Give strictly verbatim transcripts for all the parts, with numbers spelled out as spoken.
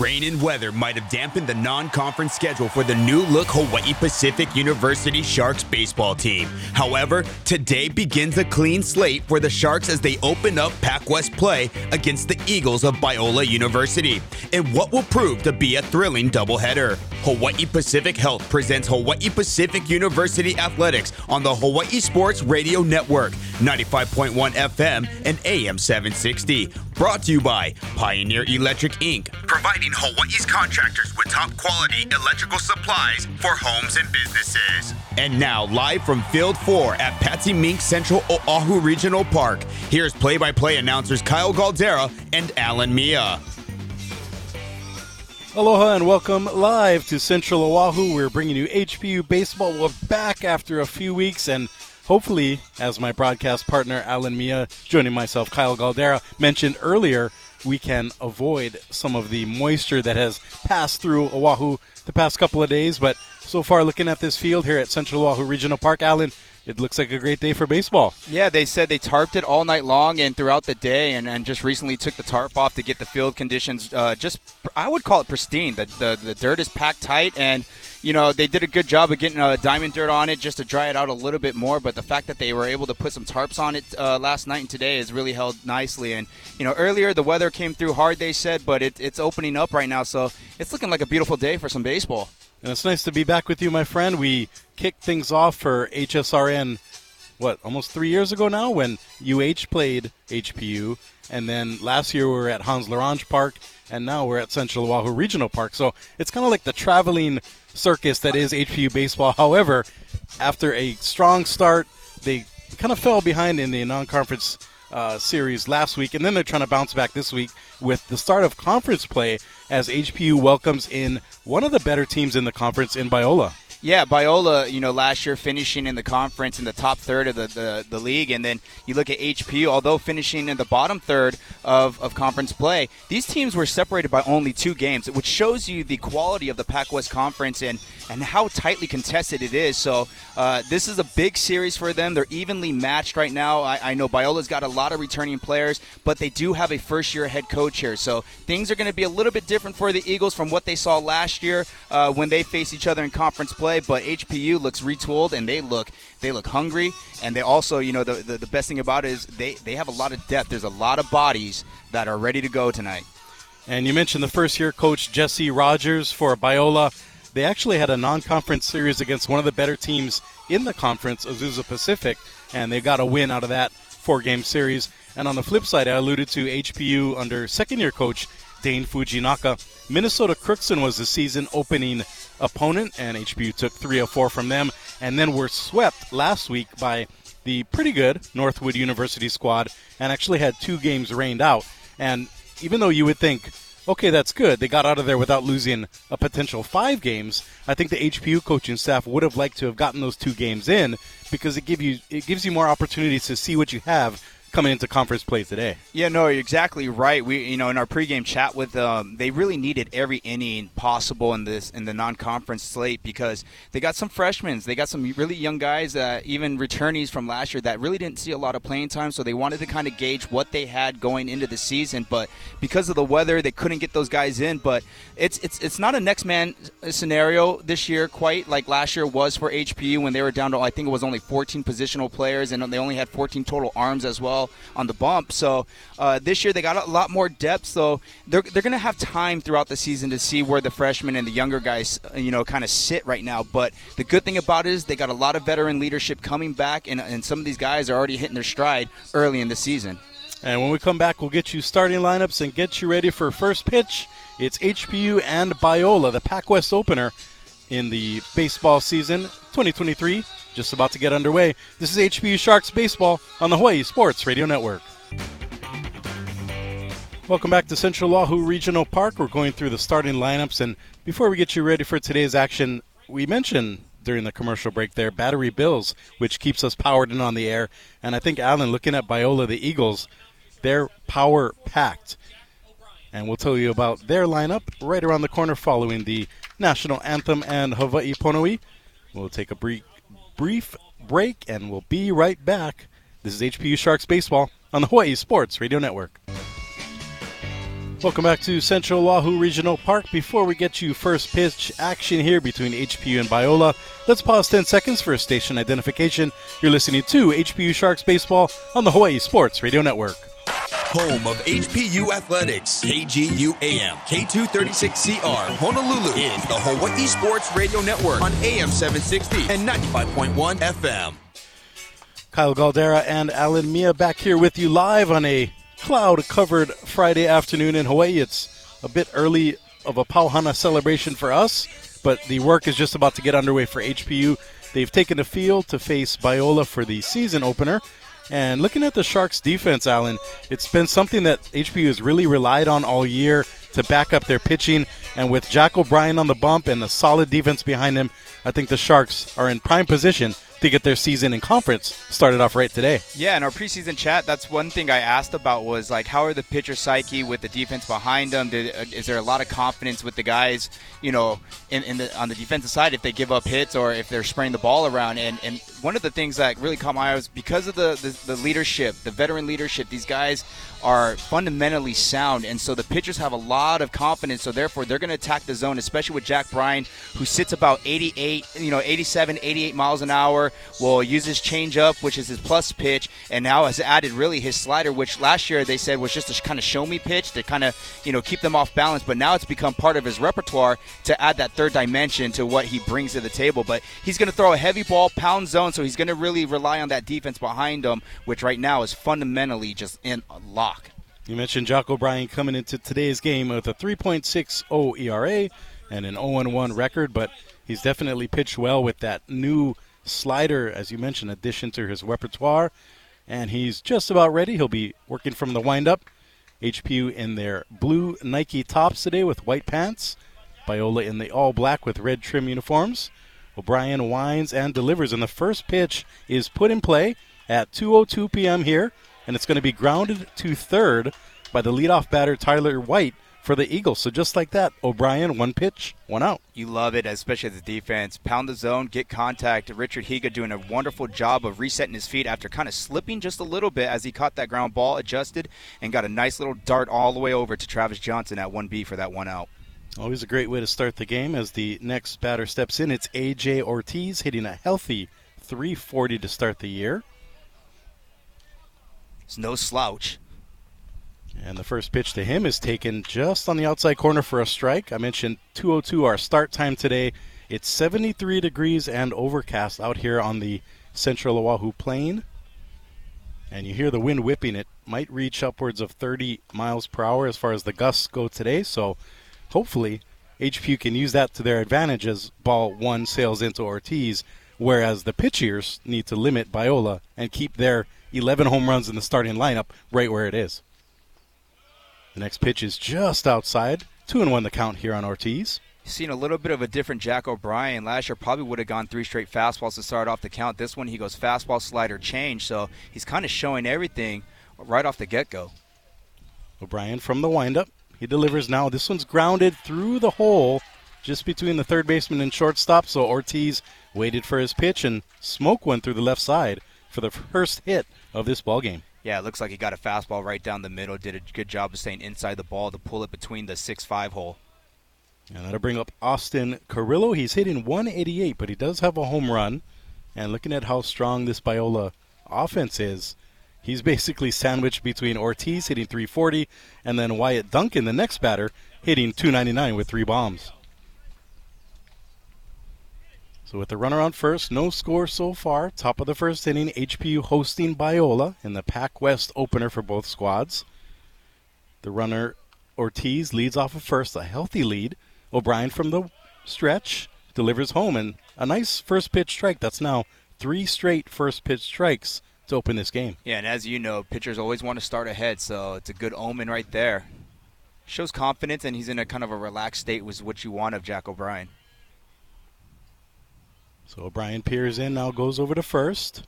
Rain and weather might have dampened the non-conference schedule for the new-look Hawaii Pacific University Sharks baseball team. However, today begins a clean slate for the Sharks as they open up PacWest play against the Eagles of Biola University in what will prove to be a thrilling doubleheader. Hawaii Pacific Health presents Hawaii Pacific University Athletics on the Hawaii Sports Radio Network, ninety-five point one F M and A M seven sixty. Brought to you by Pioneer Electric, Incorporated, providing Hawaii's contractors with top-quality electrical supplies for homes and businesses. And now, live from Field four at Patsy Mink Central Oahu Regional Park, here's play-by-play announcers Kyle Galdera and Alan Mia. Aloha and welcome live to Central Oahu. We're bringing you H P U Baseball. We're back after a few weeks, and hopefully, as my broadcast partner, Alan Mia, joining myself, Kyle Galdera, mentioned earlier, we can avoid some of the moisture that has passed through Oahu the past couple of days. But so far, looking at this field here at Central Oahu Regional Park, Alan, it looks like a great day for baseball. Yeah, they said they tarped it all night long and throughout the day, and, and just recently took the tarp off to get the field conditions uh, just, I would call it pristine. The, the, the dirt is packed tight, and you know, they did a good job of getting uh, diamond dirt on it just to dry it out a little bit more, but the fact that they were able to put some tarps on it uh, last night and today is really held nicely. And, you know, earlier the weather came through hard, they said, but it, it's opening up right now, so it's looking like a beautiful day for some baseball. And it's nice to be back with you, my friend. We kicked things off for H S R N, what, almost three years ago now, when U H played H P U, and then last year we were at Hans Larange Park, and now we're at Central Oahu Regional Park. So it's kind of like the traveling circus that is H P U baseball. However, after a strong start, they kind of fell behind in the non-conference uh, series last week, and then they're trying to bounce back this week with the start of conference play as H P U welcomes in one of the better teams in the conference in Biola. Yeah, Biola, you know, last year finishing in the conference in the top third of the, the, the league. And then you look at H P U, although finishing in the bottom third of, of conference play, these teams were separated by only two games, which shows you the quality of the PacWest Conference and, and how tightly contested it is. So uh, this is a big series for them. They're evenly matched right now. I, I know Biola's got a lot of returning players, but they do have a first-year head coach here. So things are going to be a little bit different for the Eagles from what they saw last year uh, when they faced each other in conference play. But H P U looks retooled, and they look they look hungry, and they also, you know, the, the, the best thing about it is they, they have a lot of depth. There's a lot of bodies that are ready to go tonight. And you mentioned the first-year coach, Jesse Rogers, for Biola. They actually had a non-conference series against one of the better teams in the conference, Azusa Pacific, and they got a win out of that four-game series. And on the flip side, I alluded to H P U under second-year coach Dane Fujinaka. Minnesota Crookston was the season-opening opponent, and H P U took three of four from them, and then were swept last week by the pretty good Northwood University squad, and actually had two games rained out. And even though you would think, okay, that's good, they got out of there without losing a potential five games, I think the H P U coaching staff would have liked to have gotten those two games in, because it give you it gives you more opportunities to see what you have coming into conference play today. Yeah, no, you're exactly right. We, you know, in our pregame chat with them, they really needed every inning possible in this in the non-conference slate, because they got some freshmen, they got some really young guys, uh, even returnees from last year that really didn't see a lot of playing time. So they wanted to kind of gauge what they had going into the season, but because of the weather, they couldn't get those guys in. But it's it's it's not a next man scenario this year quite like last year was for H P U when they were down to, I think it was only fourteen positional players, and they only had fourteen total arms as well on the bump. So uh, this year they got a lot more depth, so they're, they're going to have time throughout the season to see where the freshmen and the younger guys, you know, kind of sit right now. But the good thing about it is they got a lot of veteran leadership coming back, and, and some of these guys are already hitting their stride early in the season. And when we come back, we'll get you starting lineups and get you ready for first pitch. It's H P U and Biola, the PacWest opener in the baseball season twenty twenty-three. Just about to get underway. This is H P U Sharks Baseball on the Hawaii Sports Radio Network. Welcome back to Central Oahu Regional Park. We're going through the starting lineups, and before we get you ready for today's action, we mentioned during the commercial break there Battery Bills, which keeps us powered and on the air. And I think, Alan, looking at Biola, the Eagles, they're power-packed. And we'll tell you about their lineup right around the corner following the National Anthem and Hawaii Pono'i. We'll take a brief Brief break, and we'll be right back. This is H P U Sharks Baseball on the Hawaii Sports Radio Network. Welcome back to Central Oahu Regional Park. Before we get you first pitch action here between H P U and Biola, let's pause ten seconds for station identification. You're listening to H P U Sharks Baseball on the Hawaii Sports Radio Network. Home of H P U Athletics, K G U A M, K two thirty-six C R, Honolulu is the Hawaii Sports Radio Network on A M seven sixty and ninety-five point one F M. Kyle Galdera and Alan Mia back here with you live on a cloud-covered Friday afternoon in Hawaii. It's a bit early of a Pauhana celebration for us, but the work is just about to get underway for H P U. They've taken the field to face Biola for the season opener. And looking at the Sharks' defense, Alan, it's been something that H P U has really relied on all year to back up their pitching. And with Jack O'Brien on the bump and a solid defense behind him, I think the Sharks are in prime position to get their season and conference started off right today. Yeah, in our preseason chat, that's one thing I asked about was, like, how are the pitcher psyche with the defense behind them? Did, uh, is there a lot of confidence with the guys, you know, in, in the, on the defensive side if they give up hits or if they're spraying the ball around? And, and one of the things that really caught my eye was because of the, the, the leadership, the veteran leadership, these guys are fundamentally sound, and so the pitchers have a lot of confidence, so therefore they're going to attack the zone, especially with Jack Bryan, who sits about eighty-eight, you know, eighty-seven, eighty-eight miles an hour, will use his changeup, which is his plus pitch, and now has added really his slider, which last year they said was just a kind of show me pitch to kind of, you know, keep them off balance, but now it's become part of his repertoire to add that third dimension to what he brings to the table. But he's going to throw a heavy ball, pound zone, so he's going to really rely on that defense behind him, which right now is fundamentally just in a lot. You mentioned Jack O'Brien coming into today's game with a three point six oh E R A and an oh and one record, but he's definitely pitched well with that new slider, as you mentioned, addition to his repertoire, and he's just about ready. He'll be working from the windup. H P U in their blue Nike tops today with white pants, Biola in the all-black with red trim uniforms. O'Brien winds and delivers, and the first pitch is put in play at two oh two p.m. here. And it's going to be grounded to third by the leadoff batter, Tyler White, for the Eagles. So just like that, O'Brien, one pitch, one out. You love it, especially the defense. Pound the zone, get contact. Richard Higa doing a wonderful job of resetting his feet after kind of slipping just a little bit as he caught that ground ball, adjusted, and got a nice little dart all the way over to Travis Johnson at one B for that one out. Always a great way to start the game as the next batter steps in. It's A J. Ortiz hitting a healthy three forty to start the year. It's no slouch. And the first pitch to him is taken just on the outside corner for a strike. I mentioned two oh two, our start time today. It's seventy-three degrees and overcast out here on the Central Oahu Plain. And you hear the wind whipping. It might reach upwards of thirty miles per hour as far as the gusts go today. So hopefully H P U can use that to their advantage as ball one sails into Ortiz, whereas the pitchers need to limit Biola and keep their eleven home runs in the starting lineup right where it is. The next pitch is just outside. Two and one the count here on Ortiz. Seen a little bit of a different Jack O'Brien. Last year probably would have gone three straight fastballs to start off the count. This one he goes fastball, slider, change. So he's kind of showing everything right off the get-go. O'Brien from the windup. He delivers now. This one's grounded through the hole just between the third baseman and shortstop. So Ortiz waited for his pitch and smoke one through the left side for the first hit of this ball game. Yeah, it looks like he got a fastball right down the middle, did a good job of staying inside the ball to pull it between the six five hole. And that'll bring up Austin Carrillo. He's hitting one eighty-eight, but he does have a home run. And looking at how strong this Biola offense is, he's basically sandwiched between Ortiz hitting three forty and then Wyatt Duncan, the next batter, hitting two ninety-nine with three bombs. So with the runner on first, no score so far. Top of the first inning, H P U hosting Biola in the Pac West opener for both squads. The runner, Ortiz, leads off of first, a healthy lead. O'Brien from the stretch delivers home, and a nice first pitch strike. That's now three straight first pitch strikes to open this game. Yeah, and as you know, pitchers always want to start ahead, so it's a good omen right there. Shows confidence, and he's in a kind of a relaxed state, was what you want of Jack O'Brien. So O'Brien peers in, now goes over to first.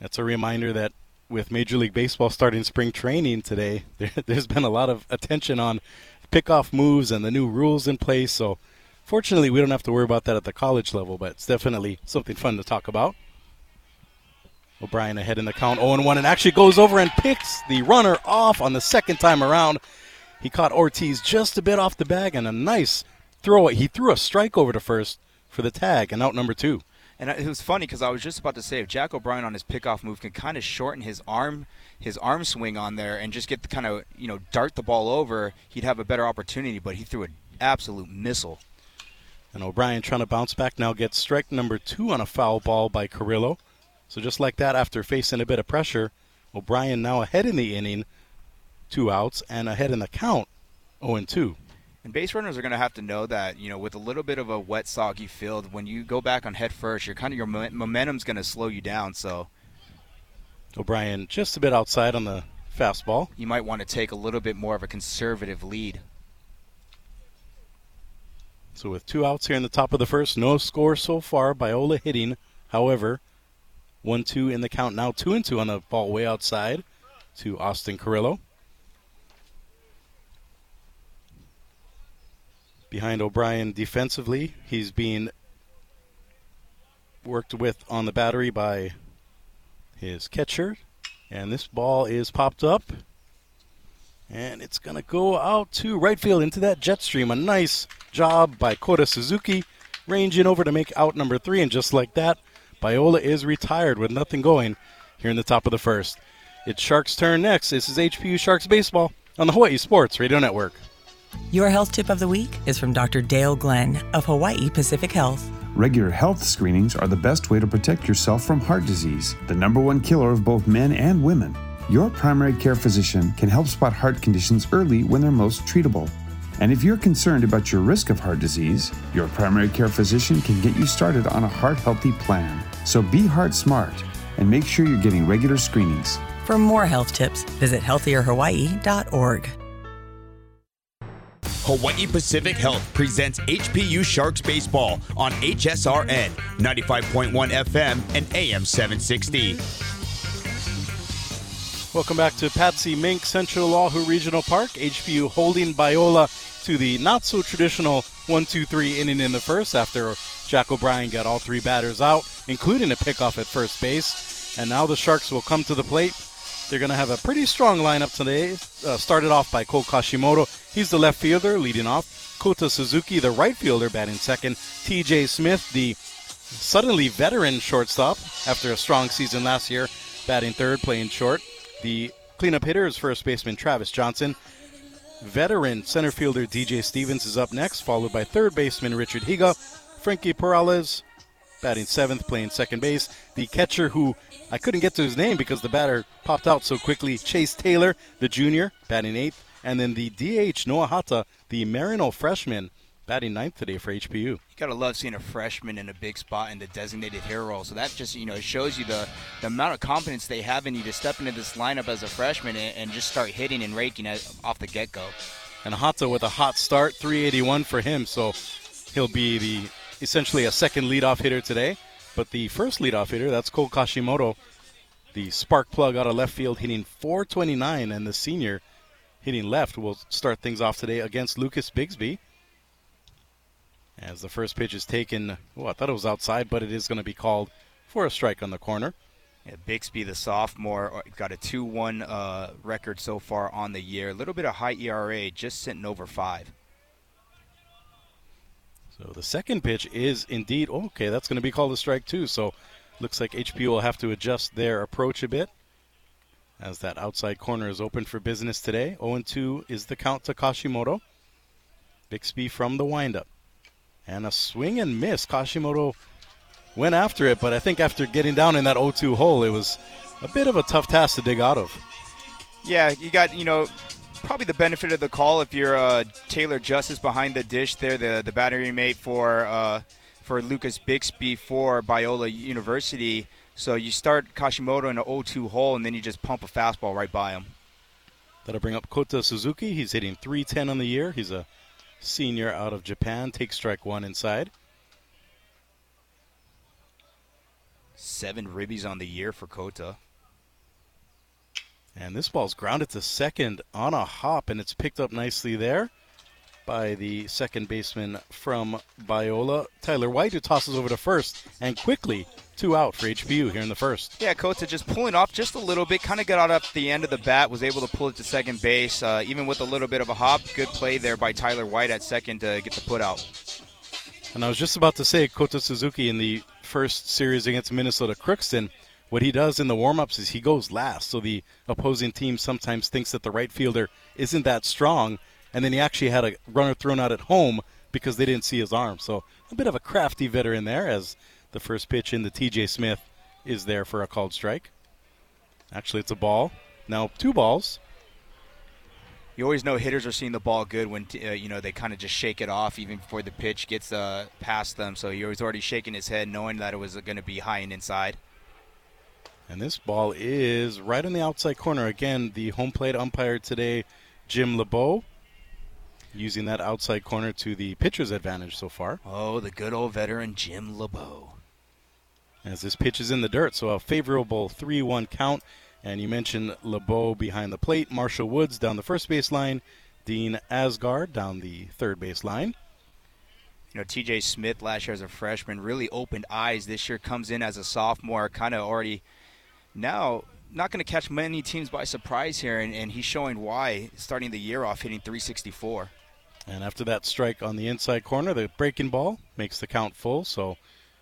That's a reminder that with Major League Baseball starting spring training today, there, there's been a lot of attention on pickoff moves and the new rules in place. So fortunately, we don't have to worry about that at the college level, but it's definitely something fun to talk about. O'Brien ahead in the count, oh and one, and actually goes over and picks the runner off on the second time around. He caught Ortiz just a bit off the bag, and a nice throw. He threw a strike over to first for the tag, and out number two. And it was funny because I was just about to say, if Jack O'Brien on his pickoff move can kind of shorten his arm, his arm swing on there and just get the kind of, you know, dart the ball over, he'd have a better opportunity, but he threw an absolute missile. And O'Brien trying to bounce back now gets strike number two on a foul ball by Carrillo. So just like that, after facing a bit of pressure, O'Brien now ahead in the inning, two outs, and ahead in the count, oh and two. And base runners are going to have to know that, you know, with a little bit of a wet, soggy field, when you go back on head first, you're kind of, your momentum's going to slow you down. So O'Brien just a bit outside on the fastball. You might want to take a little bit more of a conservative lead. So with two outs here in the top of the first, no score so far. Biola hitting, however, one two in the count now, two and two on the ball way outside to Austin Carrillo. Behind O'Brien defensively, he's being worked with on the battery by his catcher. And this ball is popped up. And it's going to go out to right field into that jet stream. A nice job by Kota Suzuki, ranging over to make out number three. And just like that, Biola is retired with nothing going here in the top of the first. It's Sharks' turn next. This is H P U Sharks Baseball on the Hawaii Sports Radio Network. Your health tip of the week is from Doctor Dale Glenn of Hawaii Pacific Health. Regular health screenings are the best way to protect yourself from heart disease, the number one killer of both men and women. Your primary care physician can help spot heart conditions early when they're most treatable. And if you're concerned about your risk of heart disease, your primary care physician can get you started on a heart-healthy plan. So be heart smart and make sure you're getting regular screenings. For more health tips, visit healthier hawaii dot org. Hawaii Pacific Health presents H P U Sharks Baseball on H S R N, ninety-five point one F M and A M seven sixty. Welcome back to Patsy Mink Central Oahu Regional Park. H P U holding Biola to the not-so-traditional one two three inning in the first after Jack O'Brien got all three batters out, including a pickoff at first base. And now the Sharks will come to the plate. They're going to have a pretty strong lineup today, uh, started off by Cole Kashimoto. He's the left fielder leading off. Kota Suzuki, the right fielder, batting second. T J. Smith, the suddenly veteran shortstop after a strong season last year, batting third, playing short. The cleanup hitter is first baseman Travis Johnson. Veteran center fielder D J. Stevens is up next, followed by third baseman Richard Higa. Frankie Perales, batting seventh, playing second base. The catcher, who I couldn't get to his name because the batter popped out so quickly, Chase Taylor, the junior, batting eighth. And then the D H, Noah Hata, the Marino freshman, batting ninth today for H P U. You got to love seeing a freshman in a big spot in the designated hitter role. So that just, you know, shows you the, the amount of confidence they have in you to step into this lineup as a freshman and, and just start hitting and raking off the get-go. And Hata with a hot start, three eighty-one for him. So he'll be the essentially a second leadoff hitter today. But the first leadoff hitter, that's Cole Kashimoto, the spark plug out of left field, hitting four twenty-nine, and the senior hitting left will start things off today against Lucas Bixby. As the first pitch is taken, oh, I thought it was outside, but it is going to be called for a strike on the corner. Yeah, Bixby, the sophomore, got a two one uh, record so far on the year. A little bit of high E R A, just sitting over five. So the second pitch is indeed, okay, that's going to be called a strike too. So looks like H P U will have to adjust their approach a bit as that outside corner is open for business today. oh and two is the count to Kashimoto. Bixby from the windup. And a swing and miss. Kashimoto went after it, but I think after getting down in that oh two hole, it was a bit of a tough task to dig out of. Yeah, you got, you know, probably the benefit of the call if you're uh, Taylor Justice behind the dish there, the, the battery mate for uh, for Lucas Bixby for Biola University. So you start Kashimoto in an oh two hole, and then you just pump a fastball right by him. That'll bring up Kota Suzuki. He's hitting three ten on the year. He's a senior out of Japan. Takes strike one inside. Seven ribbies on the year for Kota. And this ball's grounded to second on a hop, and it's picked up nicely there by the second baseman from Biola, Tyler White, who tosses over to first and quickly two out for H B U here in the first. Yeah, Kota just pulling off just a little bit, kind of got out at the end of the bat, was able to pull it to second base, uh, even with a little bit of a hop. Good play there by Tyler White at second to get the put out. And I was just about to say, Kota Suzuki in the first series against Minnesota Crookston, what he does in the warm-ups is he goes last, so the opposing team sometimes thinks that the right fielder isn't that strong, and then he actually had a runner thrown out at home because they didn't see his arm. So a bit of a crafty veteran there as the first pitch in the T J. Smith is there for a called strike. Actually, it's a ball. Now two balls. You always know hitters are seeing the ball good when uh, you know they kind of just shake it off even before the pitch gets uh, past them. So he was already shaking his head knowing that it was going to be high and inside. And this ball is right in the outside corner. Again, the home plate umpire today, Jim LeBeau, using that outside corner to the pitcher's advantage so far. Oh, the good old veteran Jim LeBeau. As this pitch is in the dirt, so a favorable three one count. And you mentioned LeBeau behind the plate, Marshall Woods down the first baseline, Dean Asgard down the third baseline. You know, T J. Smith last year as a freshman really opened eyes. This year comes in as a sophomore, kind of already now not going to catch many teams by surprise here, and, and he's showing why, starting the year off hitting three sixty-four. And after that strike on the inside corner, the breaking ball makes the count full. So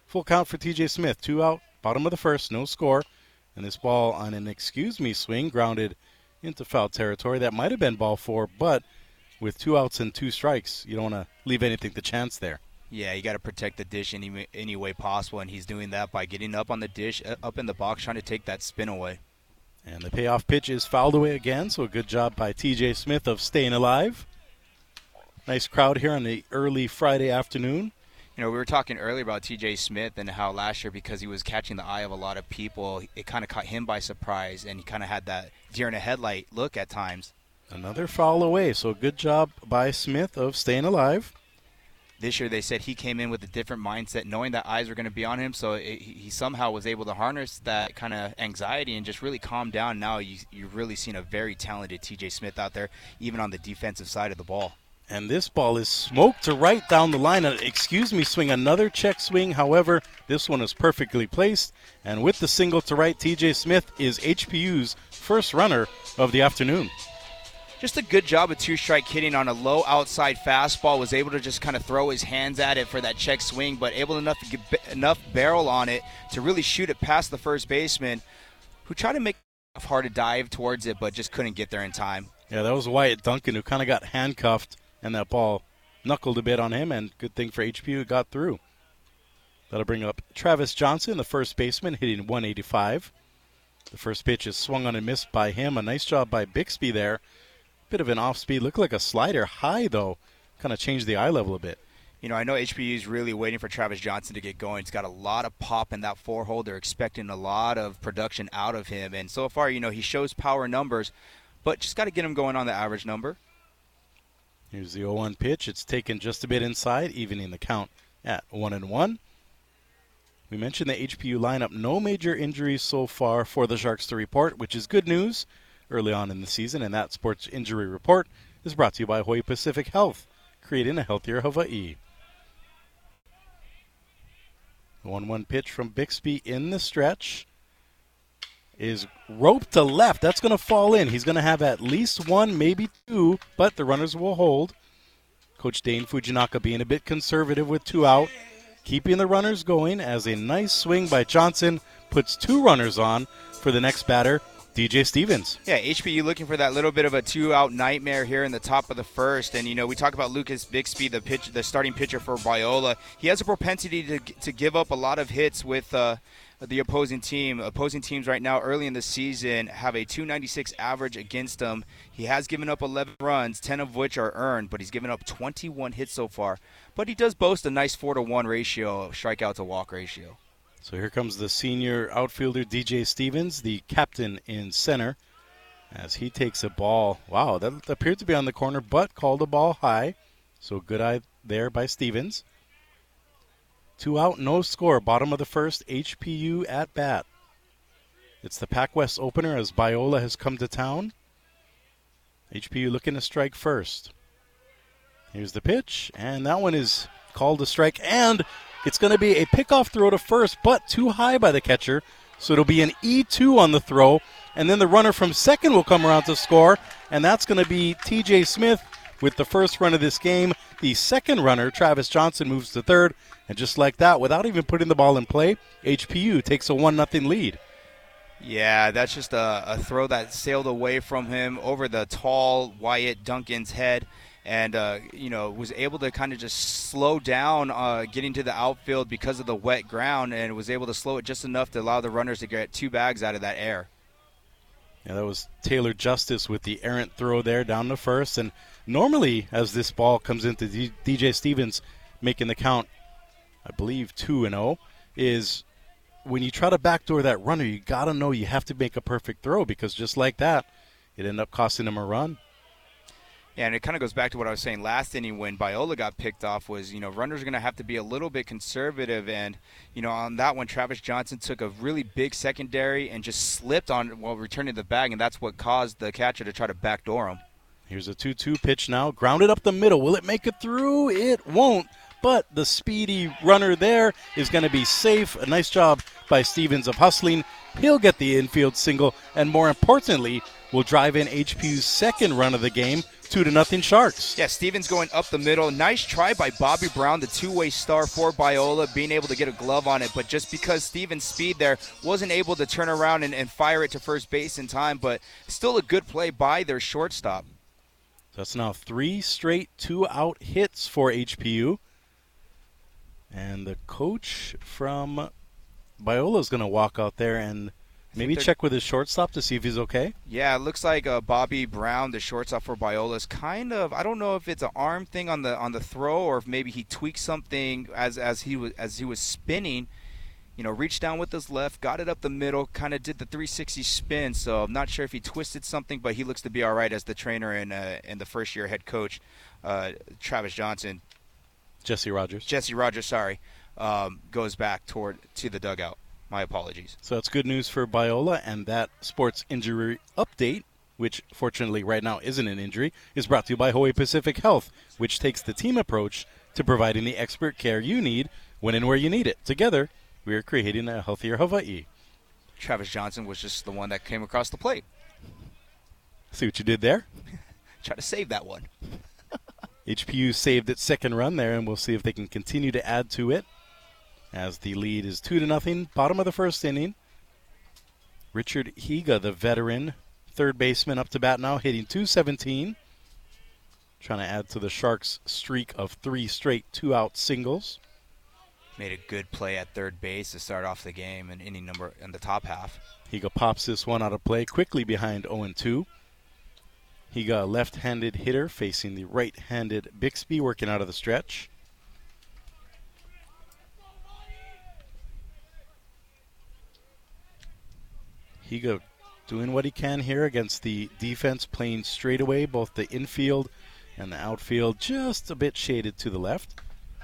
full count for T J. Smith, two out, bottom of the first, no score. And this ball on an excuse me swing grounded into foul territory. That might have been ball four, but with two outs and two strikes, you don't want to leave anything to chance there. Yeah, you got to protect the dish any, any way possible, and he's doing that by getting up on the dish, up in the box, trying to take that spin away. And the payoff pitch is fouled away again, so a good job by T J. Smith of staying alive. Nice crowd here on the early Friday afternoon. You know, we were talking earlier about T J. Smith and how last year, because he was catching the eye of a lot of people, it kind of caught him by surprise, and he kind of had that deer-in-a-headlight look at times. Another foul away, so good job by Smith of staying alive. This year they said he came in with a different mindset, knowing that eyes were going to be on him, so it, he somehow was able to harness that kind of anxiety and just really calm down. Now you, you've really seen a very talented T J. Smith out there, even on the defensive side of the ball. And this ball is smoked to right down the line. An excuse me swing, another check swing. However, this one is perfectly placed. And with the single to right, T J. Smith is H P U's first runner of the afternoon. Just a good job of two-strike hitting on a low outside fastball. Was able to just kind of throw his hands at it for that check swing, but able enough to get b- enough barrel on it to really shoot it past the first baseman, who tried to make a hard dive towards it, but just couldn't get there in time. Yeah, that was Wyatt Duncan, who kind of got handcuffed. And that ball knuckled a bit on him, and good thing for H P U it got through. That'll bring up Travis Johnson, the first baseman, hitting one eighty-five. The first pitch is swung on and missed by him. A nice job by Bixby there. Bit of an off-speed, looked like a slider. High, though, kind of changed the eye level a bit. You know, I know H P U is really waiting for Travis Johnson to get going. He's got a lot of pop in that four-hole. They're expecting a lot of production out of him. And so far, you know, he shows power numbers, but just got to get him going on the average number. Here's the oh one pitch. It's taken just a bit inside, evening the count at one and one. We mentioned the H P U lineup. No major injuries so far for the Sharks to report, which is good news early on in the season. And that sports injury report is brought to you by Hawaii Pacific Health, creating a healthier Hawaii. The one one pitch from Bixby in the stretch is roped to left. That's going to fall in. He's going to have at least one, maybe two, but the runners will hold. Coach Dane Fujinaka being a bit conservative with two out, keeping the runners going as a nice swing by Johnson puts two runners on for the next batter, D J. Stevens. Yeah, H P U looking for that little bit of a two-out nightmare here in the top of the first. And, you know, we talk about Lucas Bixby, the pitch, the starting pitcher for Biola. He has a propensity to, to give up a lot of hits with uh, – the opposing team. Opposing teams right now early in the season have a two ninety-six average against him. He has given up eleven runs, ten of which are earned, but he's given up twenty-one hits so far. But he does boast a nice four to one ratio, strikeout to walk ratio. So here comes the senior outfielder, D J. Stevens, the captain in center, as he takes a ball. Wow, that appeared to be on the corner, but called a ball high. So good eye there by Stevens. Two out, no score. Bottom of the first, H P U at bat. It's the PacWest opener as Biola has come to town. H P U looking to strike first. Here's the pitch, and that one is called a strike, and it's going to be a pickoff throw to first, but too high by the catcher, so it'll be an E two on the throw, and then the runner from second will come around to score, and that's going to be T J. Smith with the first run of this game. The second runner, Travis Johnson, moves to third, and just like that, without even putting the ball in play, H P U takes a one nothing lead. Yeah, that's just a, a throw that sailed away from him over the tall Wyatt Duncan's head. And, uh, you know, was able to kind of just slow down uh, getting to the outfield because of the wet ground, and was able to slow it just enough to allow the runners to get two bags out of that air. Yeah, that was Taylor Justice with the errant throw there down to first. And normally as this ball comes into D- DJ Stevens, making the count, I believe, two and oh, is when you try to backdoor that runner, you got to know you have to make a perfect throw, because just like that, it ended up costing him a run. Yeah, and it kind of goes back to what I was saying last inning when Biola got picked off was, you know, runners are going to have to be a little bit conservative. And, you know, on that one, Travis Johnson took a really big secondary and just slipped on while returning the bag, and that's what caused the catcher to try to backdoor him. Here's a two two pitch now. Grounded up the middle. Will it make it through? It won't. But the speedy runner there is going to be safe. A nice job by Stevens of hustling. He'll get the infield single, and more importantly, will drive in H P U's second run of the game. Two to nothing Sharks. Yeah, Stevens going up the middle. Nice try by Bobby Brown, the two-way star for Biola, being able to get a glove on it. But just because Stevens' speed there wasn't able to turn around and, and fire it to first base in time, but still a good play by their shortstop. That's now three straight two-out hits for H P U. And the coach from Biola is going to walk out there and maybe check with his shortstop to see if he's okay. Yeah, it looks like uh, Bobby Brown, the shortstop for Biola, is kind of, I don't know if it's an arm thing on the on the throw, or if maybe he tweaked something as as he was as he was spinning. You know, reached down with his left, got it up the middle, kind of did the three sixty spin. So I'm not sure if he twisted something, but he looks to be all right as the trainer and uh, and the first year head coach, uh, Travis Johnson, Jesse Rogers. Jesse Rogers, sorry, um, goes back toward to the dugout. My apologies. So that's good news for Biola, and that sports injury update, which fortunately right now isn't an injury, is brought to you by Hawaii Pacific Health, which takes the team approach to providing the expert care you need when and where you need it. Together, we are creating a healthier Hawaii. Travis Johnson was just the one that came across the plate. See what you did there? Try to save that one. H P U saved its second run there, and we'll see if they can continue to add to it. As the lead is two to nothing, bottom of the first inning. Richard Higa, the veteran third baseman, up to bat now, hitting two seventeen. Trying to add to the Sharks' streak of three straight two-out singles. Made a good play at third base to start off the game in inning number in the top half. Higa pops this one out of play quickly behind oh and two. Higa, a left-handed hitter, facing the right-handed Bixby, working out of the stretch. Higa doing what he can here against the defense, playing straight away, both the infield and the outfield, just a bit shaded to the left.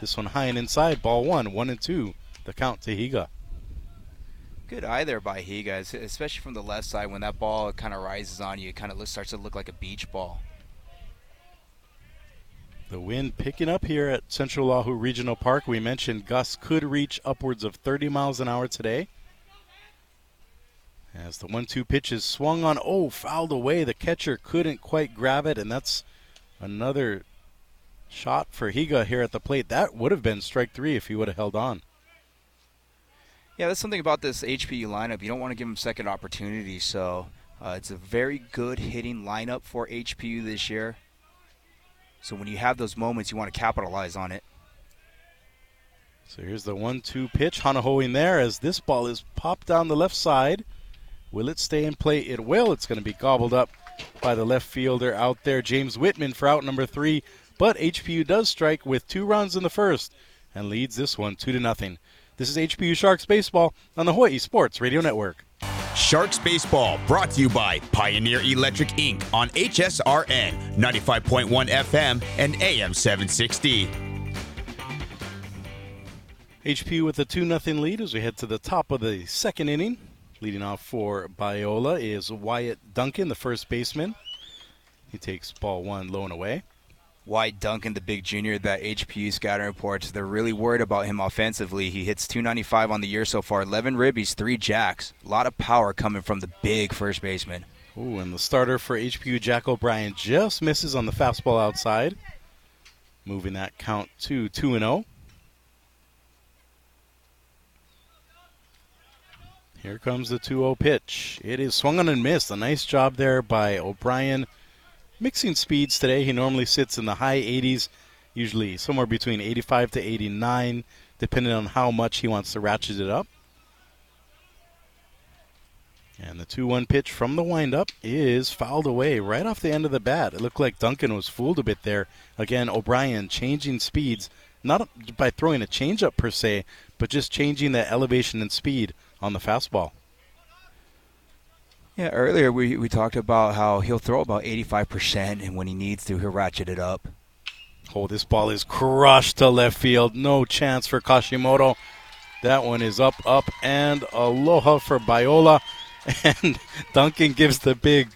This one high and inside, ball one, one and two, the count to Higa. Good eye there by Higa, especially from the left side. When that ball kind of rises on you, it kind of starts to look like a beach ball. The wind picking up here at Central Oahu Regional Park. We mentioned gusts could reach upwards of thirty miles an hour today. As the one two pitch is swung on, oh, fouled away. The catcher couldn't quite grab it, and that's another shot for Higa here at the plate. That would have been strike three if he would have held on. Yeah, that's something about this H P U lineup. You don't want to give him second opportunity, so uh, it's a very good hitting lineup for H P U this year. So when you have those moments, you want to capitalize on it. So here's the one two pitch. Hanahoe in there as this ball is popped down the left side. Will it stay in play? It will. It's going to be gobbled up by the left fielder out there, James Whitman, for out number three. But H P U does strike with two runs in the first and leads this one two to nothing. This is H P U Sharks Baseball on the Hawaii Sports Radio Network. Sharks Baseball brought to you by Pioneer Electric, Incorporated on H S R N, ninety-five point one F M and A M seven sixty. H P U with a two nothing lead as we head to the top of the second inning. Leading off for Biola is Wyatt Duncan, the first baseman. He takes ball one low and away. Wyatt Duncan, the big junior that H P U scouting reports, they're really worried about him offensively. He hits two ninety-five on the year so far, eleven ribbies, three jacks. A lot of power coming from the big first baseman. Ooh, and the starter for H P U, Jack O'Brien, just misses on the fastball outside. Moving that count to two and oh. Here comes the two oh pitch. It is swung on and missed. A nice job there by O'Brien. Mixing speeds today, he normally sits in the high eighties, usually somewhere between eighty-five to eighty-nine, depending on how much he wants to ratchet it up. And the two one pitch from the windup is fouled away right off the end of the bat. It looked like Duncan was fooled a bit there. Again, O'Brien changing speeds, not by throwing a changeup per se, but just changing the elevation and speed on the fastball. Yeah, earlier we, we talked about how he'll throw about eighty-five percent, and when he needs to, he'll ratchet it up. Oh, this ball is crushed to left field. No chance for Kashimoto. That one is up, up, and aloha for Biola. And Duncan gives the big,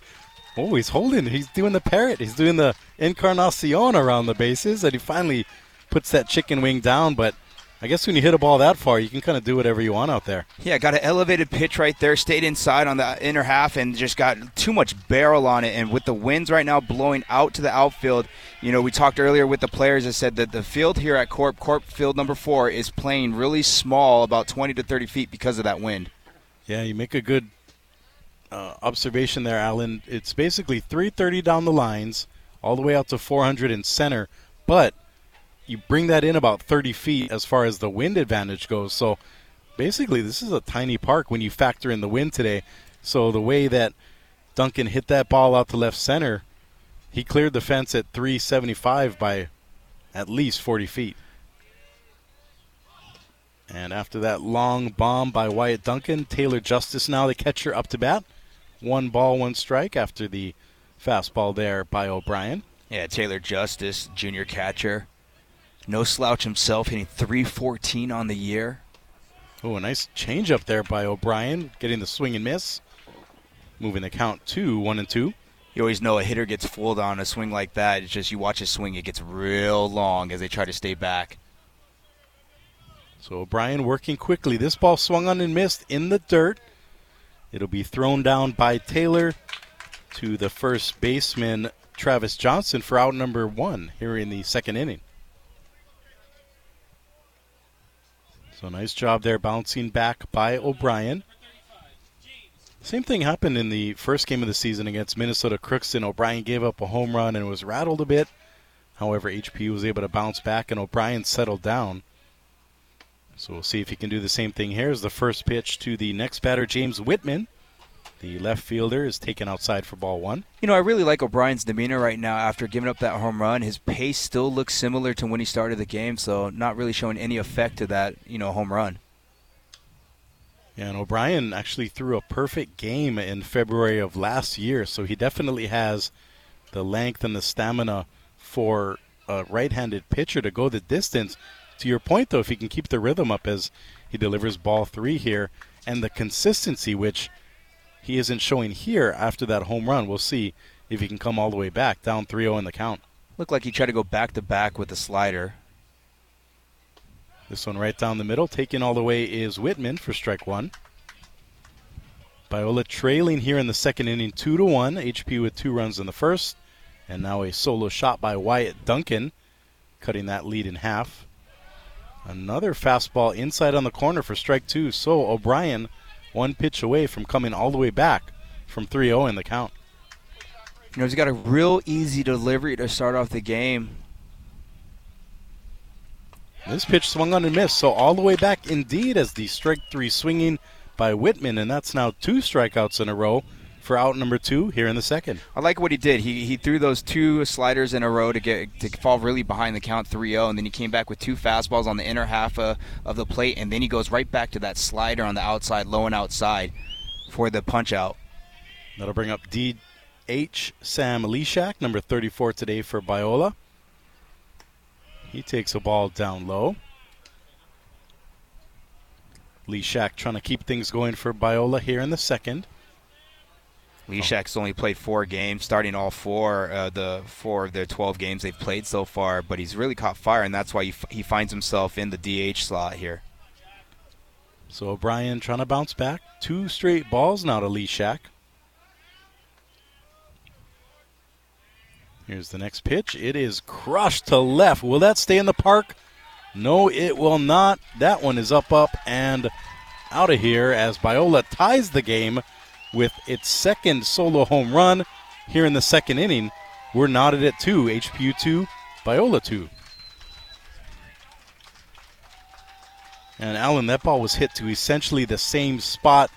oh, he's holding, he's doing the parrot. He's doing the Encarnacion around the bases, and he finally puts that chicken wing down, but I guess when you hit a ball that far, you can kind of do whatever you want out there. Yeah, got an elevated pitch right there, stayed inside on the inner half and just got too much barrel on it. And with the winds right now blowing out to the outfield, you know, we talked earlier with the players that said that the field here at Corp, Corp field number four, is playing really small, about twenty to thirty feet because of that wind. Yeah, you make a good uh, observation there, Alan. It's basically three thirty down the lines, all the way out to four hundred in center, but you bring that in about thirty feet as far as the wind advantage goes. So basically this is a tiny park when you factor in the wind today. So the way that Duncan hit that ball out to left center, he cleared the fence at three seventy-five by at least forty feet. And after that long bomb by Wyatt Duncan, Taylor Justice now the catcher up to bat. One ball, one strike after the fastball there by O'Brien. Yeah, Taylor Justice, junior catcher. No slouch himself, hitting three fourteen on the year. Oh, a nice change up there by O'Brien, getting the swing and miss. Moving the count to one and two. You always know a hitter gets fooled on a swing like that. It's just you watch his swing, it gets real long as they try to stay back. So O'Brien working quickly. This ball swung on and missed in the dirt. It'll be thrown down by Taylor to the first baseman, Travis Johnson, for out number one here in the second inning. So nice job there bouncing back by O'Brien. Same thing happened in the first game of the season against Minnesota Crookston. O'Brien gave up a home run and was rattled a bit. However, H P U was able to bounce back and O'Brien settled down. So we'll see if he can do the same thing here. Here's the first pitch to the next batter, James Whitman. The left fielder is taken outside for ball one. You know, I really like O'Brien's demeanor right now after giving up that home run. His pace still looks similar to when he started the game, so not really showing any effect to that, you know, home run. Yeah, and O'Brien actually threw a perfect game in February of last year, so he definitely has the length and the stamina for a right-handed pitcher to go the distance. To your point, though, if he can keep the rhythm up as he delivers ball three here, and the consistency, which he isn't showing here after that home run. We'll see if he can come all the way back. Down three oh in the count. Looked like he tried to go back-to-back with the slider. This one right down the middle. Taken all the way is Whitman for strike one. Biola trailing here in the second inning, two to one. H P U with two runs in the first. And now a solo shot by Wyatt Duncan, cutting that lead in half. Another fastball inside on the corner for strike two. So O'Brien, one pitch away from coming all the way back from three oh in the count. You know, he's got a real easy delivery to start off the game. This pitch swung on and missed, so all the way back indeed as the strike three swinging by Whitman, and that's now two strikeouts in a row for out number two here in the second. I like what he did. He he threw those two sliders in a row to get to fall really behind the count three oh, and then he came back with two fastballs on the inner half uh, of the plate, and then he goes right back to that slider on the outside, low and outside for the punch out. That'll bring up D H Sam Leshack, number thirty-four today for Biola. He takes a ball down low. Leshack trying to keep things going for Biola here in the second. Leshack's only played four games, starting all four, uh, the four of their twelve games they've played so far, but he's really caught fire, and that's why he, f- he finds himself in the D H slot here. So O'Brien trying to bounce back. Two straight balls now to Leshack. Here's the next pitch. It is crushed to left. Will that stay in the park? No, it will not. That one is up, up, and out of here as Biola ties the game with its second solo home run here in the second inning. We're knotted at two. H P U two, Biola two. And Allen, that ball was hit to essentially the same spot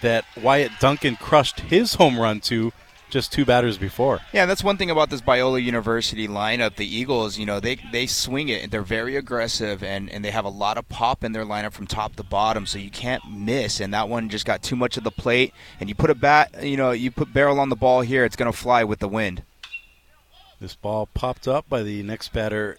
that Wyatt Duncan crushed his home run to just two batters before. Yeah, that's one thing about this Biola University lineup. The Eagles, you know, they, they swing it. They're very aggressive, and, and they have a lot of pop in their lineup from top to bottom, so you can't miss. And that one just got too much of the plate. And you put a bat, you know, you put barrel on the ball here, it's going to fly with the wind. This ball popped up by the next batter,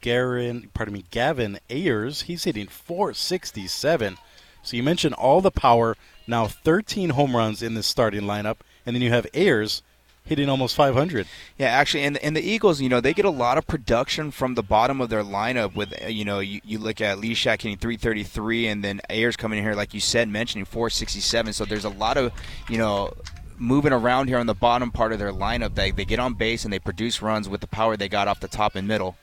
Garen, pardon me, Gavin Ayers. He's hitting four sixty-seven. So you mentioned all the power. Now thirteen home runs in this starting lineup. And then you have Ayers hitting almost five hundred. Yeah, actually, and and the Eagles, you know, they get a lot of production from the bottom of their lineup with, you know, you, you look at Leshack hitting three thirty-three and then Ayers coming in here, like you said, mentioning four sixty-seven. So there's a lot of, you know, moving around here on the bottom part of their lineup. They, they get on base and they produce runs with the power they got off the top and middle.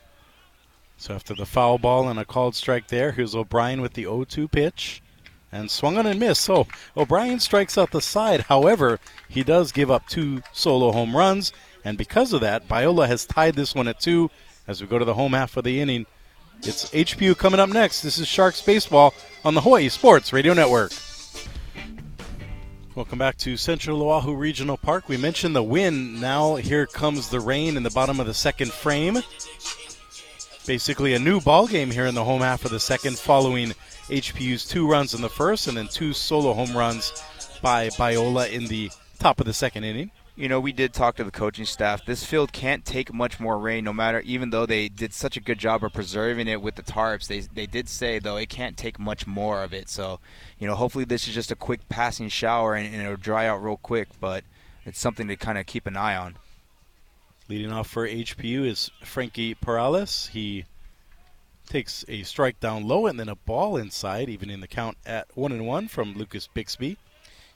So after the foul ball and a called strike there, here's O'Brien with the oh two pitch. And swung on and missed. So O'Brien strikes out the side. However, he does give up two solo home runs. And because of that, Biola has tied this one at two as we go to the home half of the inning. It's H P U coming up next. This is Sharks Baseball on the Hawaii Sports Radio Network. Welcome back to Central Oahu Regional Park. We mentioned the wind. Now here comes the rain in the bottom of the second frame. Basically a new ball game here in the home half of the second following H P U's two runs in the first and then two solo home runs by Biola in the top of the second inning. You know, we did talk to the coaching staff. This field can't take much more rain, no matter, even though they did such a good job of preserving it with the tarps. They they did say, though, it can't take much more of it. So, you know, hopefully this is just a quick passing shower and, and it'll dry out real quick, but it's something to kind of keep an eye on. Leading off for H P U is Frankie Perales. He takes a strike down low and then a ball inside, even in the count at one and one from Lucas Bixby.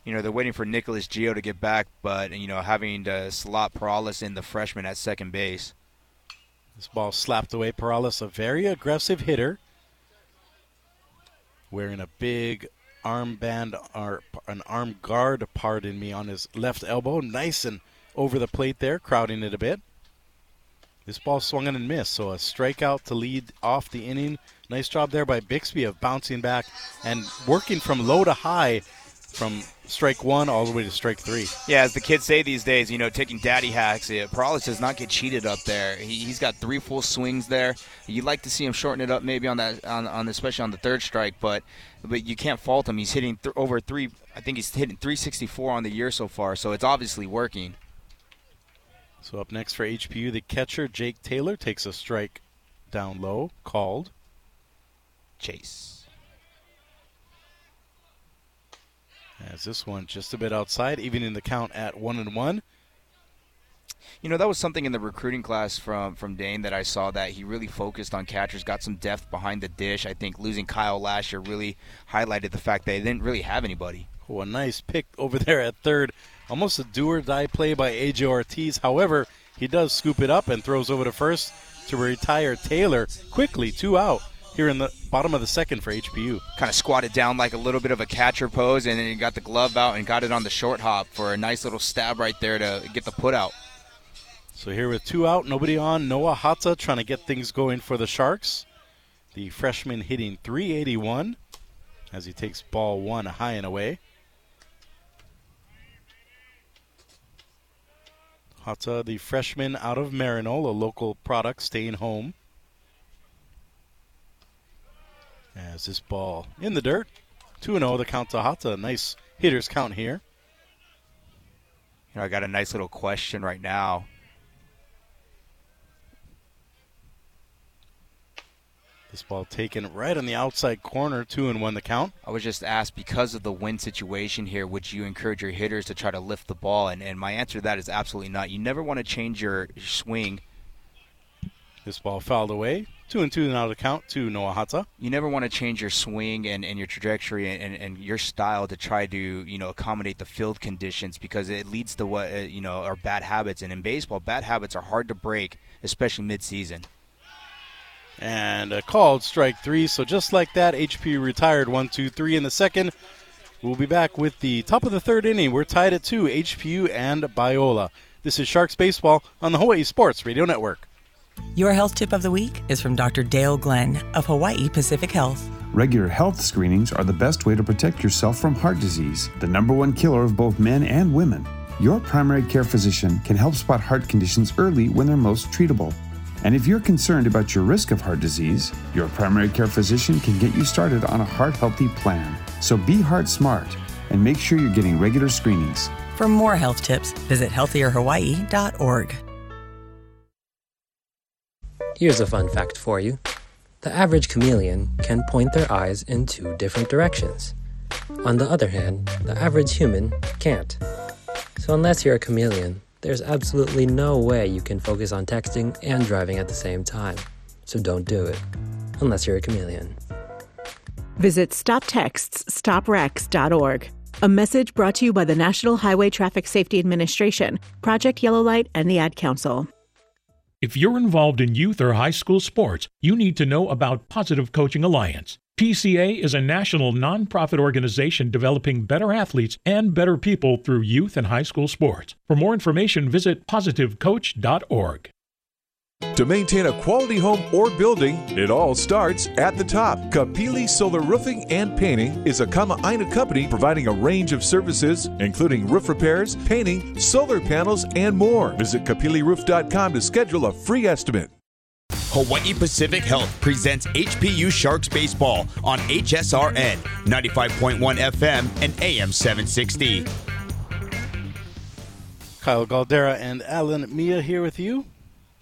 You know, they're waiting for Nicholas Gio to get back, but, you know, having to slot Perales in, the freshman, at second base. This ball slapped away. Perales, a very aggressive hitter, wearing a big armband or an arm guard, pardon me, on his left elbow. Nice and over the plate there, crowding it a bit. This ball swung in and missed, so a strikeout to lead off the inning. Nice job there by Bixby of bouncing back and working from low to high from strike one all the way to strike three. Yeah, as the kids say these days, you know, taking daddy hacks. Yeah, Perales does not get cheated up there. He, he's got three full swings there. You'd like to see him shorten it up maybe on that, on, on especially on the third strike, but but you can't fault him. He's hitting th- over three. I think he's hitting three sixty-four on the year so far, so it's obviously working. So up next for H P U, the catcher, Jake Taylor, takes a strike down low, called. Chase. As this one just a bit outside, even in the count at one and one. You know, that was something in the recruiting class from, from Dane that I saw, that he really focused on catchers, got some depth behind the dish. I think losing Kyle last year really highlighted the fact that they didn't really have anybody. Oh, a nice pick over there at third. Almost a do-or-die play by A J. Ortiz. However, he does scoop it up and throws over to first to retire Taylor quickly, two out, here in the bottom of the second for H P U. Kind of squatted down like a little bit of a catcher pose, and then he got the glove out and got it on the short hop for a nice little stab right there to get the put out. So here with two out, nobody on, Noah Hata trying to get things going for the Sharks. The freshman hitting three eighty-one as he takes ball one high and away. Hata, the freshman out of Marinol, a local product, staying home. As this ball in the dirt, two oh the count to Hata. Nice hitter's count here. You know, I got a nice little question right now. This ball taken right on the outside corner, two and one the count. I was just asked, because of the wind situation here, would you encourage your hitters to try to lift the ball? And, and my answer to that is absolutely not. You never want to change your swing. This ball fouled away. Two and two now to count to Noah Hata. You never want to change your swing and, and your trajectory and, and your style to try to, you know, accommodate the field conditions, because it leads to what, uh, you know, are bad habits. And in baseball, bad habits are hard to break, especially midseason. And a called strike three. So just like that, H P retired one, two, three in the second. We'll be back with the top of the third inning. We're tied at two, H P U and Biola. This is Sharks Baseball on the Hawaii Sports Radio Network. Your health tip of the week is from Doctor Dale Glenn of Hawaii Pacific Health. Regular health screenings are the best way to protect yourself from heart disease, the number one killer of both men and women. Your primary care physician can help spot heart conditions early when they're most treatable. And if you're concerned about your risk of heart disease, your primary care physician can get you started on a heart-healthy plan. So be heart smart and make sure you're getting regular screenings. For more health tips, visit healthier hawaii dot org. Here's a fun fact for you. The average chameleon can point their eyes in two different directions. On the other hand, the average human can't. So unless you're a chameleon, there's absolutely no way you can focus on texting and driving at the same time. So don't do it, unless you're a chameleon. Visit stop texts stop recs dot org. A message brought to you by the National Highway Traffic Safety Administration, Project Yellow Light, and the Ad Council. If you're involved in youth or high school sports, you need to know about Positive Coaching Alliance. P C A is a national nonprofit organization developing better athletes and better people through youth and high school sports. For more information, visit positive coach dot org. To maintain a quality home or building, it all starts at the top. Kapili Solar Roofing and Painting is a Kama'aina company providing a range of services, including roof repairs, painting, solar panels, and more. Visit kapili roof dot com to schedule a free estimate. Hawaii Pacific Health presents H P U Sharks Baseball on H S R N, ninety-five point one F M and A M seven sixty. Kyle Galdera and Alan Mia here with you.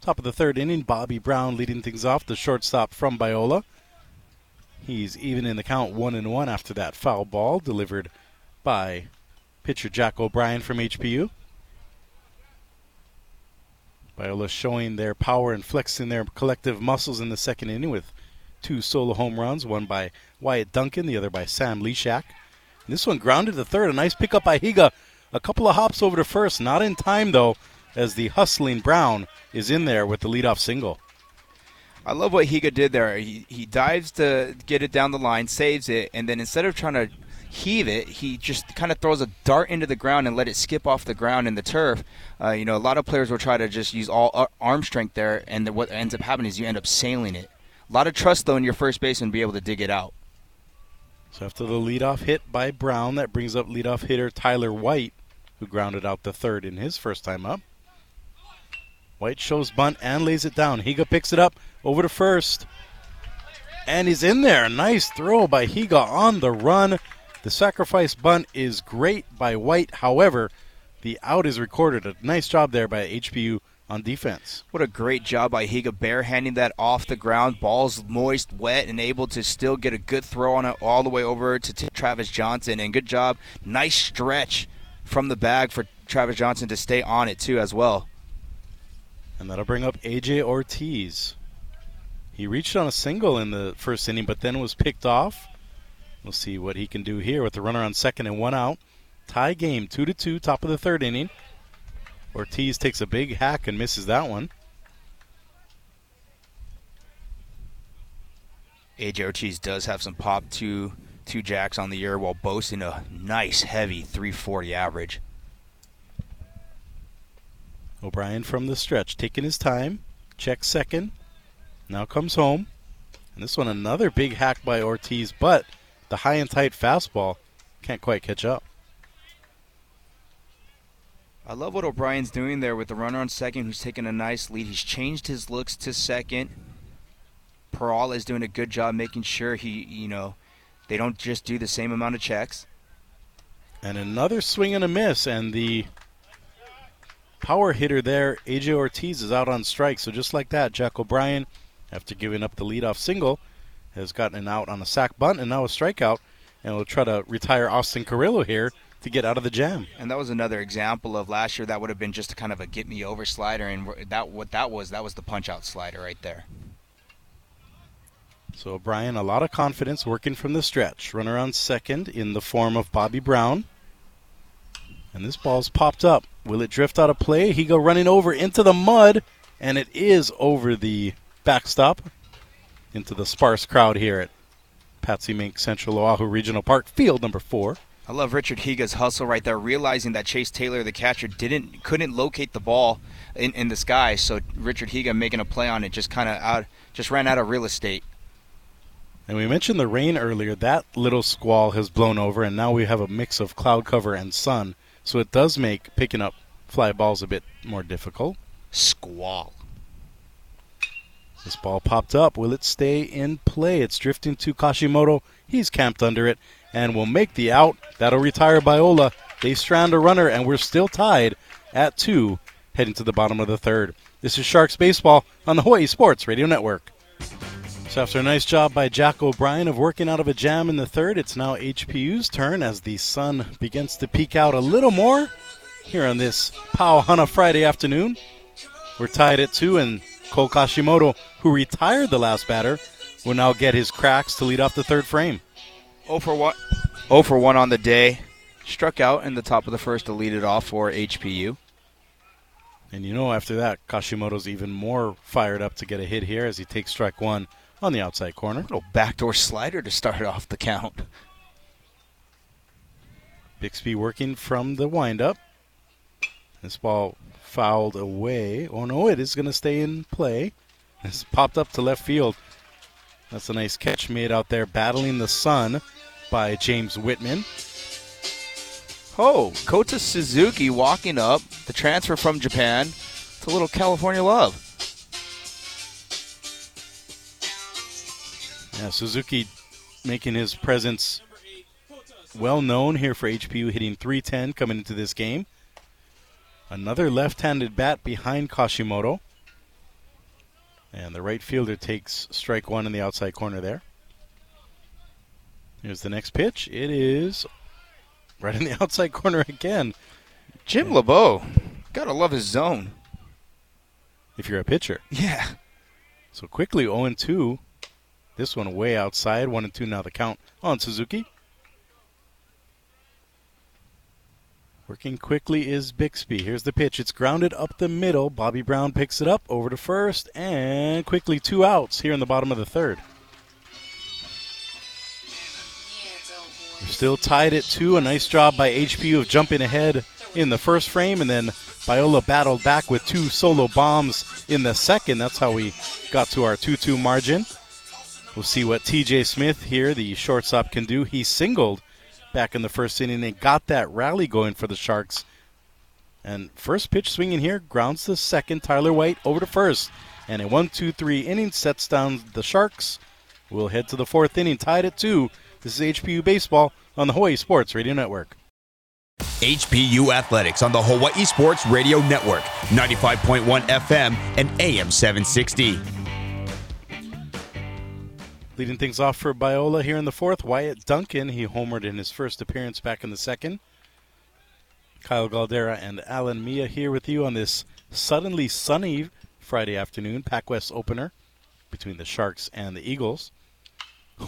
Top of the third inning, Bobby Brown leading things off, the shortstop from Biola. He's even in the count, one and one after that foul ball delivered by pitcher Jack O'Brien from H P U. Biola showing their power and flexing their collective muscles in the second inning with two solo home runs, one by Wyatt Duncan, the other by Sam Leshack. And this one grounded to third, a nice pickup by Higa. A couple of hops over to first, not in time though, as the hustling Brown is in there with the leadoff single. I love what Higa did there. He, he dives to get it down the line, saves it, and then instead of trying to heave it, he just kind of throws a dart into the ground and let it skip off the ground in the turf. Uh, you know, a lot of players will try to just use all arm strength there, and the, what ends up happening is you end up sailing it. A lot of trust, though, in your first baseman to be able to dig it out. So after the leadoff hit by Brown, that brings up leadoff hitter Tyler White, who grounded out the third in his first time up. White shows bunt and lays it down. Higa picks it up over to first, and he's in there. Nice throw by Higa on the run. The sacrifice bunt is great by White. However, the out is recorded. A nice job there by H P U on defense. What a great job by Higa, barehanding that off the ground. Ball's moist, wet, and able to still get a good throw on it all the way over to t- Travis Johnson. And good job. Nice stretch from the bag for Travis Johnson to stay on it, too, as well. And that'll bring up A J. Ortiz. He reached on a single in the first inning, but then was picked off. We'll see what he can do here with the runner on second and one out. Tie game, two to two, top of the third inning. Ortiz takes a big hack and misses that one. A J. Ortiz does have some pop, two, two jacks on the year, while boasting a nice, heavy three forty average. O'Brien from the stretch, taking his time, checks second, now comes home. And this one, another big hack by Ortiz, but the high and tight fastball can't quite catch up. I love what O'Brien's doing there with the runner on second, who's taking a nice lead. He's changed his looks to second. Peralta is doing a good job making sure he, you know, they don't just do the same amount of checks. And another swing and a miss, and the power hitter there, A J. Ortiz, is out on strike. So just like that, Jack O'Brien, after giving up the leadoff single, has gotten out on a sack bunt and now a strikeout, and will try to retire Austin Carrillo here to get out of the jam. And that was another example of last year that would have been just kind of a get-me-over slider, and that what that was, that was the punch-out slider right there. So, Brian, a lot of confidence working from the stretch. Runner on second in the form of Bobby Brown. And this ball's popped up. Will it drift out of play? He go running over into the mud, and it is over the backstop into the sparse crowd here at Patsy Mink Central Oahu Regional Park, field number four. I love Richard Higa's hustle right there, realizing that Chase Taylor, the catcher, didn't couldn't locate the ball in, in the sky. So Richard Higa making a play on it, just kind of out, just ran out of real estate. And we mentioned the rain earlier. That little squall has blown over, and now we have a mix of cloud cover and sun. So it does make picking up fly balls a bit more difficult. Squall. This ball popped up. Will it stay in play? It's drifting to Kashimoto. He's camped under it and will make the out. That'll retire Biola. They strand a runner, and we're still tied at two, heading to the bottom of the third. This is Sharks Baseball on the Hawaii Sports Radio Network. So after a nice job by Jack O'Brien of working out of a jam in the third, it's now H P U's turn as the sun begins to peek out a little more here on this Pauhana Friday afternoon. We're tied at two, and Cole Kashimoto, who retired the last batter, will now get his cracks to lead off the third frame. oh for one oh for one on the day. Struck out in the top of the first to lead it off for H P U. And you know, after that, Kashimoto's even more fired up to get a hit here as he takes strike one on the outside corner. A little backdoor slider to start off the count. Bixby working from the windup. This ball fouled away. Oh, no, it is going to stay in play. It's popped up to left field. That's a nice catch made out there, battling the sun by James Whitman. Oh, Kota Suzuki walking up, the transfer from Japan. It's a little California love. Yeah, Suzuki making his presence well known here for H P U, hitting three ten coming into this game. Another left-handed bat behind Kashimoto. And the right fielder takes strike one in the outside corner there. Here's the next pitch. It is right in the outside corner again. Jim LeBeau. Gotta love his zone. If you're a pitcher. Yeah. So quickly oh and two. This one way outside. one and two now the count on Suzuki. Working quickly is Bixby. Here's the pitch. It's grounded up the middle. Bobby Brown picks it up over to first, and quickly two outs here in the bottom of the third. We're still tied at two. A nice job by H P U of jumping ahead in the first frame, and then Biola battled back with two solo bombs in the second. That's how we got to our two two margin. We'll see what T J. Smith here, the shortstop, can do. He singled back in the first inning. They got that rally going for the Sharks. And first pitch swinging here, grounds the second. Tyler White over to first. And a one two three inning sets down the Sharks. We'll head to the fourth inning, tied at two. This is H P U Baseball on the Hawaii Sports Radio Network. H P U Athletics on the Hawaii Sports Radio Network, ninety-five point one F M and A M seven sixty. Leading things off for Biola here in the fourth, Wyatt Duncan. He homered in his first appearance back in the second. Kyle Galdera and Alan Mia here with you on this suddenly sunny Friday afternoon, PacWest opener between the Sharks and the Eagles.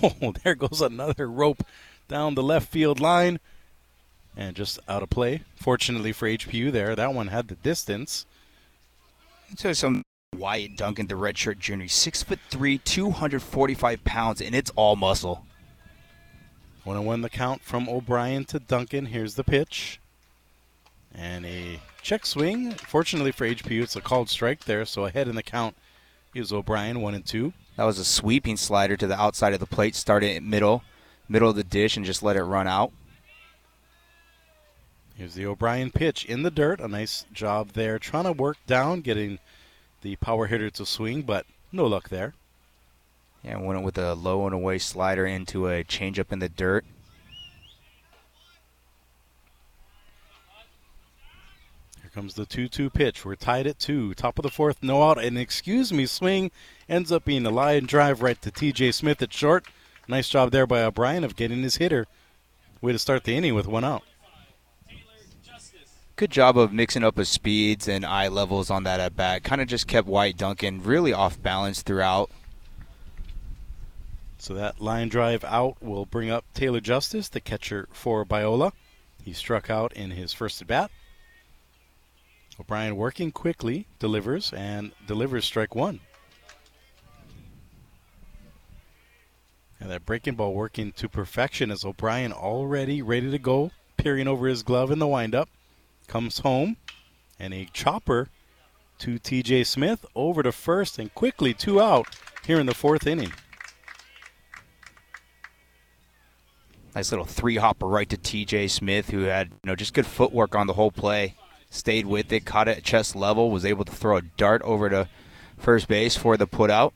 Oh, there goes another rope down the left field line. And just out of play. Fortunately for H P U there, that one had the distance. So some... Wyatt Duncan, the redshirt junior, six foot three, two hundred forty-five pounds, and it's all muscle. one oh one the count from O'Brien to Duncan. Here's the pitch. And a check swing. Fortunately for H P U, it's a called strike there, so ahead in the count is O'Brien, one and two. That was a sweeping slider to the outside of the plate, started at middle, middle of the dish, and just let it run out. Here's the O'Brien pitch in the dirt. A nice job there, trying to work down, getting the power hitter to swing, but no luck there. Yeah, went with a low and away slider into a changeup in the dirt. Here Here comes the two two pitch. We're tied at two. Top of the fourth, no out. And excuse me, swing ends up being a line drive right to T J. Smith at short. Nice job there by O'Brien of getting his hitter. Way to start the inning with one out. Good job of mixing up his speeds and eye levels on that at bat. Kind of just kept Wyatt Duncan really off balance throughout. So that line drive out will bring up Taylor Justice, the catcher for Biola. He struck out in his first at bat. O'Brien working quickly, delivers, and delivers strike one. And that breaking ball working to perfection as O'Brien already ready to go, peering over his glove in the windup. Comes home, and a chopper to T J. Smith over to first, and quickly two out here in the fourth inning. Nice little three-hopper right to T J. Smith, who had, you know, just good footwork on the whole play. Stayed with it, caught it at chest level, was able to throw a dart over to first base for the putout.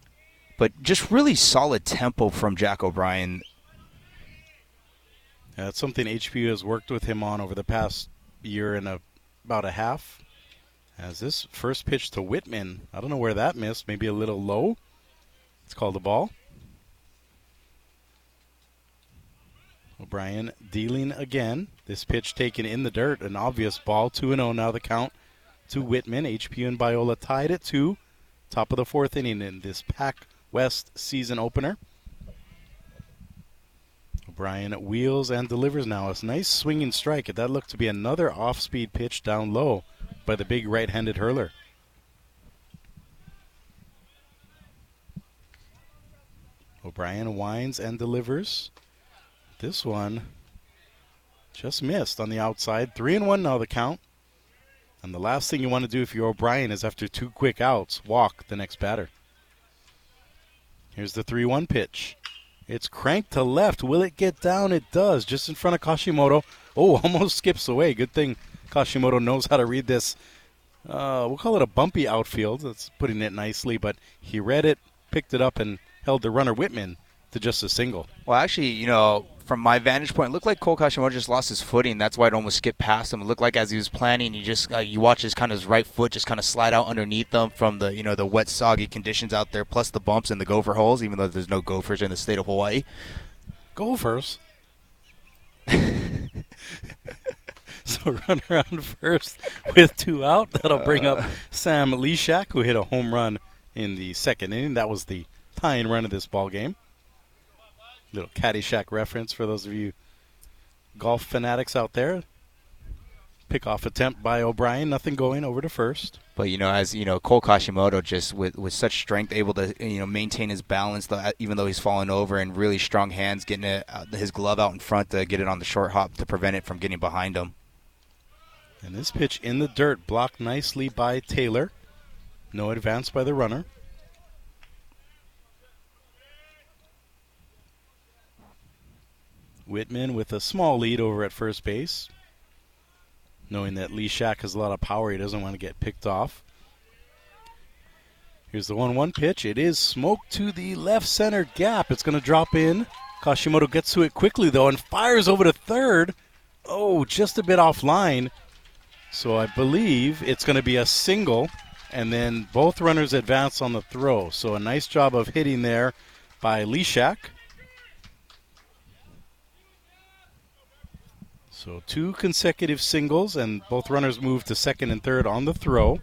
But just really solid tempo from Jack O'Brien. Yeah, that's something H P U has worked with him on over the past year and a, about a half. As this first pitch to Whitman, I don't know where that missed, maybe a little low. It's called a ball. O'Brien dealing again. This pitch taken in the dirt, an obvious ball. two and oh now the count to Whitman. H P U and Biola tied at two. Top of the fourth inning in this Pac West season opener. O'Brien wheels and delivers now. A nice swinging strike. That looked to be another off-speed pitch down low by the big right-handed hurler. O'Brien winds and delivers. This one just missed on the outside. Three and one now the count. And the last thing you want to do if you're O'Brien is after two quick outs, walk the next batter. Here's the three one pitch. It's cranked to left. Will it get down? It does. Just in front of Kashimoto. Oh, almost skips away. Good thing Kashimoto knows how to read this. Uh, we'll call it a bumpy outfield. That's putting it nicely, but he read it, picked it up, and held the runner Whitman to just a single. Well, actually, you know, from my vantage point, it looked like Cole Kashimoto just lost his footing. That's why it almost skipped past him. It looked like as he was planning, you just uh, you watch his kind of his right foot just kind of slide out underneath them from the you know the wet, soggy conditions out there, plus the bumps and the gopher holes. Even though there's no gophers in the state of Hawaii, gophers. So run around first with two out. That'll bring up Sam Leshack, who hit a home run in the second inning. That was the tying run of this ball game. Little Caddyshack reference for those of you golf fanatics out there. Pickoff attempt by O'Brien, nothing going, over to first. But you know, as you know, Cole Kashimoto just with, with such strength, able to you know maintain his balance, even though he's falling over, and really strong hands, getting it, his glove out in front to get it on the short hop to prevent it from getting behind him. And this pitch in the dirt, blocked nicely by Taylor. No advance by the runner. Whitman with a small lead over at first base, knowing that Leshack has a lot of power. He doesn't want to get picked off. Here's the one one pitch. It is smoked to the left center gap. It's going to drop in. Kashimoto gets to it quickly, though, and fires over to third. Oh, just a bit offline. So I believe it's going to be a single, and then both runners advance on the throw. So a nice job of hitting there by Leshack. So two consecutive singles, and both runners move to second and third on the throw.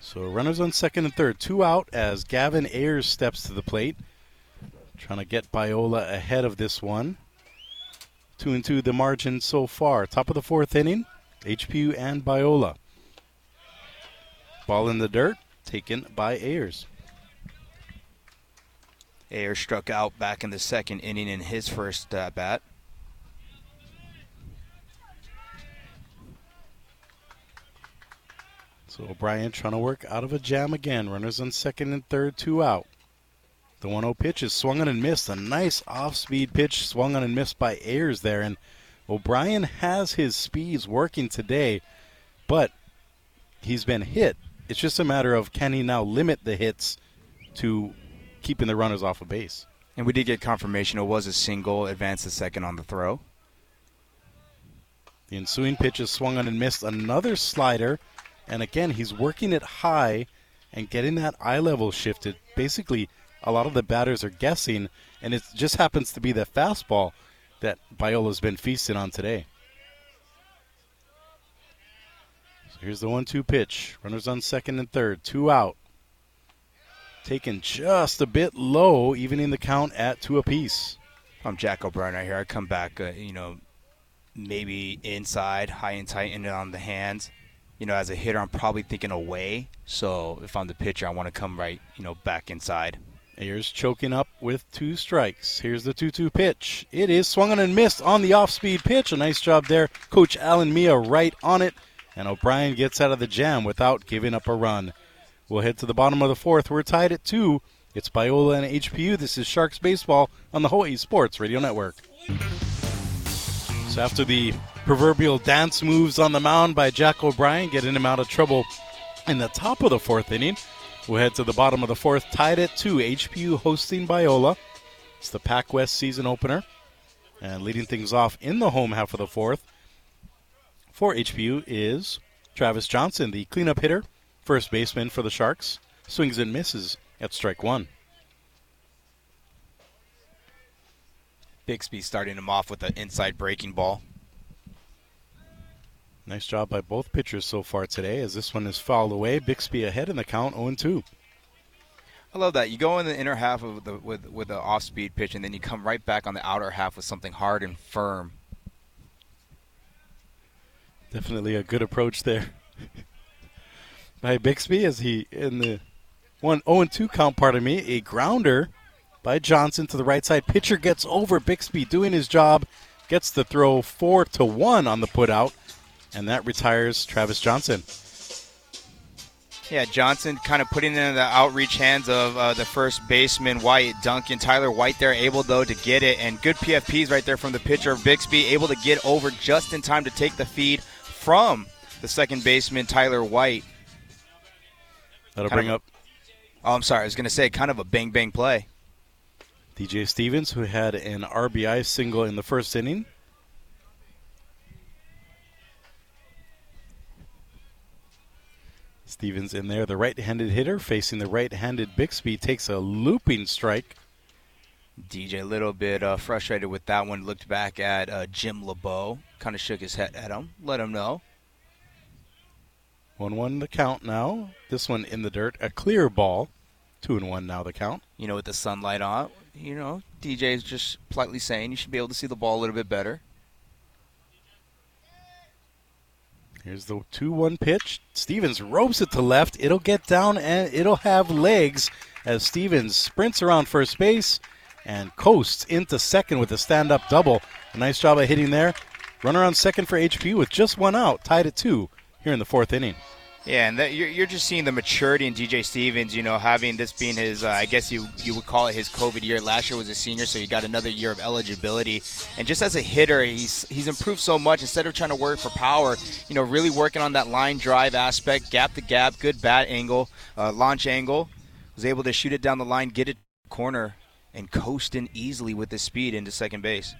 So runners on second and third, two out as Gavin Ayers steps to the plate, trying to get Biola ahead of this one. Two and two the margin so far. Top of the fourth inning, H P U and Biola. Ball in the dirt, taken by Ayers. Ayers struck out back in the second inning in his first uh, bat. So O'Brien trying to work out of a jam again. Runners on second and third, two out. The one oh pitch is swung on and missed. A nice off-speed pitch swung on and missed by Ayers there. And O'Brien has his speeds working today, but he's been hit. It's just a matter of can he now limit the hits to keeping the runners off of base. And we did get confirmation it was a single, advanced to second on the throw. The ensuing pitch is swung on and missed. Another slider. And again, he's working it high and getting that eye level shifted. Basically, a lot of the batters are guessing, and it just happens to be the fastball that Biola's been feasting on today. So here's the one two pitch. Runners on second and third. Two out. Taken just a bit low, evening the count at two apiece. I'm Jack O'Brien right here. I come back, uh, you know, maybe inside, high and tight, and on the hands. You know, as a hitter, I'm probably thinking away. So if I'm the pitcher, I want to come right, you know, back inside. Ayers choking up with two strikes. Here's the two two pitch. It is swung on and missed on the off-speed pitch. A nice job there. Coach Alan Mia right on it. And O'Brien gets out of the jam without giving up a run. We'll head to the bottom of the fourth. We're tied at two. It's Biola and H P U. This is Sharks Baseball on the Hawaii Sports Radio Network. So after the proverbial dance moves on the mound by Jack O'Brien, getting him out of trouble in the top of the fourth inning, we'll head to the bottom of the fourth. Tied at two. H P U hosting Biola. It's the PacWest season opener. And leading things off in the home half of the fourth for H P U is Travis Johnson, the cleanup hitter. First baseman for the Sharks, swings and misses at strike one. Bixby starting him off with an inside breaking ball. Nice job by both pitchers so far today, as this one is fouled away. Bixby ahead in the count, oh and two. I love that. You go in the inner half of the, with with an off-speed pitch, and then you come right back on the outer half with something hard and firm. Definitely a good approach there. By Bixby, as he in the one oh two count, pardon me, a grounder by Johnson to the right side. Pitcher gets over. Bixby doing his job, gets the throw four to one on the put out, and that retires Travis Johnson. Yeah, Johnson kind of putting in the outreach hands of uh, the first baseman, Wyatt Duncan. Tyler White there able, though, to get it, and good P F Ps right there from the pitcher. Bixby able to get over just in time to take the feed from the second baseman, Tyler White. That'll kind bring of, up. Oh, I'm sorry. I was going to say kind of a bang-bang play. D J. Stevens, who had an R B I single in the first inning. Stevens in there. The right-handed hitter facing the right-handed Bixby takes a looping strike. D J a little bit uh, frustrated with that one. Looked back at uh, Jim LeBeau. Kind of shook his head at him. Let him know. one one the count now. This one in the dirt. A clear ball. two and one now the count. You know, with the sunlight on, you know, D J is just politely saying you should be able to see the ball a little bit better. Here's the two one pitch. Stevens ropes it to left. It'll get down and it'll have legs as Stevens sprints around first base and coasts into second with a stand-up double. A nice job of hitting there. Runner on second for H P with just one out. Tied at two. Here in the fourth inning. Yeah, and that, you're, you're just seeing the maturity in D J Stevens, you know, having this being his, uh, I guess you, you would call it his COVID year. Last year was a senior, so he got another year of eligibility. And just as a hitter, he's he's improved so much. Instead of trying to work for power, you know, really working on that line drive aspect, gap to gap, good bat angle, uh, launch angle. Was able to shoot it down the line, get it to the corner, and coast in easily with his speed into second base.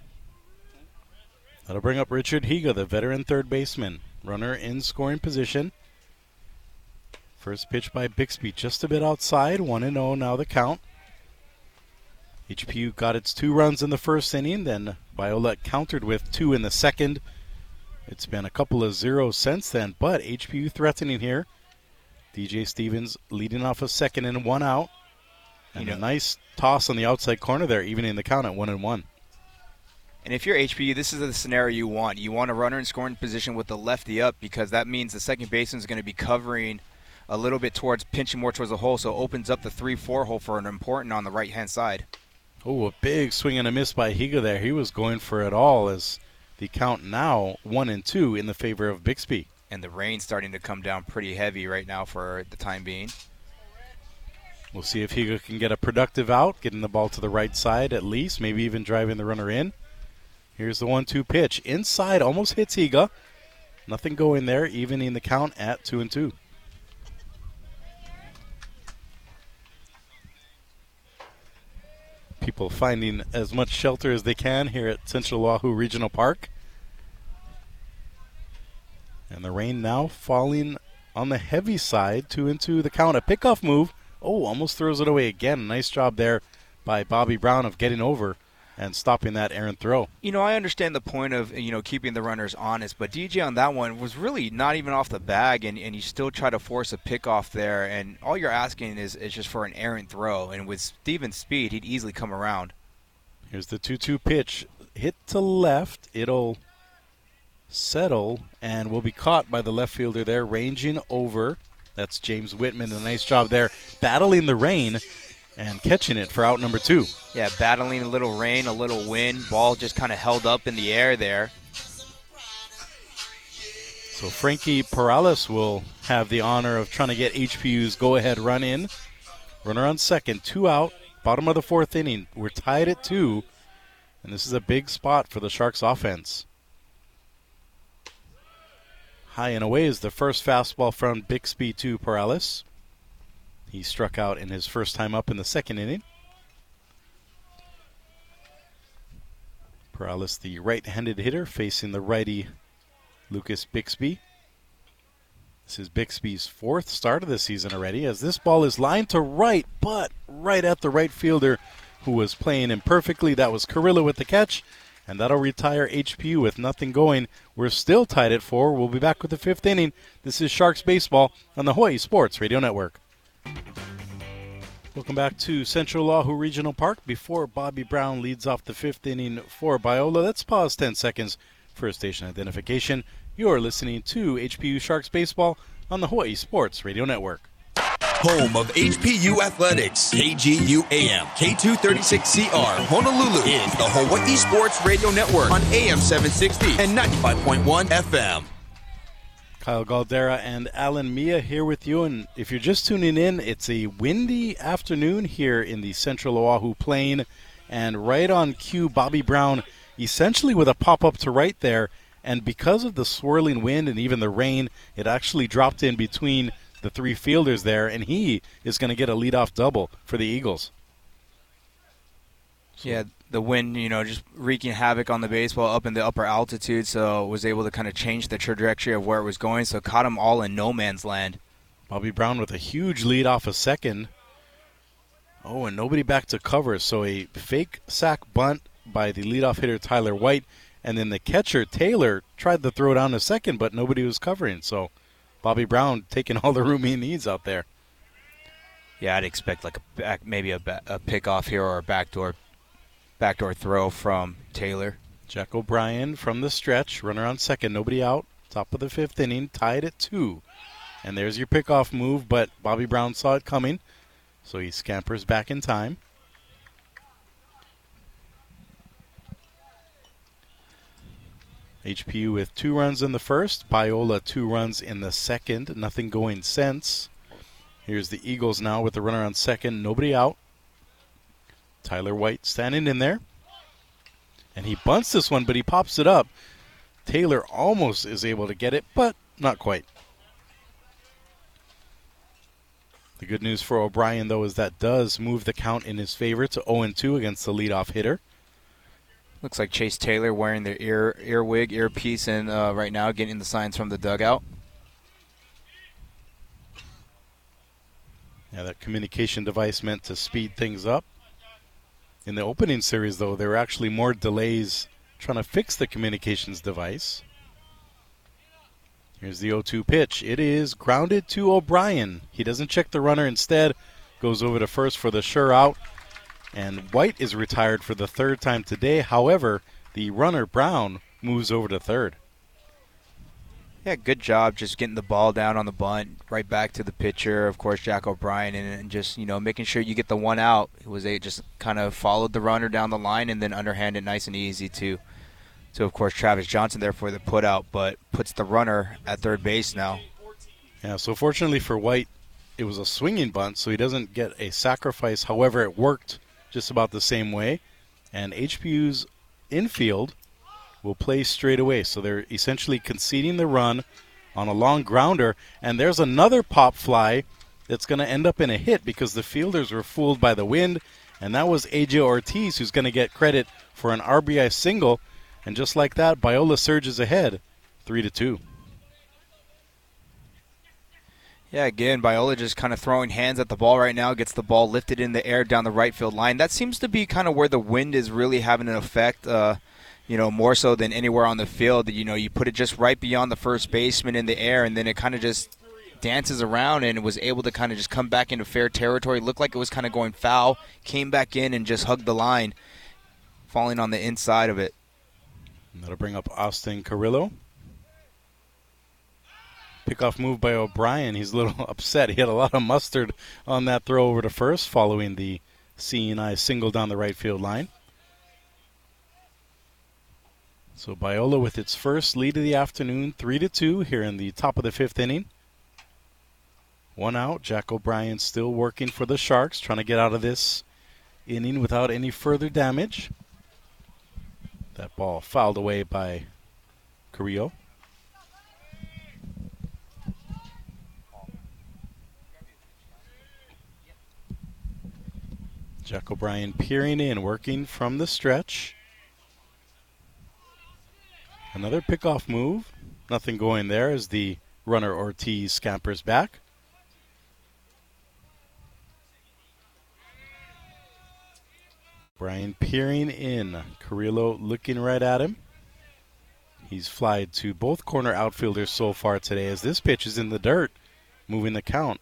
That'll bring up Richard Higa, the veteran third baseman. Runner in scoring position. First pitch by Bixby just a bit outside. one and oh now the count. H P U got its two runs in the first inning. Then Biola countered with two in the second. It's been a couple of zeros since then, but H P U threatening here. D J Stevens leading off a second and one out. And you know, a nice toss on the outside corner there, evening the count at one and one. And if you're H P U, this is the scenario you want. You want a runner in scoring position with the lefty up, because that means the second baseman is going to be covering a little bit towards, pinching more towards the hole, so opens up the three four hole for an important on the right-hand side. Oh, a big swing and a miss by Higa there. He was going for it all, as the count now one and two in the favor of Bixby. And the rain starting to come down pretty heavy right now for the time being. We'll see if Higa can get a productive out, getting the ball to the right side at least, maybe even driving the runner in. Here's the one two pitch. Inside, almost hits Higa. Nothing going there, evening the count at two and two. people finding as much shelter as they can here at Central Oahu Regional Park. And the rain now falling on the heavy side, two into the count. A pickoff move. Oh, almost throws it away again. Nice job there by Bobby Brown of getting over and stopping that errant throw. You know, I understand the point of, you know, keeping the runners honest, but D J on that one was really not even off the bag, and, and you still try to force a pickoff there, and all you're asking is, is just for an errant throw, and with Stevens' speed, he'd easily come around. Here's the two two pitch. Hit to left. It'll settle and will be caught by the left fielder there, ranging over. That's James Whitman. A nice job there battling the rain and catching it for out number two. Yeah, battling a little rain, a little wind. Ball just kind of held up in the air there. So Frankie Perales will have the honor of trying to get H P U's go-ahead run in. Runner on second, two out, bottom of the fourth inning. We're tied at two, and this is a big spot for the Sharks offense. High and away is the first fastball from Bixby to Perales. He struck out in his first time up in the second inning. Perales, the right-handed hitter, facing the righty Lucas Bixby. This is Bixby's fourth start of the season already, as this ball is lined to right, but right at the right fielder who was playing imperfectly. That was Carrillo with the catch, and that'll retire H P U with nothing going. We're still tied at four. We'll be back with the fifth inning. This is Sharks Baseball on the Hawaii Sports Radio Network. Welcome back to Central Oahu Regional Park. Before Bobby Brown leads off the fifth inning for Biola, let's pause ten seconds for station identification. You're listening to H P U Sharks Baseball on the Hawaii Sports Radio Network. Home of H P U Athletics, K G U A M, K two thirty-six C R, Honolulu is the Hawaii Sports Radio Network on A M seven sixty and ninety-five point one F M. Kyle Galdera and Alan Mia here with you, and if you're just tuning in, it's a windy afternoon here in the Central Oahu Plain, and right on cue, Bobby Brown essentially with a pop-up to right there, and because of the swirling wind and even the rain, it actually dropped in between the three fielders there, and he is going to get a leadoff double for the Eagles. So. Yeah, the wind, you know, just wreaking havoc on the baseball up in the upper altitude, so was able to kind of change the trajectory of where it was going, so caught them all in no man's land. Bobby Brown with a huge lead off a second. Oh, and nobody back to cover, so a fake sack bunt by the leadoff hitter Tyler White, and then the catcher Taylor tried to throw down a second, but nobody was covering, so Bobby Brown taking all the room he needs out there. Yeah, I'd expect like a back, maybe a, back, a pickoff here or a backdoor Backdoor throw from Taylor. Jack O'Brien from the stretch. Runner on second. Nobody out. Top of the fifth inning. Tied at two. And there's your pickoff move, but Bobby Brown saw it coming, so he scampers back in time. H P U with two runs in the first. Biola two runs in the second. Nothing going since. Here's the Eagles now with the runner on second. Nobody out. Tyler White standing in there, and he bunts this one, but he pops it up. Taylor almost is able to get it, but not quite. The good news for O'Brien, though, is that does move the count in his favor to oh and two against the leadoff hitter. Looks like Chase Taylor wearing their ear earwig, earpiece, and uh, right now getting the signs from the dugout. Yeah, that communication device meant to speed things up. In the opening series, though, there were actually more delays trying to fix the communications device. Here's the oh two pitch. It is grounded to O'Brien. He doesn't check the runner. Instead, goes over to first for the sure out. And White is retired for the third time today. However, the runner, Brown, moves over to third. Yeah, good job just getting the ball down on the bunt, right back to the pitcher, of course, Jack O'Brien, and, and just, you know, making sure you get the one out. It was they just kind of followed the runner down the line and then underhanded nice and easy to, to of course, Travis Johnson there for the put out, but puts the runner at third base now. Yeah, so fortunately for White, it was a swinging bunt, so he doesn't get a sacrifice. However, it worked just about the same way, and H P U's infield will play straight away. So they're essentially conceding the run on a long grounder. And there's another pop fly that's going to end up in a hit because the fielders were fooled by the wind And that was A J. Ortiz, who's going to get credit for an R B I single. And just like that, Biola surges ahead, three to two. Yeah, again, Biola just kind of throwing hands at the ball right now, gets the ball lifted in the air down the right field line. That seems to be kind of where the wind is really having an effect, uh, you know, more so than anywhere on the field. You know, you put it just right beyond the first baseman in the air, and then it kind of just dances around and was able to kind of just come back into fair territory. Looked like it was kind of going foul, came back in and just hugged the line, falling on the inside of it. And that'll bring up Austin Carrillo. Pickoff move by O'Brien. He's a little upset. He had a lot of mustard on that throw over to first following the C and I single down the right field line. So Biola with its first lead of the afternoon, three to two here in the top of the fifth inning. One out. Jack O'Brien still working for the Sharks, trying to get out of this inning without any further damage. That ball fouled away by Carrillo. Jack O'Brien peering in, working from the stretch. Another pickoff move. Nothing going there as the runner Ortiz scampers back. O'Brien peering in. Carrillo looking right at him. He's flied to both corner outfielders so far today as this pitch is in the dirt, moving the count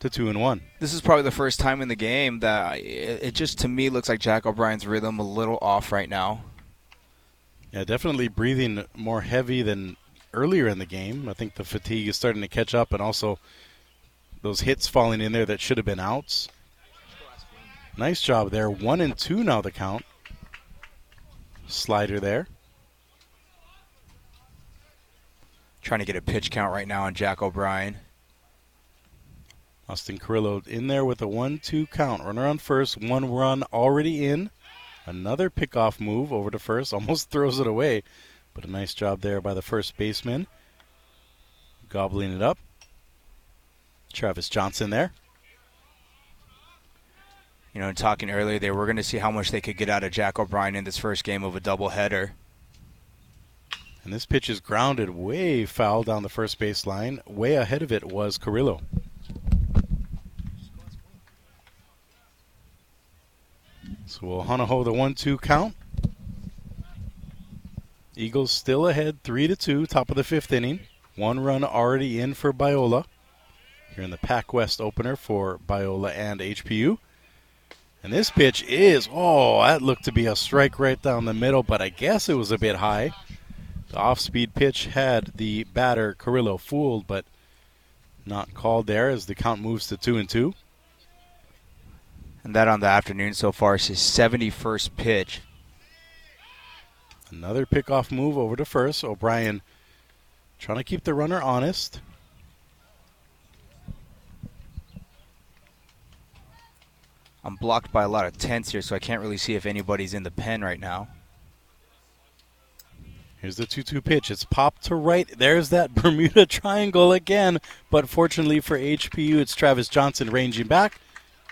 to two and one. This is probably the first time in the game that it just, to me, looks like Jack O'Brien's rhythm a little off right now. Yeah, definitely breathing more heavy than earlier in the game. I think the fatigue is starting to catch up, and also those hits falling in there that should have been outs. Nice job there. One and two now the count. Slider there. Trying to get a pitch count right now on Jack O'Brien. Austin Carrillo in there with a one two count. Runner on first, one run already in. Another pickoff move over to first, almost throws it away. But a nice job there by the first baseman. Gobbling it up. Travis Johnson there. You know, talking earlier, they were going to see how much they could get out of Jack O'Brien in this first game of a doubleheader. And this pitch is grounded way foul down the first baseline. Way ahead of it was Carrillo. So we'll Honoho the one two count. Eagles still ahead three to two, top of the fifth inning. One run already in for Biola. Here in the Pac West opener for Biola and H P U. And this pitch is, oh, that looked to be a strike right down the middle, but I guess it was a bit high. The off-speed pitch had the batter Carrillo fooled, but not called there as the count moves to two and two. And that on the afternoon so far is his seventy-first pitch. Another pickoff move over to first. O'Brien trying to keep the runner honest. I'm blocked by a lot of tents here, so I can't really see if anybody's in the pen right now. Here's the two two pitch. It's popped to right. There's that Bermuda Triangle again, but fortunately for H P U, it's Travis Johnson ranging back,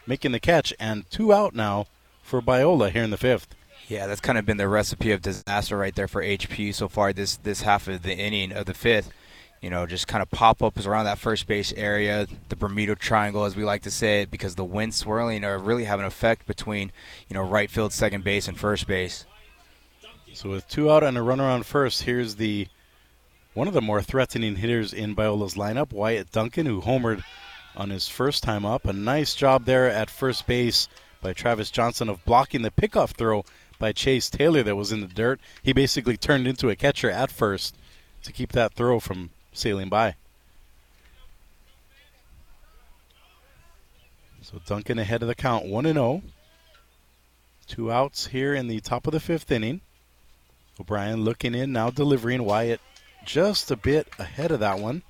making the catch, and two out now for Biola here in the fifth. Yeah, that's kind of been the recipe of disaster right there for H P U so far this, this half of the inning of the fifth. You know, just kind of pop-ups around that first base area, the Bermuda Triangle, as we like to say it, because the wind swirling are really having an effect between, you know, right field, second base, and first base. So with two out and a runner on first, here's the one of the more threatening hitters in Biola's lineup, Wyatt Duncan, who homered on his first time up. A nice job there at first base by Travis Johnson of blocking the pickoff throw by Chase Taylor that was in the dirt. He basically turned into a catcher at first to keep that throw from sailing by. So Duncan ahead of the count, one and oh. Two outs here in the top of the fifth inning. O'Brien looking in, now delivering. Wyatt just a bit ahead of that one.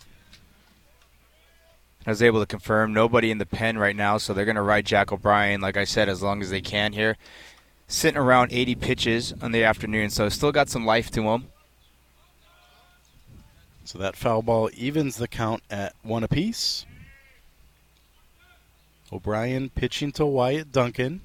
I was able to confirm nobody in the pen right now, so they're going to ride Jack O'Brien, like I said, as long as they can here. Sitting around eighty pitches on the afternoon, so still got some life to him. So that foul ball evens the count at one apiece. O'Brien pitching to Wyatt Duncan.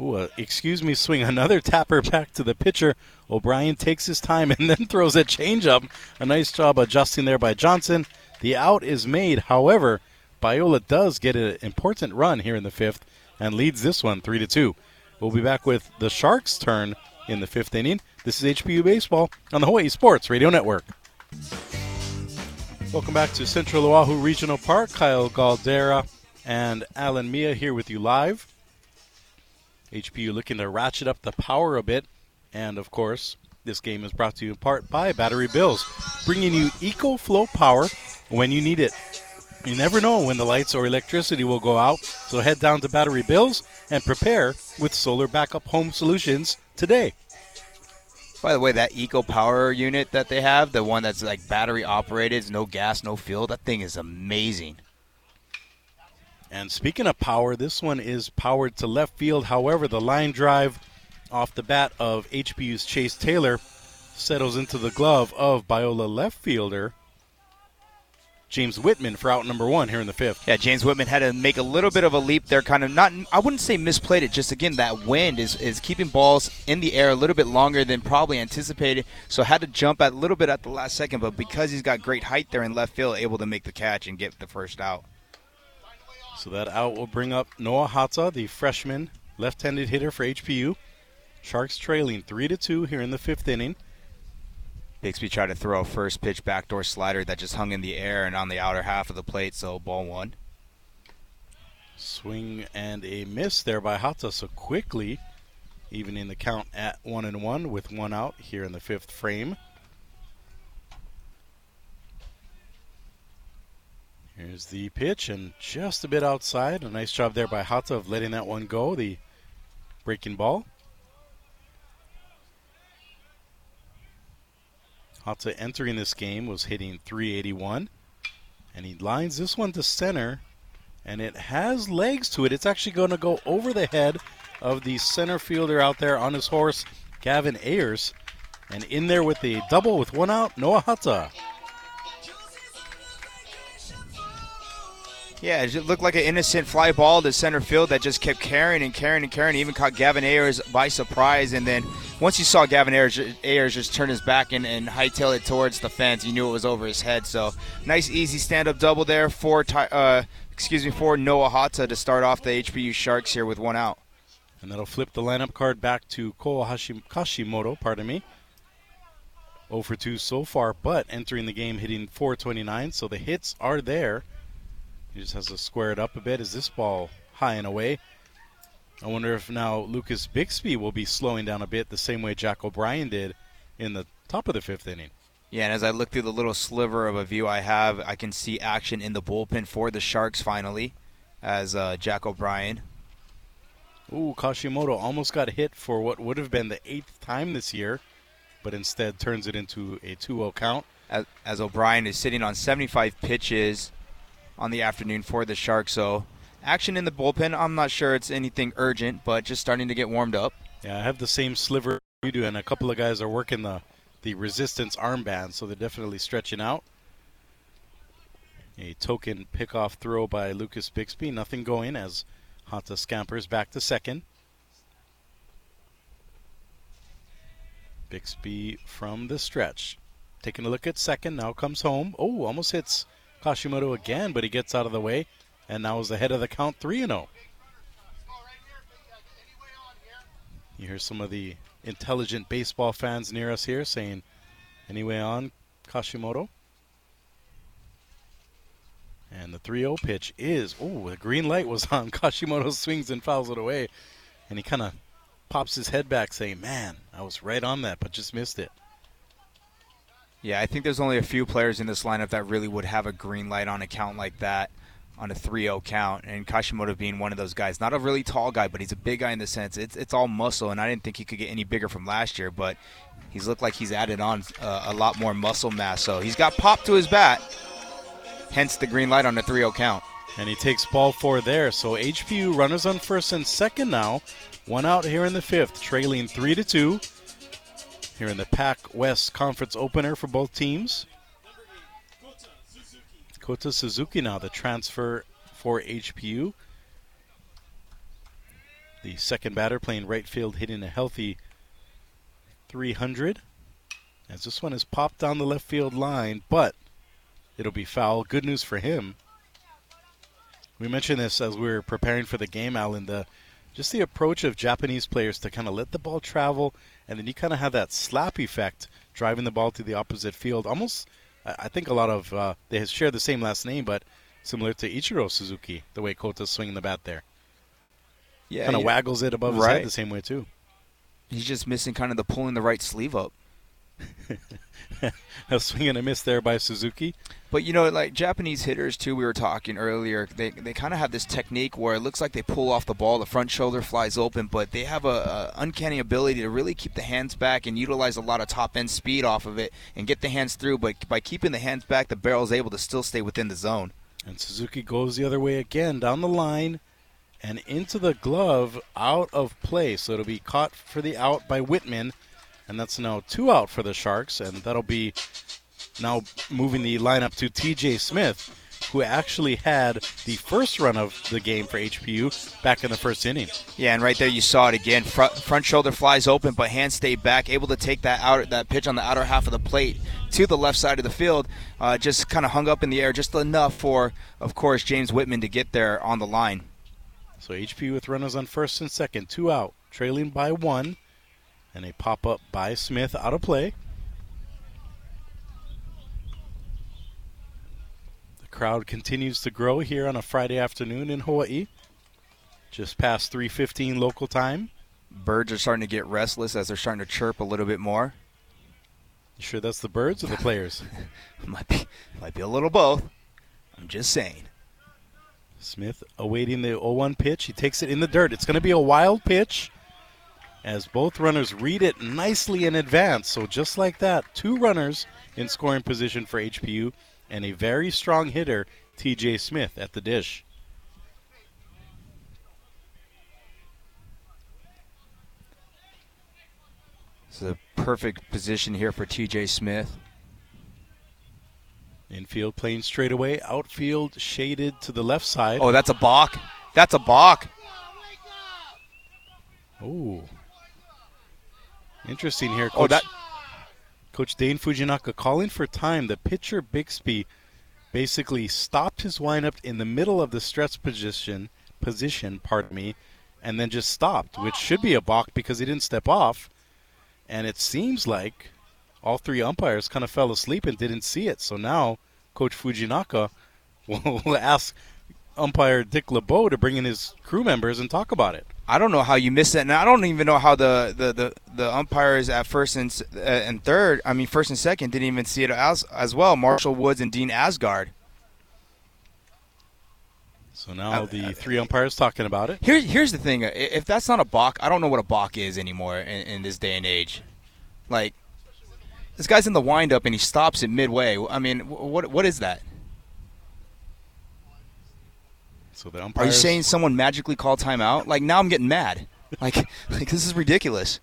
Ooh, uh, excuse me, swing. Another tapper back to the pitcher. O'Brien takes his time and then throws a changeup. A nice job adjusting there by Johnson. The out is made. However, Biola does get an important run here in the fifth and leads this one three to two. We'll be back with the Sharks' turn in the fifth inning. This is H P U Baseball on the Hawaii Sports Radio Network. Welcome back to Central Oahu Regional Park. Kyle Galdera and Alan Mia here with you live. H P U looking to ratchet up the power a bit. And, of course, this game is brought to you in part by Battery Bills, bringing you eco-flow power when you need it. You never know when the lights or electricity will go out, so head down to Battery Bills and prepare with solar backup home solutions today. By the way, that eco power unit that they have, the one that's like battery operated, no gas, no fuel, that thing is amazing. And speaking of power, this one is powered to left field. However, the line drive off the bat of H B U's Chase Taylor settles into the glove of Biola left fielder James Whitman for out number one here in the fifth. Yeah, James Whitman had to make a little bit of a leap there. Kind of not, I wouldn't say misplayed it. Just again, that wind is, is keeping balls in the air a little bit longer than probably anticipated. So had to jump a little bit at the last second, but because he's got great height there in left field, able to make the catch and get the first out. So that out will bring up Noah Hata, the freshman left-handed hitter for H P U. Sharks trailing three to two here in the fifth inning. Bixby tried to throw a first pitch backdoor slider that just hung in the air and on the outer half of the plate, so ball one. Swing and a miss there by Hata, so quickly evening the count at one and one with one out here in the fifth frame. Here's the pitch and just a bit outside. A nice job there by Hata of letting that one go, the breaking ball. Hata entering this game was hitting three eighty-one, and he lines this one to center, and it has legs to it. It's actually going to go over the head of the center fielder out there on his horse, Gavin Ayers, and in there with a double with one out, Noah Hata. Yeah, it looked like an innocent fly ball to center field that just kept carrying and carrying and carrying. Even caught Gavin Ayers by surprise. And then once you saw Gavin Ayers, Ayers just turn his back and, and hightail it towards the fence, you knew it was over his head. So nice, easy stand-up double there for uh, excuse me, for Noah Hata to start off the H B U Sharks here with one out. And that'll flip the lineup card back to Cole Hashim- Kashimoto, pardon me. oh for two so far, but entering the game hitting four twenty-nine, so the hits are there. He just has to square it up a bit. Is this ball high and away? I wonder if now Lucas Bixby will be slowing down a bit the same way Jack O'Brien did in the top of the fifth inning. Yeah, and as I look through the little sliver of a view I have, I can see action in the bullpen for the Sharks finally as uh, Jack O'Brien. Ooh, Kashimoto almost got hit for what would have been the eighth time this year, but instead turns it into a two oh count. As, as O'Brien is sitting on seventy-five pitches on the afternoon for the Sharks. So action in the bullpen, I'm not sure it's anything urgent, but just starting to get warmed up. Yeah, I have the same sliver you do, and a couple of guys are working the, the resistance armband, so they're definitely stretching out. A token pickoff throw by Lucas Bixby. Nothing going as Hata scampers back to second. Bixby from the stretch. Taking a look at second, now comes home. Oh, almost hits Kashimoto again, but he gets out of the way, and now is ahead of the count three oh. You hear some of the intelligent baseball fans near us here saying, any way on, Kashimoto? And the three oh pitch is, oh, the green light was on. Kashimoto swings and fouls it away, and he kind of pops his head back saying, man, I was right on that, but just missed it. Yeah, I think there's only a few players in this lineup that really would have a green light on a count like that, on a three oh count, and Kashimoto being one of those guys. Not a really tall guy, but he's a big guy in the sense it's it's all muscle, and I didn't think he could get any bigger from last year, but he's looked like he's added on uh, a lot more muscle mass. So he's got pop to his bat, hence the green light on a three oh count. And he takes ball four there, so H P U runners on first and second now. One out here in the fifth, trailing three to two. Here in the Pac West Conference opener for both teams. Kota Suzuki now the transfer for H P U. the second batter, playing right field, hitting a healthy three hundred. As this one is popped down the left field line, but it'll be foul. Good news for him. We mentioned this as we were preparing for the game, Alan, the, just the approach of Japanese players to kind of let the ball travel, and then you kind of have that slap effect driving the ball to the opposite field. Almost, I think a lot of, uh, they share the same last name, but similar to Ichiro Suzuki, the way Kota's swinging the bat there. Yeah, kind of yeah. waggles it above his right. head the same way, too. He's just missing kind of the pulling the right sleeve up. A swing and a miss there by Suzuki. But, you know, like Japanese hitters, too, we were talking earlier, they they kind of have this technique where it looks like they pull off the ball, the front shoulder flies open, but they have a, a uncanny ability to really keep the hands back and utilize a lot of top-end speed off of it and get the hands through. But by keeping the hands back, the barrel is able to still stay within the zone. And Suzuki goes the other way again, down the line and into the glove, out of play. So it'll be caught for the out by Whitman. And that's now two out for the Sharks, and that'll be now moving the lineup to T J. Smith, who actually had the first run of the game for H P U back in the first inning. Yeah, and right there you saw it again. Front, front shoulder flies open, but hands stay back, able to take that outer, that pitch on the outer half of the plate to the left side of the field, uh, just kind of hung up in the air just enough for, of course, James Whitman to get there on the line. So H P U with runners on first and second, two out, trailing by one. And a pop-up by Smith out of play. The crowd continues to grow here on a Friday afternoon in Hawaii. Just past three fifteen local time. Birds are starting to get restless as they're starting to chirp a little bit more. You sure that's the birds or the players? might be, might be a little both. I'm just saying. Smith awaiting the oh one pitch. He takes it in the dirt. It's going to be a wild pitch, as both runners read it nicely in advance. So just like that, two runners in scoring position for H P U and a very strong hitter, T J. Smith, at the dish. It's a perfect position here for T J. Smith. Infield playing straight away, outfield shaded to the left side. Oh, that's a balk. That's a balk. Oh. Interesting here, Coach, oh, that- Coach Dane Fujinaka calling for time. The pitcher, Bixby, basically stopped his windup in the middle of the stretch position, position, pardon me, and then just stopped, which should be a balk because he didn't step off. And it seems like all three umpires kind of fell asleep and didn't see it. So now Coach Fujinaka will, will ask umpire Dick LeBeau to bring in his crew members and talk about it. I don't know how you missed that, and I don't even know how the, the, the, the umpires at first and uh, and third, I mean first and second, didn't even see it as, as well. Marshall Woods and Dean Asgard. So now I, the I, three umpires talking about it. Here, here's the thing: if that's not a balk, I don't know what a balk is anymore in, in this day and age. Like this guy's in the windup and he stops it midway. I mean, what what is that? So the umpires... Are you saying someone magically called timeout? Like, now I'm getting mad. Like, like this is ridiculous.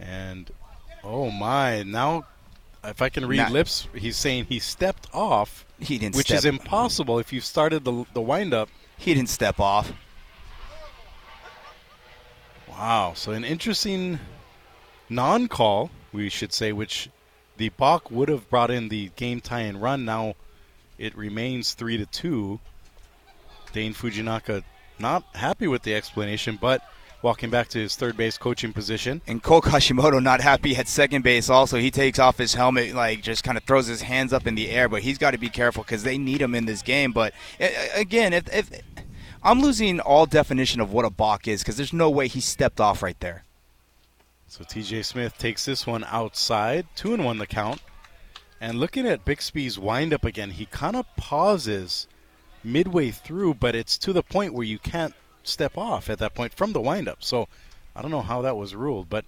And, oh, my. Now, if I can read Not... lips, he's saying he stepped off, he didn't which step... is impossible if you've started the, the windup. He didn't step off. Wow. So an interesting non-call, we should say, which the balk would have brought in the game tying run. Now it remains three to two. Dane Fujinaka not happy with the explanation, but walking back to his third base coaching position. And Cole Kashimoto not happy at second base also. He takes off his helmet, like just kind of throws his hands up in the air, but he's got to be careful because they need him in this game. But again, if, if I'm losing all definition of what a balk is because there's no way he stepped off right there. So T J. Smith takes this one outside, two and one the count. And looking at Bixby's windup again, he kind of pauses midway through, but it's to the point where you can't step off at that point from the windup. So I don't know how that was ruled. But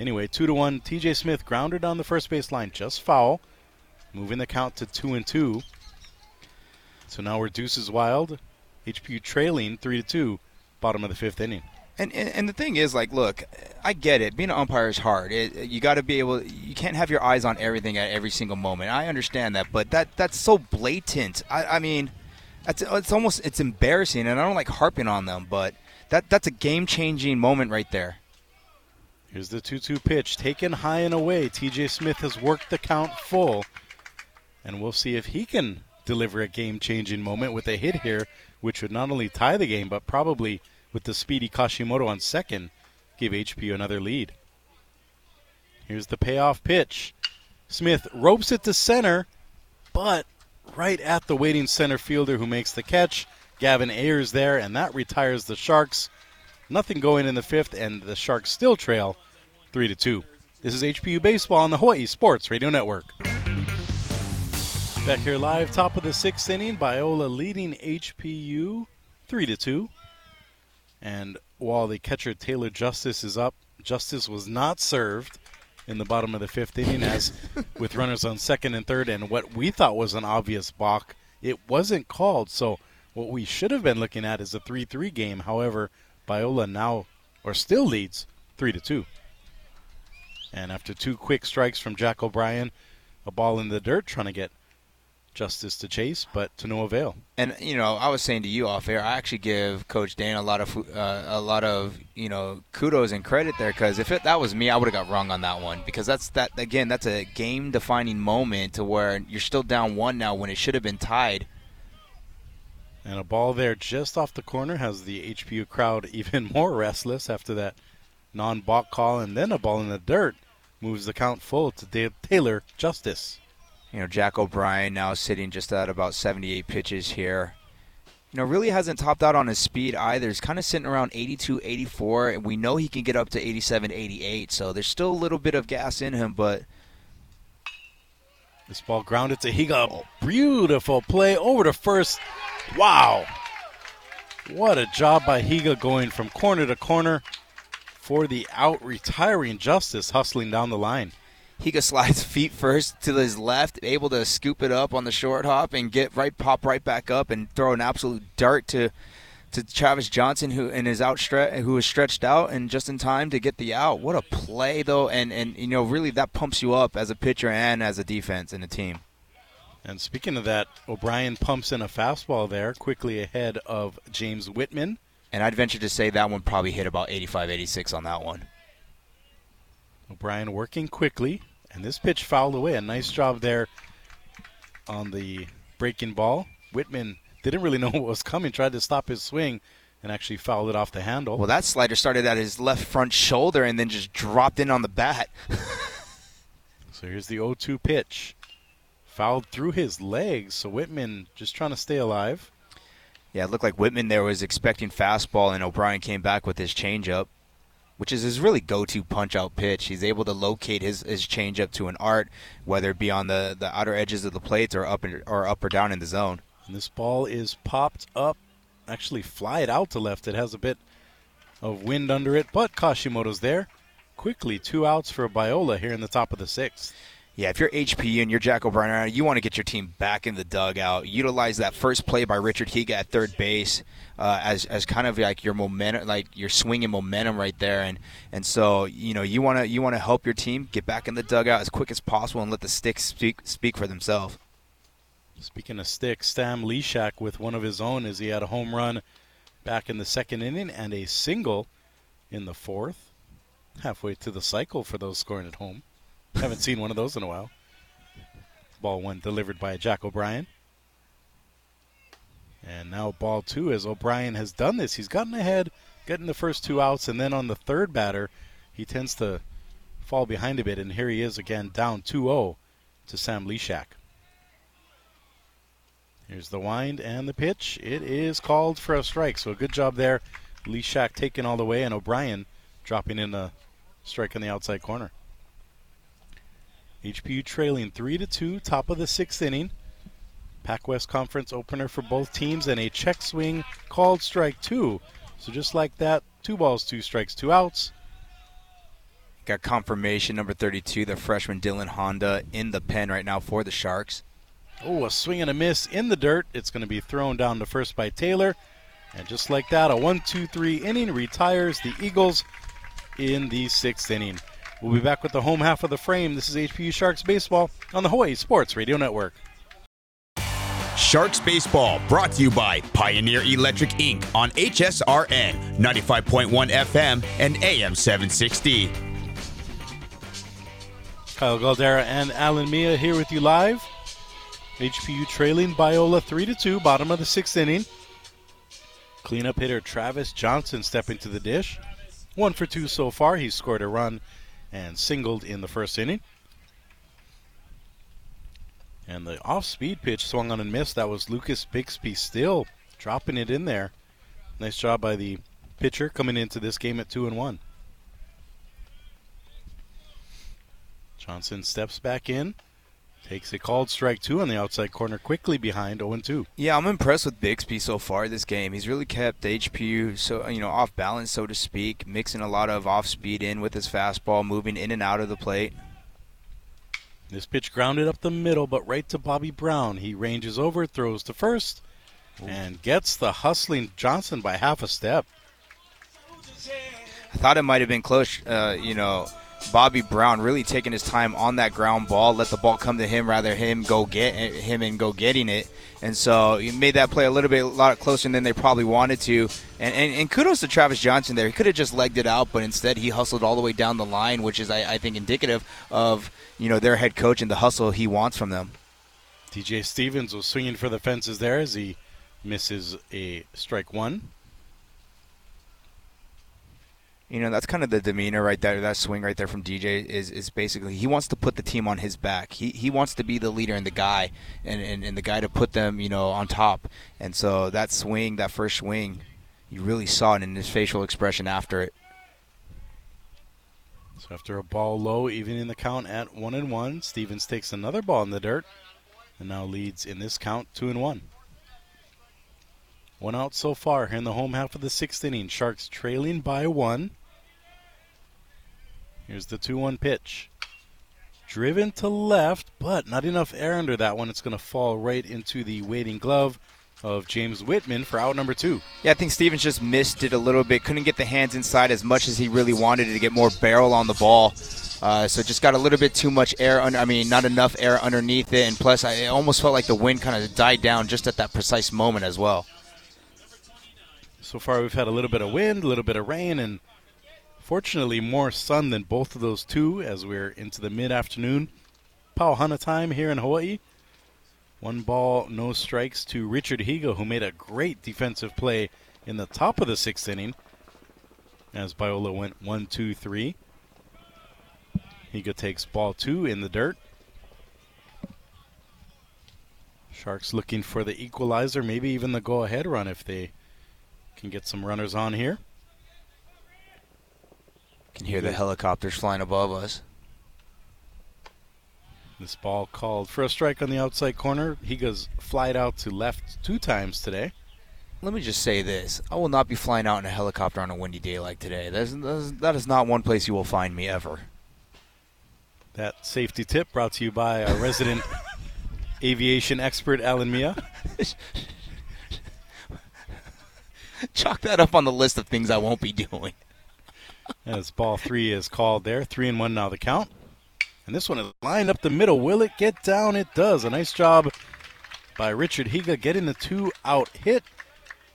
anyway, two to one. T J. Smith grounder down the first baseline, just foul, moving the count to two and two. So now we're deuces wild. H P U trailing three to two, bottom of the fifth inning. And, and and the thing is, like, look, I get it. Being an umpire is hard. It, you got to be able – you can't have your eyes on everything at every single moment. I understand that, but that that's so blatant. I, I mean, That's it's almost it's embarrassing, and I don't like harping on them, but that that's a game-changing moment right there. Here's the two two pitch, taken high and away. T J. Smith has worked the count full, and we'll see if he can deliver a game-changing moment with a hit here, which would not only tie the game, but probably with the speedy Kashimoto on second, give H P U another lead. Here's the payoff pitch. Smith ropes it to center, but right at the waiting center fielder who makes the catch. Gavin Ayers there, and that retires the Sharks. Nothing going in the fifth, and the Sharks still trail three to two. This is H P U Baseball on the Hawaii Sports Radio Network. Back here live, top of the sixth inning. Biola leading H P U three to two. And while the catcher Taylor Justice is up, Justice was not served in the bottom of the fifth inning, as with runners on second and third, and what we thought was an obvious balk, it wasn't called. So what we should have been looking at is a three three game. However, Biola now, or still leads, three to two. And after two quick strikes from Jack O'Brien, a ball in the dirt trying to get Justice to chase, but to no avail. And, you know, I was saying to you off air, I actually give Coach Dan a lot of, uh, a lot of you know, kudos and credit there, because if it, that was me, I would have got wrong on that one, because that's that again, that's a game-defining moment to where you're still down one now when it should have been tied. And a ball there just off the corner has the H P U crowd even more restless after that non-balk call, and then a ball in the dirt moves the count full to Taylor Justice. You know, Jack O'Brien now sitting just at about seventy-eight pitches here. You know, really hasn't topped out on his speed either. He's kind of sitting around eighty-two, eighty-four, and we know he can get up to eighty-seven, eighty-eight, so there's still a little bit of gas in him, but... This ball grounded to Higa. Beautiful play over to first. Wow. What a job by Higa going from corner to corner for the out, retiring Justice hustling down the line. Higa slides feet first to his left, able to scoop it up on the short hop and get right, pop right back up and throw an absolute dart to to Travis Johnson, who and his outstre- who is stretched out and just in time to get the out. What a play though, and and you know really that pumps you up as a pitcher and as a defense and a team. And speaking of that, O'Brien pumps in a fastball there quickly ahead of James Whitman. And I'd venture to say that one probably hit about eighty-five, eighty-six on that one. O'Brien working quickly, and this pitch fouled away. A nice job there on the breaking ball. Whitman didn't really know what was coming, tried to stop his swing, and actually fouled it off the handle. Well, that slider started at his left front shoulder and then just dropped in on the bat. So here's the oh two pitch. Fouled through his legs, so Whitman just trying to stay alive. Yeah, it looked like Whitman there was expecting fastball, and O'Brien came back with his changeup, which is his really go-to punch-out pitch. He's able to locate his, his changeup to an art, whether it be on the, the outer edges of the plates or up, in, or up or down in the zone. And this ball is popped up, actually flied out to left. It has a bit of wind under it, but Kashimoto's there. Quickly, two outs for Biola here in the top of the sixth. Yeah, if you're H P and you're Jack O'Brien, you want to get your team back in the dugout. Utilize that first play by Richard Higa at third base uh, as as kind of like your momentum, like your swinging momentum right there. And and so you know you want to you want to help your team get back in the dugout as quick as possible and let the sticks speak speak for themselves. Speaking of sticks, Sam Leshack with one of his own as he had a home run back in the second inning and a single in the fourth, halfway to the cycle for those scoring at home. Haven't seen one of those in a while. Ball one delivered by Jack O'Brien. And now ball two, as O'Brien has done this. He's gotten ahead, gotten the first two outs, and then on the third batter, he tends to fall behind a bit. And here he is again, down two oh to Sam Leshack. Here's the wind and the pitch. It is called for a strike, so good job there. Leshack taking all the way, and O'Brien dropping in a strike in the outside corner. H P U trailing three to two, top of the sixth inning. PacWest Conference opener for both teams, and a check swing called strike two. So just like that, two balls, two strikes, two outs. Got confirmation, number thirty-two, the freshman Dylan Honda in the pen right now for the Sharks. Oh, a swing and a miss in the dirt. It's going to be thrown down to first by Taylor. And just like that, a one two three inning retires the Eagles in the sixth inning. We'll be back with the home half of the frame. This is H P U Sharks Baseball on the Hawaii Sports Radio Network. Sharks Baseball, brought to you by Pioneer Electric, Incorporated on H S R N, ninety-five point one F M and A M seven sixty. Kyle Galdera and Alan Mia here with you live. H P U trailing Biola three to two, bottom of the sixth inning. Cleanup hitter Travis Johnson stepping to the dish. One for two so far. He's scored a run and singled in the first inning. And the off-speed pitch swung on and missed. That was Lucas Bixby still dropping it in there. Nice job by the pitcher coming into this game at two and one. Johnson steps back in. Takes a called strike two on the outside corner, quickly behind oh and two. Yeah, I'm impressed with Bixby so far this game. He's really kept H P U so you know off balance, so to speak, mixing a lot of off speed in with his fastball, moving in and out of the plate. This pitch grounded up the middle, but right to Bobby Brown. He ranges over, throws to first, Ooh. and gets the hustling Johnson by half a step. I thought it might have been close, uh, you know. Bobby Brown really taking his time on that ground ball, let the ball come to him rather him go get him and go getting it. And so he made that play a little bit a lot closer than they probably wanted to. And, and, and kudos to Travis Johnson there. He could have just legged it out, but instead he hustled all the way down the line, which is, I, I think, indicative of, you know, their head coach and the hustle he wants from them. D J. Stevens was swinging for the fences there as he misses a strike one. You know, that's kind of the demeanor right there. That swing right there from D J is, is basically he wants to put the team on his back. He he wants to be the leader and the guy and, and, and the guy to put them, you know, on top. And so that swing, that first swing, you really saw it in his facial expression after it. So after a ball low, even in the count at one and one, Stevens takes another ball in the dirt and now leads in this count two and one. One out so far here in the home half of the sixth inning. Sharks trailing by one. Here's the two one pitch. Driven to left, but not enough air under that one. It's going to fall right into the waiting glove of James Whitman for out number two. Yeah, I think Stevens just missed it a little bit. Couldn't get the hands inside as much as he really wanted to get more barrel on the ball. Uh, so just got a little bit too much air, under, I mean, not enough air underneath it. And plus, I, it almost felt like the wind kind of died down just at that precise moment as well. So far, we've had a little bit of wind, a little bit of rain, and fortunately, more sun than both of those two as we're into the mid-afternoon Pauhana time here in Hawaii. One ball, no strikes to Richard Higa, who made a great defensive play in the top of the sixth inning as Biola went one, two, three. Higa takes ball two in the dirt. Sharks looking for the equalizer, maybe even the go-ahead run if they can get some runners on here. Can hear the helicopters flying above us. This ball called for a strike on the outside corner. He goes flied out to left two times today. Let me just say this. I will not be flying out in a helicopter on a windy day like today. That is, that is not one place you will find me ever. That safety tip brought to you by our resident aviation expert, Alan Mia. Chalk that up on the list of things I won't be doing. As ball three is called there. Three and one now the count. And this one is lined up the middle. Will it get down? It does. A nice job by Richard Higa getting the two-out hit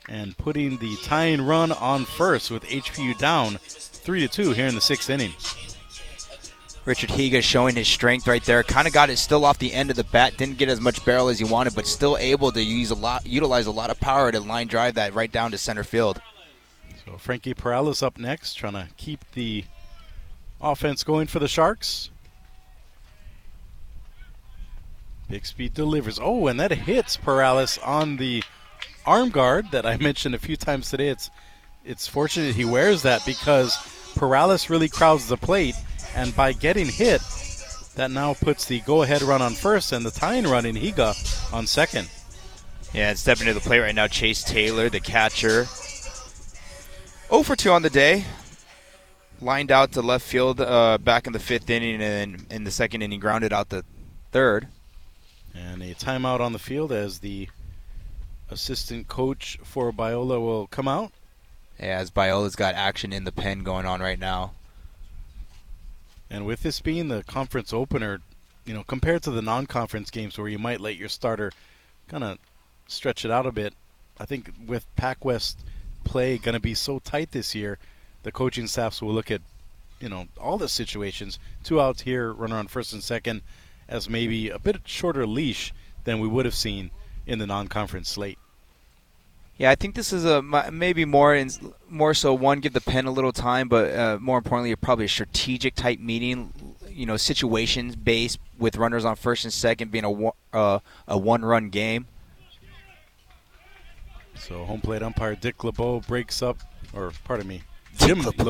and putting the tying run on first with H P U down three to two here in the sixth inning. Richard Higa showing his strength right there. Kind of got it still off the end of the bat. Didn't get as much barrel as he wanted, but still able to use a lot, utilize a lot of power to line drive that right down to center field. So Frankie Perales up next, trying to keep the offense going for the Sharks. Bixby delivers. Oh, and that hits Perales on the arm guard that I mentioned a few times today. It's, it's fortunate he wears that because Perales really crowds the plate. And by getting hit, that now puts the go-ahead run on first and the tying run in Higa on second. Yeah, and stepping to the plate right now, Chase Taylor, the catcher. oh for two on the day. Lined out to left field uh, back in the fifth inning and in the second inning, grounded out the third. And a timeout on the field as the assistant coach for Biola will come out. Yeah, as Biola's got action in the pen going on right now. And with this being the conference opener, you know, compared to the non-conference games where you might let your starter kind of stretch it out a bit. I think with PacWest play going to be so tight this year, the coaching staffs will look at, you know, all the situations, two outs here, runner on first and second, as maybe a bit shorter leash than we would have seen in the non-conference slate. Yeah, I think this is a maybe more in, more so one, give the pen a little time, but uh, more importantly, probably a strategic type meeting, you know, situations based with runners on first and second being a uh, a one run game. So home plate umpire Dick LeBeau breaks up, or pardon me, Jim LeBeau.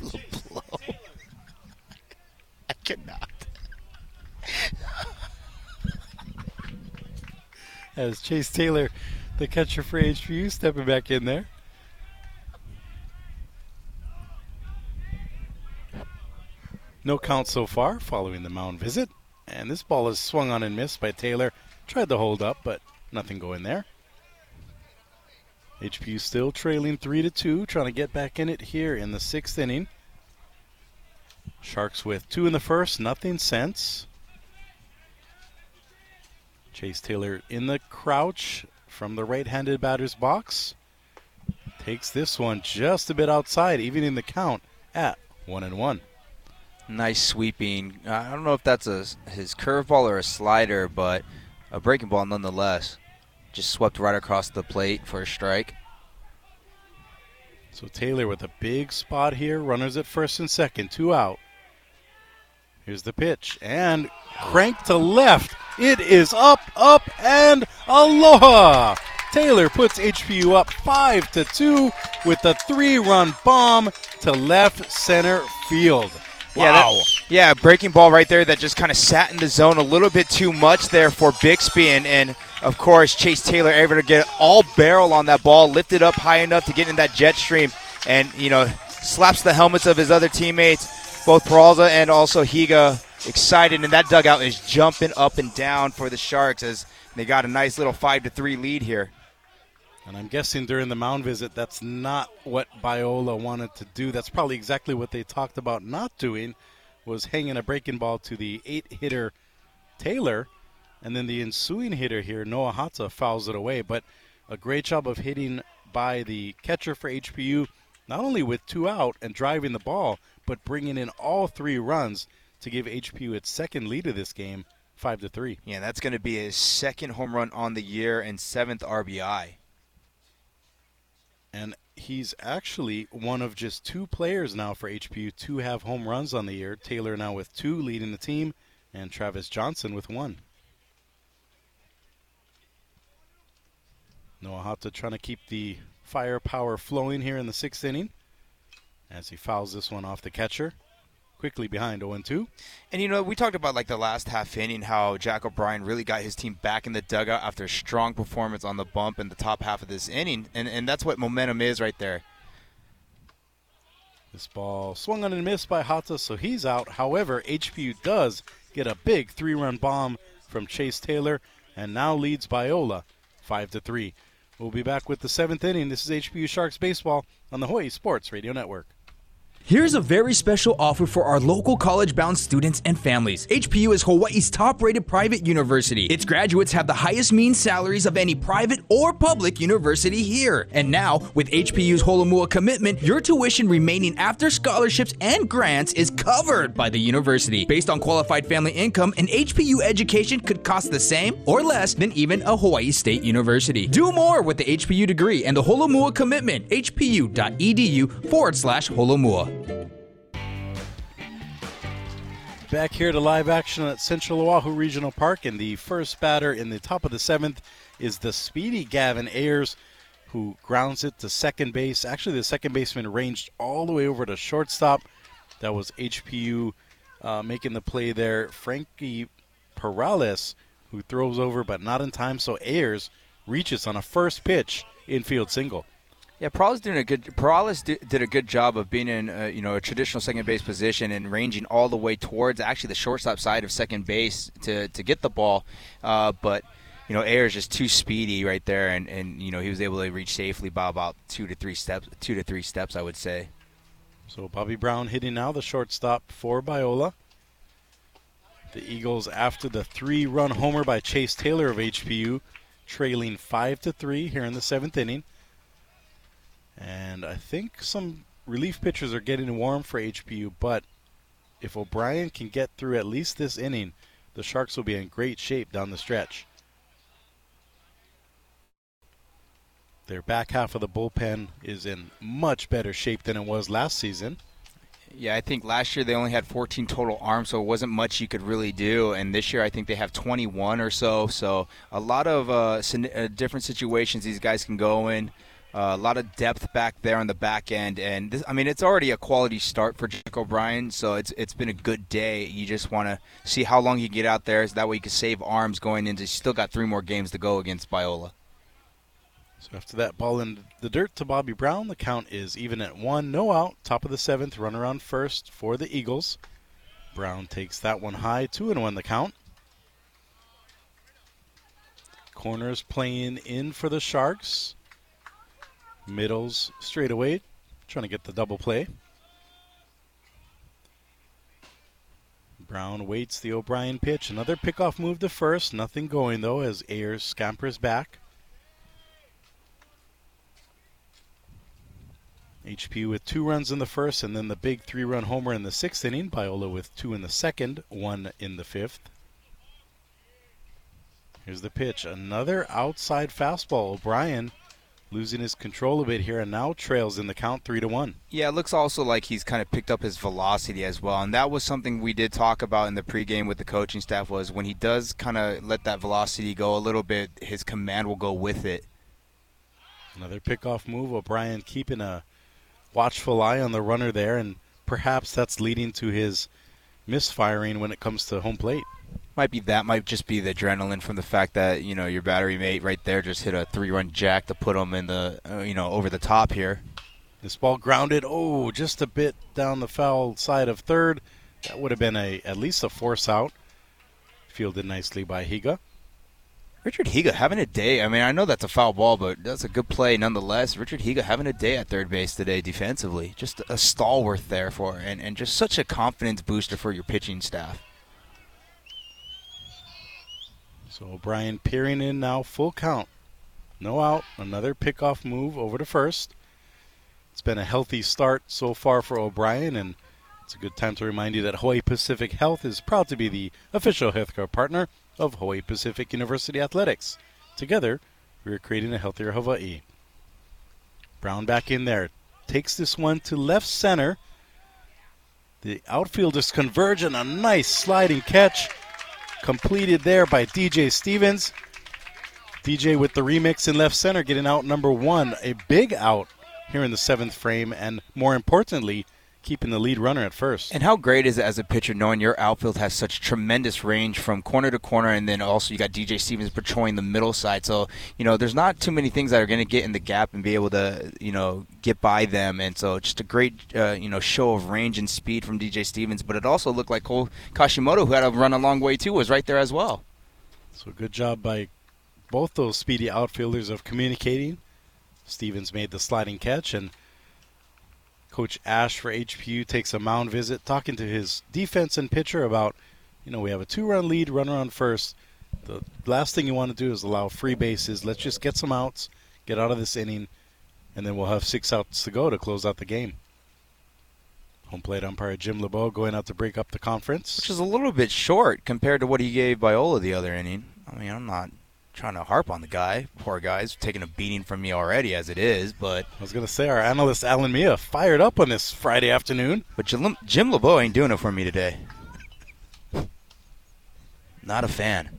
LeBeau. I cannot. As Chase Taylor, the catcher for H B U, stepping back in there. No count so far following the mound visit. And this ball is swung on and missed by Taylor. Tried to hold up, but nothing going there. H B U still trailing three to two, trying to get back in it here in the sixth inning. Sharks with two in the first, nothing since. Chase Taylor in the crouch from the right-handed batter's box. Takes this one just a bit outside, even in the count at one and one. Nice sweeping. I don't know if that's a, his curveball or a slider, but a breaking ball nonetheless. Just swept right across the plate for a strike. So Taylor with a big spot here. Runners at first and second, two out. Here's the pitch, and crank to left. It is up, up, and aloha. Taylor puts H B U up five to two with a three-run bomb to left center field. Wow. Yeah, that, yeah, breaking ball right there that just kind of sat in the zone a little bit too much there for Bixby. And, and of course, Chase Taylor able to get all barrel on that ball, lifted up high enough to get in that jet stream and, you know, slaps the helmets of his other teammates, both Perales and also Higa, excited. And that dugout is jumping up and down for the Sharks as they got a nice little five to three lead here. And I'm guessing during the mound visit, that's not what Biola wanted to do. That's probably exactly what they talked about not doing, was hanging a breaking ball to the eight-hitter Taylor. And then the ensuing hitter here, Noah Hata, fouls it away. But a great job of hitting by the catcher for H B U, not only with two out and driving the ball, but bringing in all three runs to give H B U its second lead of this game, five to three. Yeah, that's going to be his second home run on the year and seventh R B I. And he's actually one of just two players now for H B U to have home runs on the year. Taylor now with two leading the team, and Travis Johnson with one. Noah Hata trying to keep the firepower flowing here in the sixth inning as he fouls this one off the catcher. Quickly behind oh and two. And, you know, we talked about, like, the last half inning, how Jack O'Brien really got his team back in the dugout after a strong performance on the bump in the top half of this inning. And, and that's what momentum is right there. This ball swung on and missed by Hata, so he's out. However, H B U does get a big three-run bomb from Chase Taylor and now leads Biola five to three. We'll be back with the seventh inning. This is H B U Sharks Baseball on the Hawaii Sports Radio Network. Here's a very special offer for our local college-bound students and families. H P U is Hawaii's top-rated private university. Its graduates have the highest mean salaries of any private or public university here. And now, with H P U's Holomua commitment, your tuition remaining after scholarships and grants is covered by the university. Based on qualified family income, an H P U education could cost the same or less than even a Hawaii State University. Do more with the H P U degree and the Holomua commitment. H P U dot E D U forward slash Holomua. Back here to live action at Central Oahu Regional Park, and the first batter in the top of the seventh is the speedy Gavin Ayers, who grounds it to second base. Actually, the second baseman ranged all the way over to shortstop. That was H P U uh, making the play there. Frankie Perales, who throws over but not in time, so Ayers reaches on a first pitch infield single. Yeah, Perales did a good. Perales did a good job of being in, uh, you know, a traditional second base position and ranging all the way towards actually the shortstop side of second base to to get the ball. Uh, but you know, Ayers just too speedy right there, and, and you know he was able to reach safely by about two to three steps. Two to three steps, I would say. So Bobby Brown hitting now, the shortstop for Biola. The Eagles, after the three-run homer by Chase Taylor of H P U, trailing five to three here in the seventh inning. And I think some relief pitchers are getting warm for H P U, but if O'Brien can get through at least this inning, the Sharks will be in great shape down the stretch. Their back half of the bullpen is in much better shape than it was last season. Yeah, I think last year they only had fourteen total arms, so it wasn't much you could really do. And this year I think they have twenty-one or so. So a lot of uh, different situations these guys can go in. Uh, a lot of depth back there on the back end. And, this, I mean, it's already a quality start for Jack O'Brien, so it's it's been a good day. You just want to see how long you get out there, so that way you can save arms going into. You still got three more games to go against Biola. So after that ball in the dirt to Bobby Brown, the count is even at one. No out, top of the seventh, runner on first for the Eagles. Brown takes that one high, two and one the count. Corners playing in for the Sharks. Middles straight away, trying to get the double play. Brown waits the O'Brien pitch. Another pickoff move to first. Nothing going, though, as Ayers scampers back. H P U with two runs in the first, and then the big three-run homer in the sixth inning. Biola with two in the second, one in the fifth. Here's the pitch. Another outside fastball. O'Brien losing his control a bit here, and now trails in the count three to one. Yeah, it looks also like he's kind of picked up his velocity as well, and that was something we did talk about in the pregame with the coaching staff, was when he does kind of let that velocity go a little bit, his command will go with it. Another pickoff move. O'Brien keeping a watchful eye on the runner there, and perhaps that's leading to his misfiring when it comes to home plate. Might be that, might just be the adrenaline from the fact that, you know, your battery mate right there just hit a three-run jack to put him in the, uh, you know, over the top here. This ball grounded, oh, just a bit down the foul side of third. That would have been a at least a force out. Fielded nicely by Higa. Richard Higa having a day. I mean, I know that's a foul ball, but that's a good play nonetheless. Richard Higa having a day at third base today defensively. Just a stalwart there for, and, and just such a confidence booster for your pitching staff. So O'Brien peering in now, full count. No out, another pickoff move over to first. It's been a healthy start so far for O'Brien, and it's a good time to remind you that Hawaii Pacific Health is proud to be the official healthcare partner of Hawaii Pacific University Athletics. Together, we are creating a healthier Hawaii. Brown back in there, takes this one to left center. The outfielders converge, and a nice sliding catch. Completed there by D J. Stevens. D J with the remix in left center, getting out number one. A big out here in the seventh frame, and more importantly, keeping the lead runner at first. And how great is it as a pitcher knowing your outfield has such tremendous range from corner to corner, and then also you got D J. Stevens patrolling the middle side. So, you know, there's not too many things that are going to get in the gap and be able to, you know, get by them. And so just a great, uh, you know, show of range and speed from D J. Stevens. But it also looked like Cole Kashimoto, who had a run a long way too, was right there as well. So good job by both those speedy outfielders of communicating. Stevens made the sliding catch, and Coach Ash for H P U takes a mound visit, talking to his defense and pitcher about, you know, we have a two-run lead, runner on first. The last thing you want to do is allow free bases. Let's just get some outs, get out of this inning, and then we'll have six outs to go to close out the game. Home plate umpire Jim LeBeau going out to break up the conference. Which is a little bit short compared to what he gave Biola the other inning. I mean, I'm not trying to harp on the guy. Poor guy's taking a beating from me already as it is, but I was going to say our analyst Alan Mia fired up on this Friday afternoon. But Jim, Jim LeBeau ain't doing it for me today. Not a fan.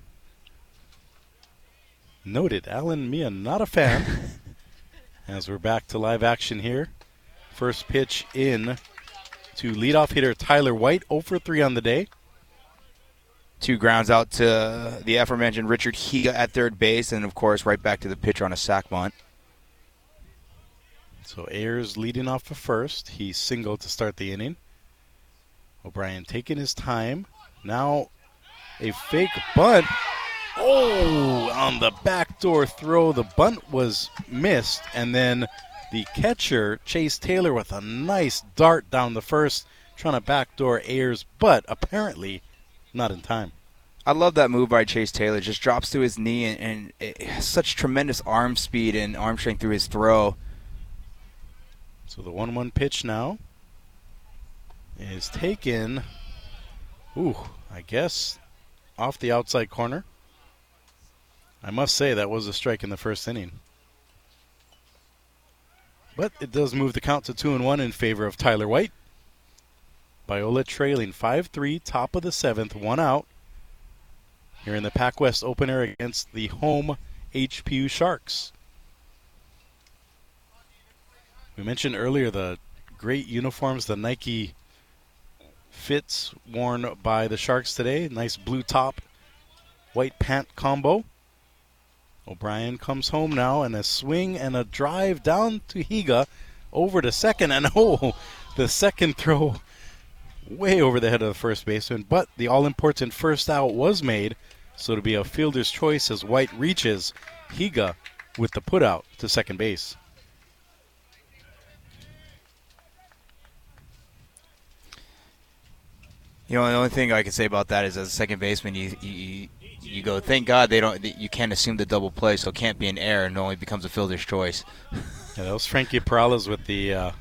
Noted. Alan Mia, not a fan. As we're back to live action here. First pitch in to leadoff hitter Tyler White, oh for three on the day. Two grounds out to the aforementioned Richard Higa at third base, and, of course, right back to the pitcher on a sac bunt. So Ayers leading off for first. He's single to start the inning. O'Brien taking his time. Now a fake bunt. Oh, on the backdoor throw. The bunt was missed, and then the catcher, Chase Taylor, with a nice dart down the first, trying to backdoor Ayers, but apparently not in time. I love that move by Chase Taylor. Just drops to his knee, and, and it has such tremendous arm speed and arm strength through his throw. So the one-one pitch now is taken, ooh, I guess, off the outside corner. I must say that was a strike in the first inning. But it does move the count to two and one in favor of Tyler White. Biola trailing five three, top of the seventh, one out. Here in the PacWest opener against the home H P U Sharks. We mentioned earlier the great uniforms, the Nike fits worn by the Sharks today. Nice blue top, white pant combo. O'Brien comes home now, and a swing and a drive down to Higa, over to second, and oh, the second throw way over the head of the first baseman, but the all-important first out was made, so it'll be a fielder's choice as White reaches Higa with the put-out to second base. You know, the only thing I can say about that is as a second baseman, you you, you go, thank God they don't. You can't assume the double play, so it can't be an error, and it only becomes a fielder's choice. Yeah, that was Frankie Perales with the... Uh,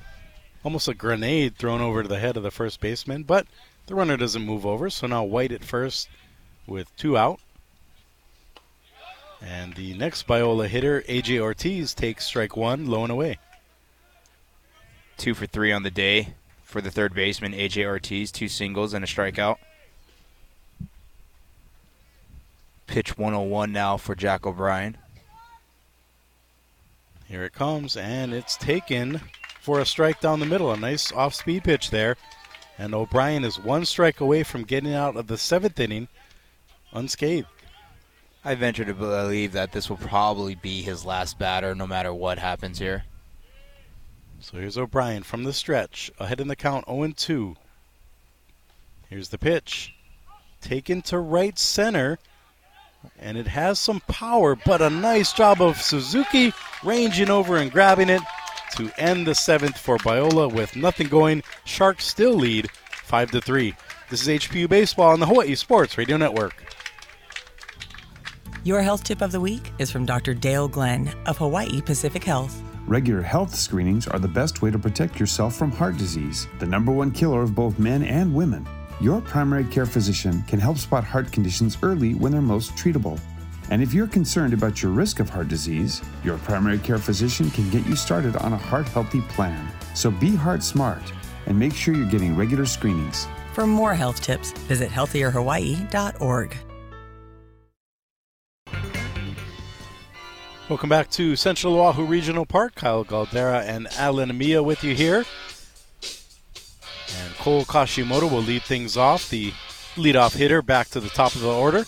Almost a grenade thrown over to the head of the first baseman, but the runner doesn't move over, so now White at first with two out. And the next Biola hitter, A J. Ortiz, takes strike one, low and away. Two for three on the day for the third baseman, A J. Ortiz, two singles and a strikeout. Pitch one oh one now for Jack O'Brien. Here it comes, and it's taken for a strike down the middle. A nice off-speed pitch there. And O'Brien is one strike away from getting out of the seventh inning unscathed. I venture to believe that this will probably be his last batter no matter what happens here. So here's O'Brien from the stretch. Ahead in the count, oh and two. Here's the pitch. Taken to right center. And it has some power, but a nice job of Suzuki ranging over and grabbing it to end the seventh for Biola with nothing going. Sharks still lead five to three. This is H P U Baseball on the Hawaii Sports Radio Network. Your health tip of the week is from Doctor Dale Glenn of Hawaii Pacific Health. Regular health screenings are the best way to protect yourself from heart disease, the number one killer of both men and women. Your primary care physician can help spot heart conditions early when they're most treatable. And if you're concerned about your risk of heart disease, your primary care physician can get you started on a heart-healthy plan. So be heart smart and make sure you're getting regular screenings. For more health tips, visit healthier hawaii dot org. Welcome back to Central Oahu Regional Park. Kyle Galdera and Alan Mia with you here. And Cole Kashimoto will lead things off, the leadoff hitter back to the top of the order.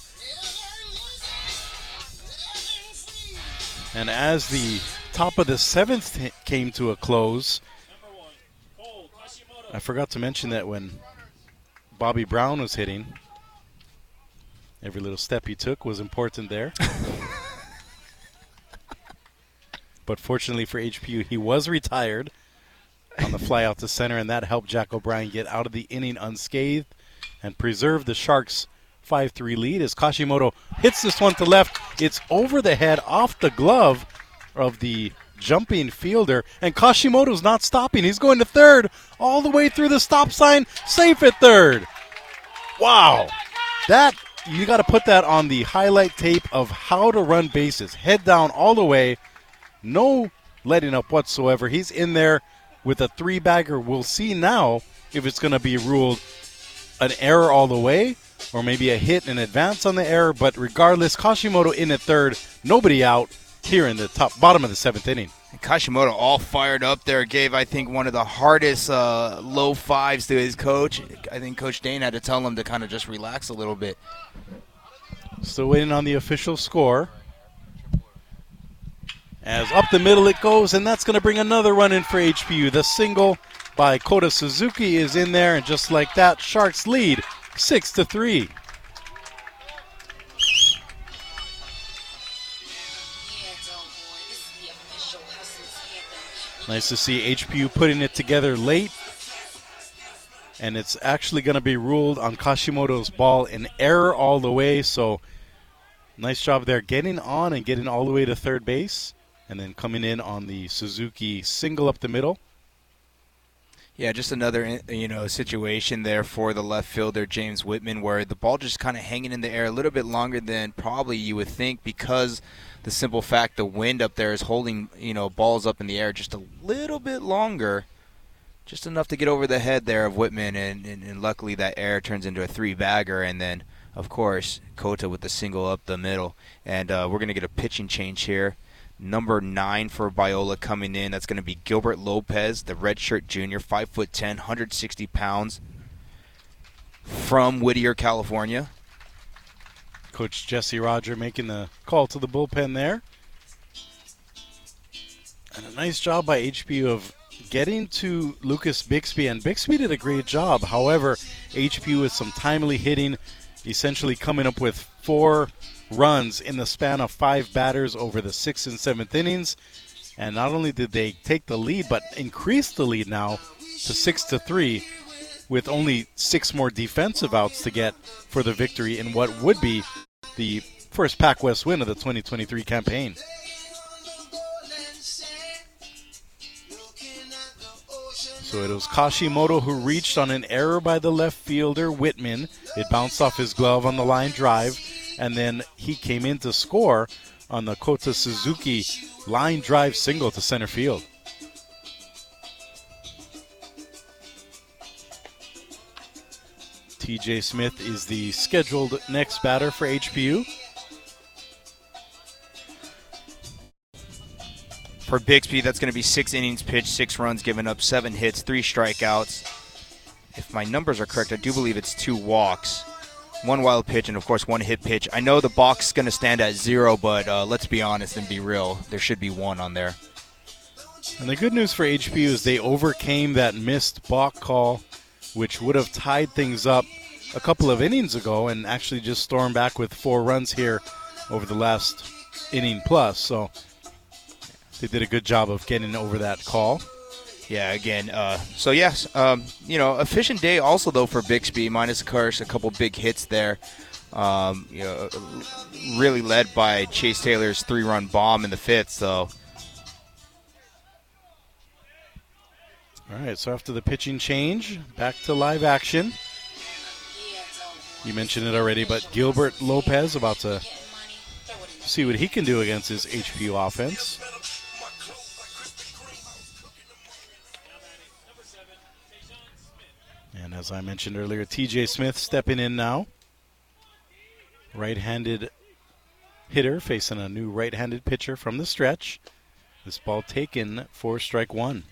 And as the top of the seventh t- came to a close, I forgot to mention that when Bobby Brown was hitting, every little step he took was important there. But fortunately for H P U, he was retired on the fly out to center, and that helped Jack O'Brien get out of the inning unscathed and preserve the Sharks' five three lead as Kashimoto hits this one to left. It's over the head, off the glove of the jumping fielder, and Kashimoto's not stopping. He's going to third, all the way through the stop sign, safe at third. Wow. That, you got to put that on the highlight tape of how to run bases. Head down all the way, no letting up whatsoever. He's in there with a three-bagger. We'll see now if it's going to be ruled an error all the way, or maybe a hit in advance on the error, but regardless, Kashimoto in at third, nobody out here in the top bottom of the seventh inning. And Kashimoto all fired up there, gave, I think, one of the hardest uh, low fives to his coach. I think Coach Dane had to tell him to kind of just relax a little bit. Still waiting on the official score. As up the middle it goes, and that's going to bring another run in for H P U. The single by Kota Suzuki is in there, and just like that, Sharks lead Six to three. Nice to see H P U putting it together late. and it's actually going to be ruled on Kashimoto's ball in error all the way. So nice job there getting on and getting all the way to third base and then coming in on the Suzuki single up the middle. Yeah, just another, you know, situation there for the left fielder, James Whitman, where the ball just kind of hanging in the air a little bit longer than probably you would think, because the simple fact the wind up there is holding, you know, balls up in the air just a little bit longer, just enough to get over the head there of Whitman, and, and, and luckily that air turns into a three-bagger, and then, of course, Kota with the single up the middle. And uh, we're going to get a pitching change here. Number nine for Biola coming in. That's going to be Gilbert Lopez, the redshirt junior, five foot ten, one hundred sixty pounds, from Whittier, California. Coach Jesse Roger making the call to the bullpen there, and a nice job by H P U of getting to Lucas Bixby, and Bixby did a great job. However, H P U with some timely hitting, essentially coming up with four runs in the span of five batters over the sixth and seventh innings. And not only did they take the lead, but increase the lead now to six to three with only six more defensive outs to get for the victory in what would be the first PacWest win of the twenty twenty-three campaign. So it was Kashimoto who reached on an error by the left fielder, Whitman. It bounced off his glove on the line drive, and then he came in to score on the Kota Suzuki line drive single to center field. T J. Smith is the scheduled next batter for H P U. For Bixby, that's going to be six innings pitched, six runs given up, seven hits, three strikeouts. If my numbers are correct, I do believe it's two walks, one wild pitch, and, of course, one hit pitch. I know the box is going to stand at zero, but uh, let's be honest and be real. There should be one on there. And the good news for H P U is they overcame that missed balk call, which would have tied things up a couple of innings ago, and actually just stormed back with four runs here over the last inning plus. So they did a good job of getting over that call. Yeah, again, uh, so yes, um, you know, efficient day also, though, for Bixby, minus, of course, a couple big hits there. Um, you know, really led by Chase Taylor's three-run bomb in the fifth, so. All right, so after the pitching change, back to live action. You mentioned it already, but Gilbert Lopez about to see what he can do against his H P U offense. And as I mentioned earlier, T J. Smith stepping in now. Right-handed hitter facing a new right-handed pitcher from the stretch. This ball taken for strike one.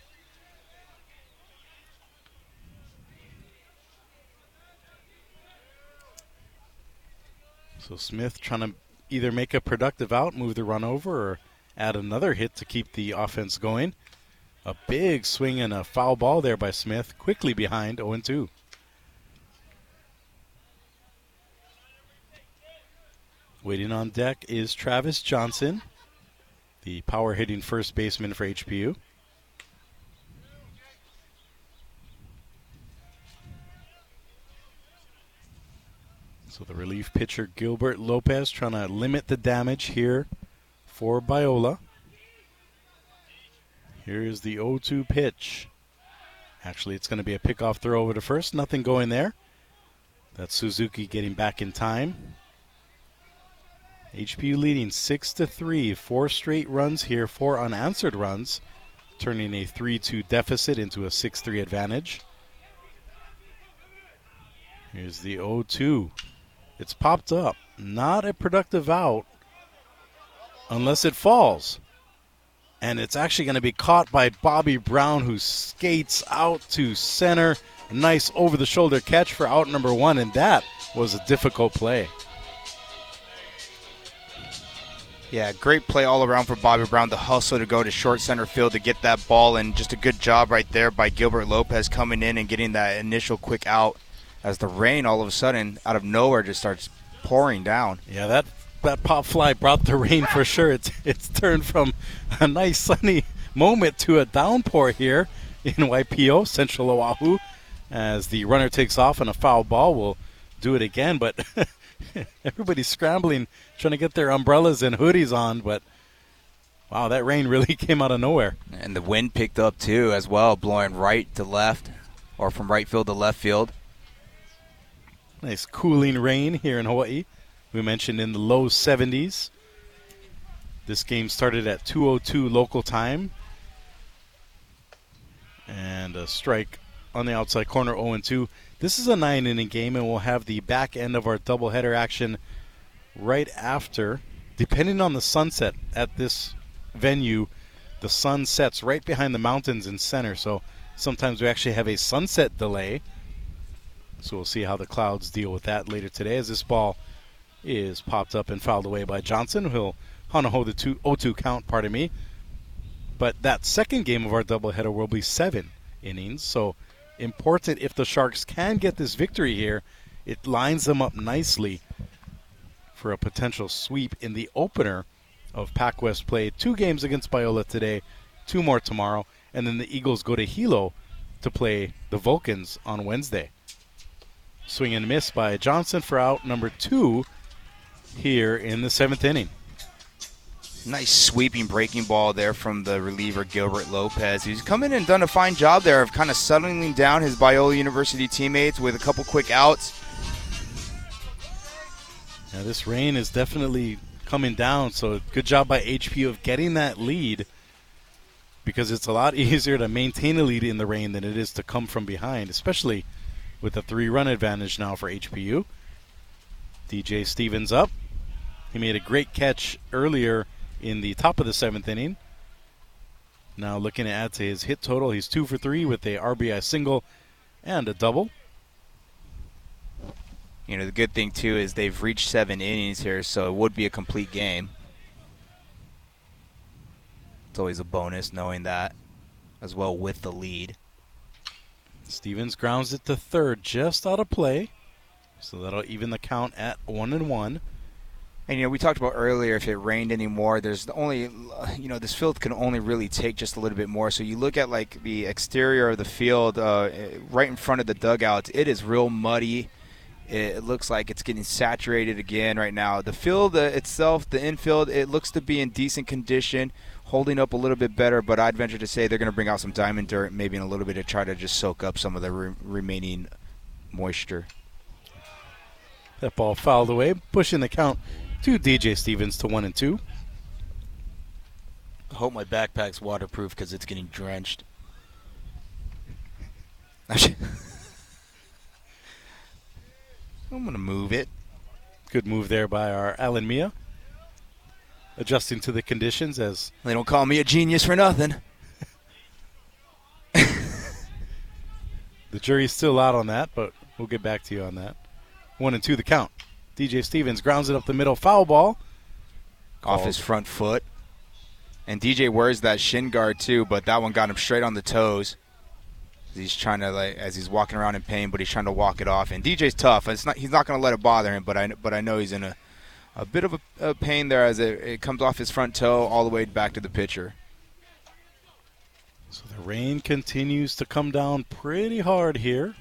So Smith trying to either make a productive out, move the run over, or add another hit to keep the offense going. A big swing and a foul ball there by Smith, quickly behind oh and two. Waiting on deck is Travis Johnson, the power-hitting first baseman for H P U. So the relief pitcher, Gilbert Lopez, trying to limit the damage here for Biola. Here's the oh two pitch. Actually, it's going to be a pickoff throw over to first. Nothing going there. That's Suzuki getting back in time. H P U leading six to three. Four straight runs here, four unanswered runs, turning a three two deficit into a six three advantage. Here's the oh two. It's popped up. Not a productive out unless it falls. And it's actually going to be caught by Bobby Brown, who skates out to center. A nice over-the-shoulder catch for out number one, and that was a difficult play. Yeah, great play all around for Bobby Brown. The hustle to go to short center field to get that ball, and just a good job right there by Gilbert Lopez coming in and getting that initial quick out as the rain all of a sudden out of nowhere just starts pouring down. Yeah, that... That pop fly brought the rain for sure. It's it's turned from a nice sunny moment to a downpour here in Waipio, Central Oahu. as the runner takes off, and a foul ball will do it again. But everybody's scrambling, trying to get their umbrellas and hoodies on. But, wow, that rain really came out of nowhere. And the wind picked up, too, as well, blowing right to left, or from right field to left field. Nice cooling rain here in Hawaii. We mentioned in the low seventies. This game started at two oh two local time. And a strike on the outside corner, oh and two. This is a nine-inning game, and we'll have the back end of our doubleheader action right after. Depending on the sunset at this venue, the sun sets right behind the mountains in center, so sometimes we actually have a sunset delay. So we'll see how the clouds deal with that later today, as this ball is popped up and fouled away by Johnson. He'll Hanaho the oh two count, pardon me. But that second game of our doubleheader will be seven innings, so important if the Sharks can get this victory here. It lines them up nicely for a potential sweep in the opener of PacWest play. Two games against Biola today, two more tomorrow, and then the Eagles go to Hilo to play the Vulcans on Wednesday. Swing and miss by Johnson for out number two here in the seventh inning. Nice sweeping breaking ball there from the reliever Gilbert Lopez. He's come in and done a fine job there of kind of settling down his Biola University teammates with a couple quick outs. Now this rain is definitely coming down, so good job by H P U of getting that lead, because it's a lot easier to maintain a lead in the rain than it is to come from behind, especially with a three-run advantage now for H P U. D J Stevens up. He made a great catch earlier in the top of the seventh inning. Now looking to add to his hit total. He's two for three with a R B I single and a double. You know, the good thing, too, is they've reached seven innings here, so it would be a complete game. It's always a bonus knowing that, as well with the lead. Stevens grounds it to third, just out of play, so that'll even the count at one and one. And, you know, we talked about earlier, if it rained anymore, there's only, you know, this field can only really take just a little bit more. So you look at, like, the exterior of the field uh, right in front of the dugouts. It is real muddy. It looks like it's getting saturated again right now. The field itself, the infield, it looks to be in decent condition, holding up a little bit better. But I'd venture to say they're going to bring out some diamond dirt maybe in a little bit to try to just soak up some of the re- remaining moisture. That ball fouled away, pushing the count to D J Stevens to one and two. I hope my backpack's waterproof because it's getting drenched. I'm going to move it. Good move there by our Alan Mia. Adjusting to the conditions as... They don't call me a genius for nothing. The jury's still out on that, but we'll get back to you on that. One and two the count. D J Stevens grounds it up the middle, foul ball. Off Called. His front foot. And D J wears that shin guard too, but that one got him straight on the toes. He's trying to, like, as he's walking around in pain, but he's trying to walk it off. And D J's tough. It's not, he's not going to let it bother him, but I but I know he's in a, a bit of a, a pain there as it, it comes off his front toe all the way back to the pitcher. So the rain continues to come down pretty hard here.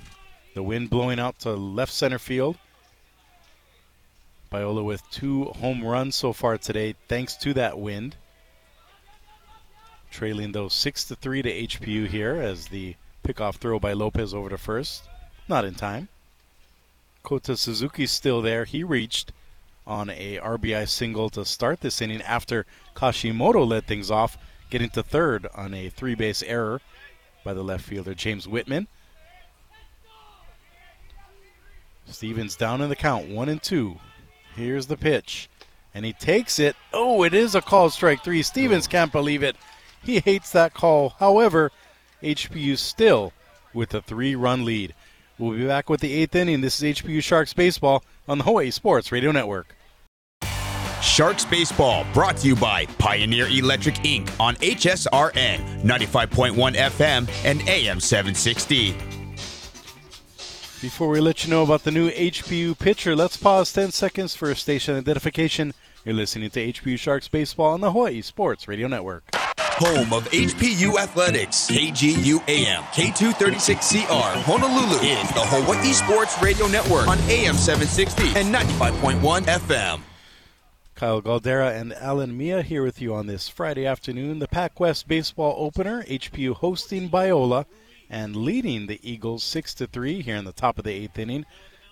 The wind blowing out to left center field. Biola with two home runs so far today, thanks to that wind. Trailing, though, six to three to H P U here as the pickoff throw by Lopez over to first. Not in time. Kota Suzuki's still there. He reached on a R B I single to start this inning after Kashimoto led things off, getting to third on a three-base error by the left fielder James Whitman. Stevens down in the count, one and two. Here's the pitch, and he takes it. Oh, it is a called strike three. Stevens can't believe it. He hates that call. However, H P U still with a three-run lead. We'll be back with the eighth inning. This is H P U Sharks Baseball on the Hawaii Sports Radio Network. Sharks Baseball brought to you by Pioneer Electric, Incorporated on H S R N, ninety-five point one F M and A M seven sixty. Before we let you know about the new H P U pitcher, let's pause ten seconds for station identification. You're listening to H P U Sharks Baseball on the Hawaii Sports Radio Network. Home of H P U Athletics, K G U A M, K two thirty-six C R, Honolulu is the Hawaii Sports Radio Network on A M seven sixty and ninety-five point one F M. Kyle Galdera and Alan Mia here with you on this Friday afternoon. The PacWest Baseball opener, H P U hosting Biola and leading the Eagles six to three here in the top of the eighth inning.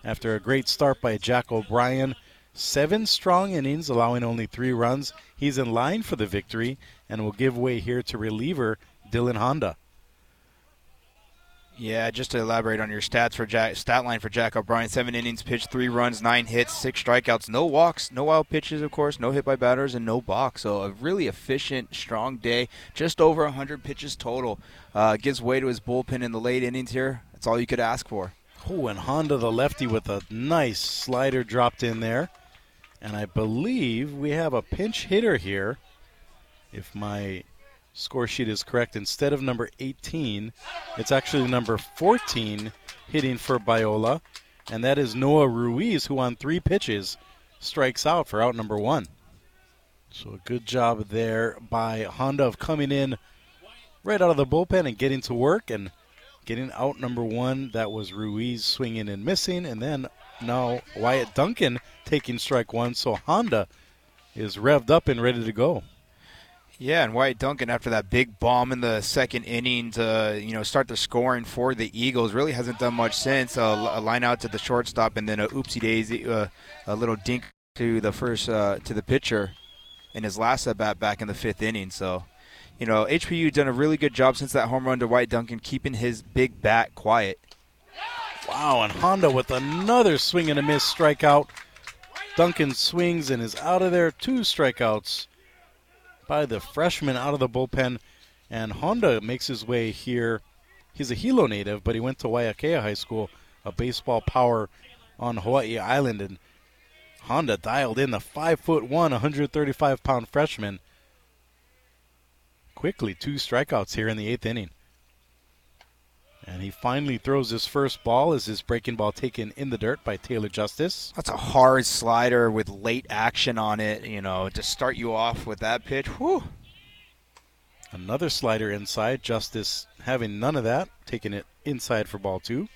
After a great start by Jack O'Brien, seven strong innings, allowing only three runs. He's in line for the victory and will give way here to reliever Dylan Honda. Yeah, just to elaborate on your stats for Jack, stat line for Jack O'Brien, seven innings pitched, three runs, nine hits, six strikeouts, no walks, no wild pitches, of course, no hit by batters, and no balks. So a really efficient, strong day, just over one hundred pitches total. Uh, gives way to his bullpen in the late innings here. That's all you could ask for. Oh, and Honda, the lefty, with a nice slider dropped in there. And I believe we have a pinch hitter here, if my score sheet is correct. Instead of number eighteen, it's actually number fourteen hitting for Biola, and that is Noah Ruiz, who on three pitches strikes out for out number one. So a good job there by Honda of coming in right out of the bullpen and getting to work and getting out number one. That was Ruiz swinging and missing, and then now Wyatt Duncan taking strike one, so Honda is revved up and ready to go. Yeah, and Wyatt Duncan, after that big bomb in the second inning to you know start the scoring for the Eagles, really hasn't done much since. Uh, a line out to the shortstop, and then a oopsie daisy, uh, a little dink to the first uh, to the pitcher in his last at bat back in the fifth inning. So, you know, H P U done a really good job since that home run to Wyatt Duncan, keeping his big bat quiet. Wow, and Honda with another swing and a miss strikeout. Duncan swings and is out of there. Two strikeouts by the freshman out of the bullpen, and Honda makes his way here. He's a Hilo native, but he went to Waiakea High School, a baseball power on Hawaii Island, and Honda dialed in the five foot one, one thirty-five pound freshman. Quickly, two strikeouts here in the eighth inning. And he finally throws his first ball as his breaking ball taken in the dirt by Taylor Justice. That's a hard slider with late action on it, you know, to start you off with that pitch. Whew. Another slider inside. Justice having none of that, taking it inside for ball two.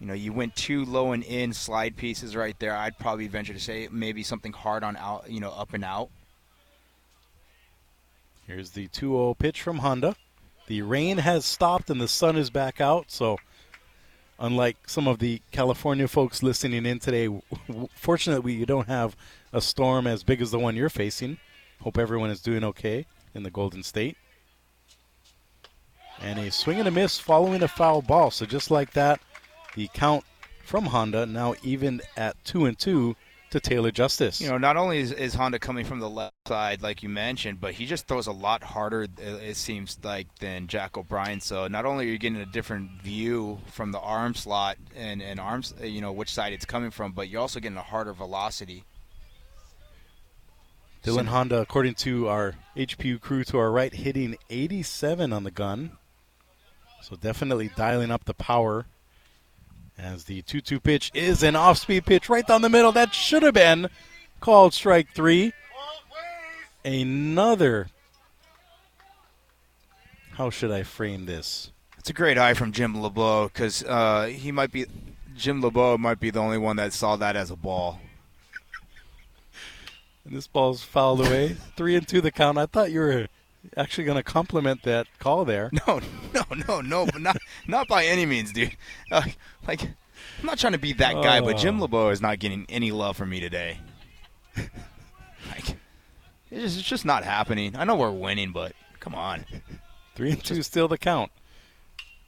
You know, you went two low and in slide pieces right there. I'd probably venture to say maybe something hard on out, you know, up and out. Here's the two oh pitch from Honda. The rain has stopped and the sun is back out, so unlike some of the California folks listening in today, fortunately you don't have a storm as big as the one you're facing. Hope everyone is doing okay in the Golden State. And a swing and a miss following a foul ball. So just like that, the count from Honda now evened at two and two to Taylor Justice. You know, not only is, is Honda coming from the left side, like you mentioned, but he just throws a lot harder, it, it seems like, than Jack O'Brien. So not only are you getting a different view from the arm slot and, and arms, you know, which side it's coming from, but you're also getting a harder velocity. Dylan so, Honda, according to our H P U crew to our right, hitting eighty-seven on the gun. So definitely dialing up the power. As the two two pitch is an off-speed pitch right down the middle. That should have been called strike three. Another, how should I frame this? It's a great eye from Jim LeBeau, because uh, he might be, Jim LeBeau might be the only one that saw that as a ball. And this ball's fouled away. Three and two the count. I thought you were actually going to compliment that call there. No, no, no, no, but not not by any means, dude. Uh, like, I'm not trying to be that guy, oh. but Jim LeBeau is not getting any love from me today. Like, it's just, it's just not happening. I know we're winning, but come on. Three and two still the count.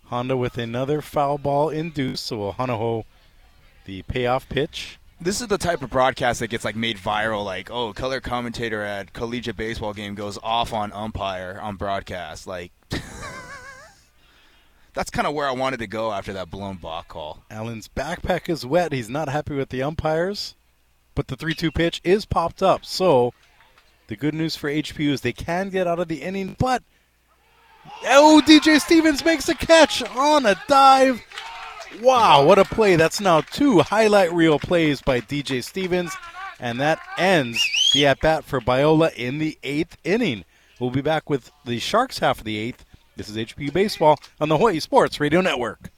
Honda with another foul ball induced, so we'll Hanaho the payoff pitch. This is the type of broadcast that gets like made viral, like, oh, color commentator at collegiate baseball game goes off on umpire on broadcast. Like, that's kind of where I wanted to go after that blown balk call. Allen's backpack is wet. He's not happy with the umpires, but the three two pitch is popped up. So the good news for H P U is they can get out of the inning, but, oh, D J. Stevens makes a catch on a dive. Wow, what a play. That's now two highlight reel plays by D J. Stevens, and that ends the at-bat for Biola in the eighth inning. We'll be back with the Sharks half of the eighth. This is H B U Baseball on the Hawaii Sports Radio Network.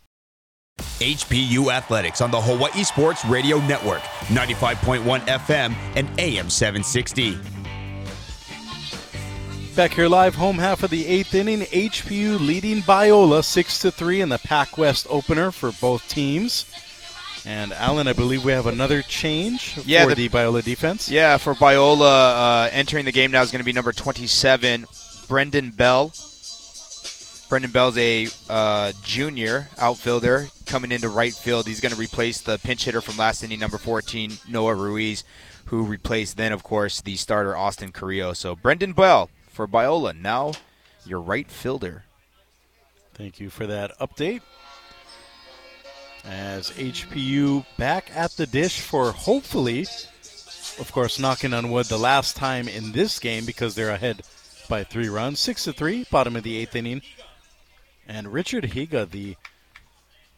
H B U Athletics on the Hawaii Sports Radio Network, ninety-five point one F M and A M seven sixty. Back here live, home half of the eighth inning. H B U leading Biola six to three in the Pac West opener for both teams. And, Alan, I believe we have another change yeah, for the, the Biola defense. Yeah, for Biola, uh, entering the game now is going to be number twenty-seven, Brendan Bell. Brendan Bell's a uh, junior outfielder coming into right field. He's going to replace the pinch hitter from last inning, number fourteen, Noah Ruiz, who replaced then, of course, the starter, Austin Carrillo. So Brendan Bell for Biola, now your right fielder. Thank you for that update. As H P U back at the dish for hopefully, of course, knocking on wood, the last time in this game because they're ahead by three runs. Six to three, bottom of the eighth inning. And Richard Higa, the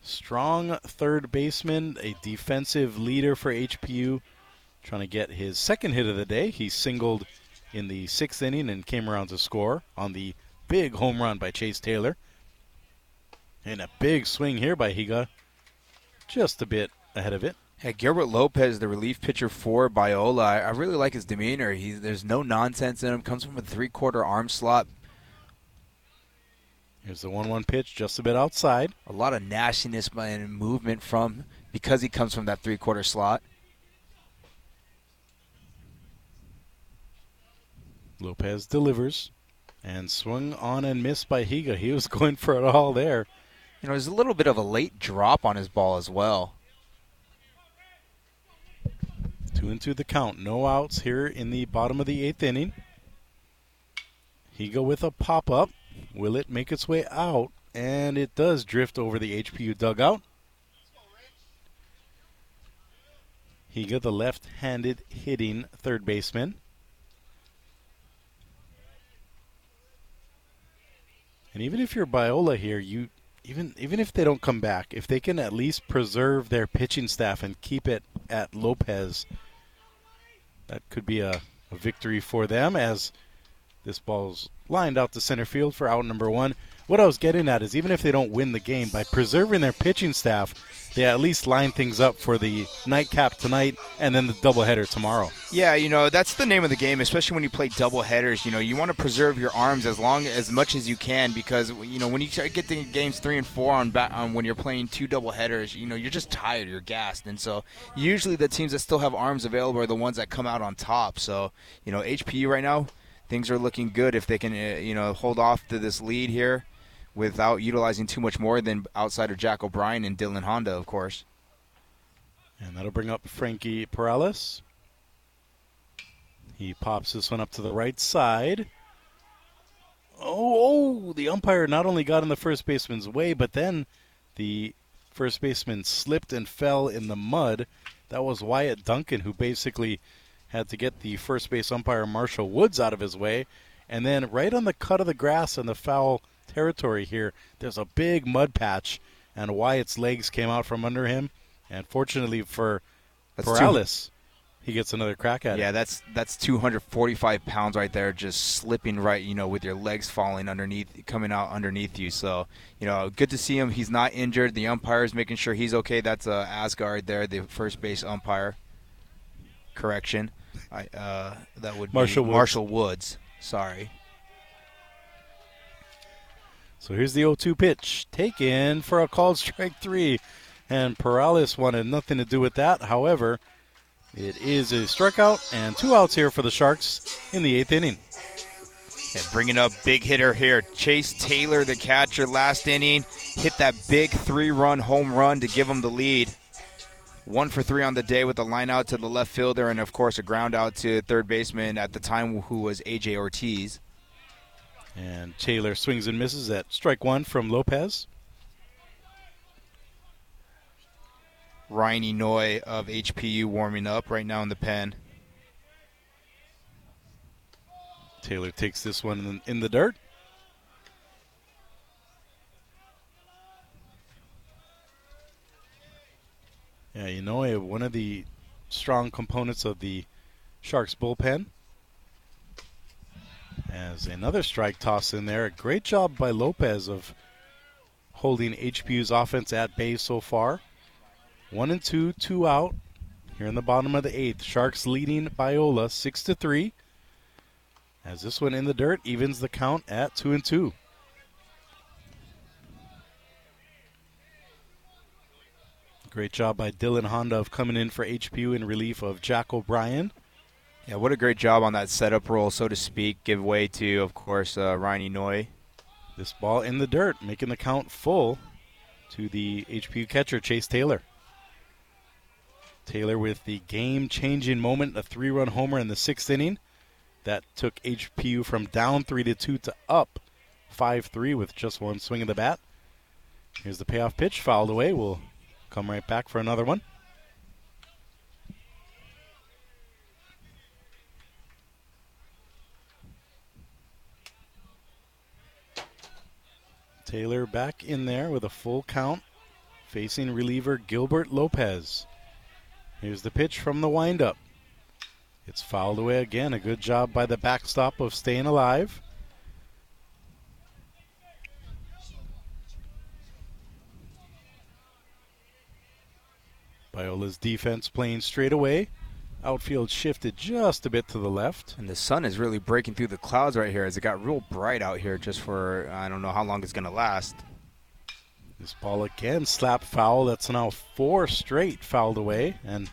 strong third baseman, a defensive leader for H P U, trying to get his second hit of the day. He singled in the sixth inning and came around to score on the big home run by Chase Taylor. And a big swing here by Higa. Just a bit ahead of it. Hey, Gilbert Lopez, the relief pitcher for Biola, I, I really like his demeanor. He, there's no nonsense in him. Comes from a three-quarter arm slot. Here's the one-one pitch, just a bit outside. A lot of nastiness and movement from because he comes from that three-quarter slot. Lopez delivers, and swung on and missed by Higa. He was going for it all there. You know, there's a little bit of a late drop on his ball as well. Two and two the count. No outs here in the bottom of the eighth inning. Higa with a pop-up. Will it make its way out? And it does drift over the H P U dugout. Higa, the left-handed hitting third baseman. And even if you're Biola here, you... Even even if they don't come back, if they can at least preserve their pitching staff and keep it at Lopez, that could be a, a victory for them as this ball's lined out to center field for out number one. What I was getting at is even if they don't win the game, by preserving their pitching staff, they at least line things up for the nightcap tonight and then the doubleheader tomorrow. Yeah, you know, that's the name of the game, especially when you play doubleheaders. You know, you want to preserve your arms as long as much as you can because, you know, when you start getting games three and four on, back, on when you're playing two doubleheaders, you know, you're just tired, you're gassed. And so usually the teams that still have arms available are the ones that come out on top. So, you know, H P U right now, things are looking good if they can, uh, you know, hold off to this lead here without utilizing too much more than outsider Jack O'Brien and Dylan Honda, of course. And that'll bring up Frankie Perales. He pops this one up to the right side. Oh, oh, the umpire not only got in the first baseman's way, but then the first baseman slipped and fell in the mud. That was Wyatt Duncan, who basically had to get the first base umpire Marshall Woods out of his way. And then right on the cut of the grass in the foul territory here, there's a big mud patch, and Wyatt's legs came out from under him. And fortunately for that's Perales, two, he gets another crack at yeah, it. Yeah, that's that's two hundred forty-five pounds right there, just slipping right, you know, with your legs falling underneath, coming out underneath you. So, you know, good to see him. He's not injured. The umpire's making sure he's okay. That's uh, Asgard there, the first base umpire. Correction. I, uh, that would Marshall be Woods. Marshall Woods. Sorry. So here's the oh two pitch. Taken for a called strike three. And Perales wanted nothing to do with that. However, it is a strikeout and two outs here for the Sharks in the eighth inning. And bringing up big hitter here. Chase Taylor, the catcher, last inning. Hit that big three-run home run to give him the lead. One for three on the day with a line out to the left fielder and, of course, a ground out to third baseman at the time who was A J. Ortiz. And Taylor swings and misses at strike one from Lopez. Ryan Inouye of H P U warming up right now in the pen. Taylor takes this one in the dirt. Yeah, you know, one of the strong components of the Sharks bullpen. as another strike toss in there. A great job by Lopez of holding H P U's offense at bay so far. One and two, two out here in the bottom of the eighth. Sharks leading Biola six to three. As this one in the dirt evens the count at two and two. Great job by Dylan Honda of coming in for H P U in relief of Jack O'Brien. Yeah, what a great job on that setup roll, so to speak. Give way to, of course, uh, Ryan Inouye. This ball in the dirt, making the count full to the H P U catcher, Chase Taylor. Taylor with the game-changing moment, a three-run homer in the sixth inning. That took H P U from down three to two to up five three with just one swing of the bat. Here's the payoff pitch, fouled away. We'll come right back for another one. Taylor back in there with a full count, facing reliever Gilbert Lopez. Here's the pitch from the windup. It's fouled away again. A good job by the backstop of staying alive. Biola's defense playing straight away. Outfield shifted just a bit to the left. And the sun is really breaking through the clouds right here as it got real bright out here just for, I don't know how long it's going to last. This ball again, slap foul. That's now four straight fouled away. And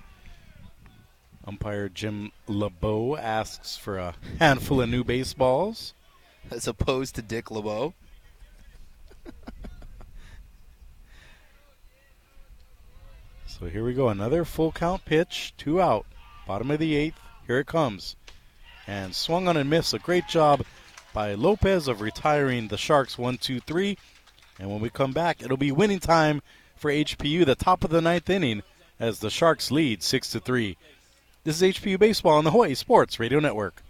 umpire Jim LeBeau asks for a handful of new baseballs. As opposed to Dick LeBeau. So here we go, another full count pitch, two out, bottom of the eighth, here it comes. And swung on and missed, a great job by Lopez of retiring the Sharks one, two, three. And when we come back, it'll be winning time for H P U, the top of the ninth inning, as the Sharks lead six to three. This is H P U Baseball on the Hawaii Sports Radio Network.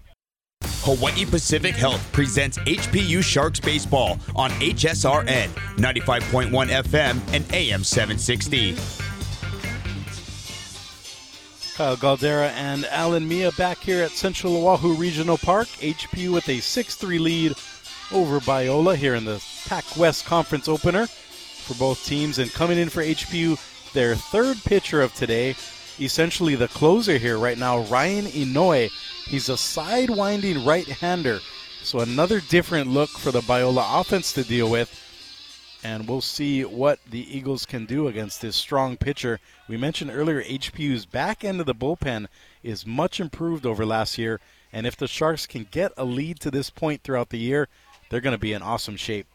Hawaii Pacific Health presents H P U Sharks Baseball on H S R N, ninety-five point one F M and A M seven sixty. Kyle Galdera and Alan Mia back here at Central Oahu Regional Park. H P U with a six three lead over Biola here in the Pac West Conference opener for both teams. And coming in for H P U, their third pitcher of today, essentially the closer here right now, Ryan Inouye. He's a sidewinding right-hander. So another different look for the Biola offense to deal with. And we'll see what the Eagles can do against this strong pitcher. We mentioned earlier H P U's back end of the bullpen is much improved over last year. And if the Sharks can get a lead to this point throughout the year, they're going to be in awesome shape.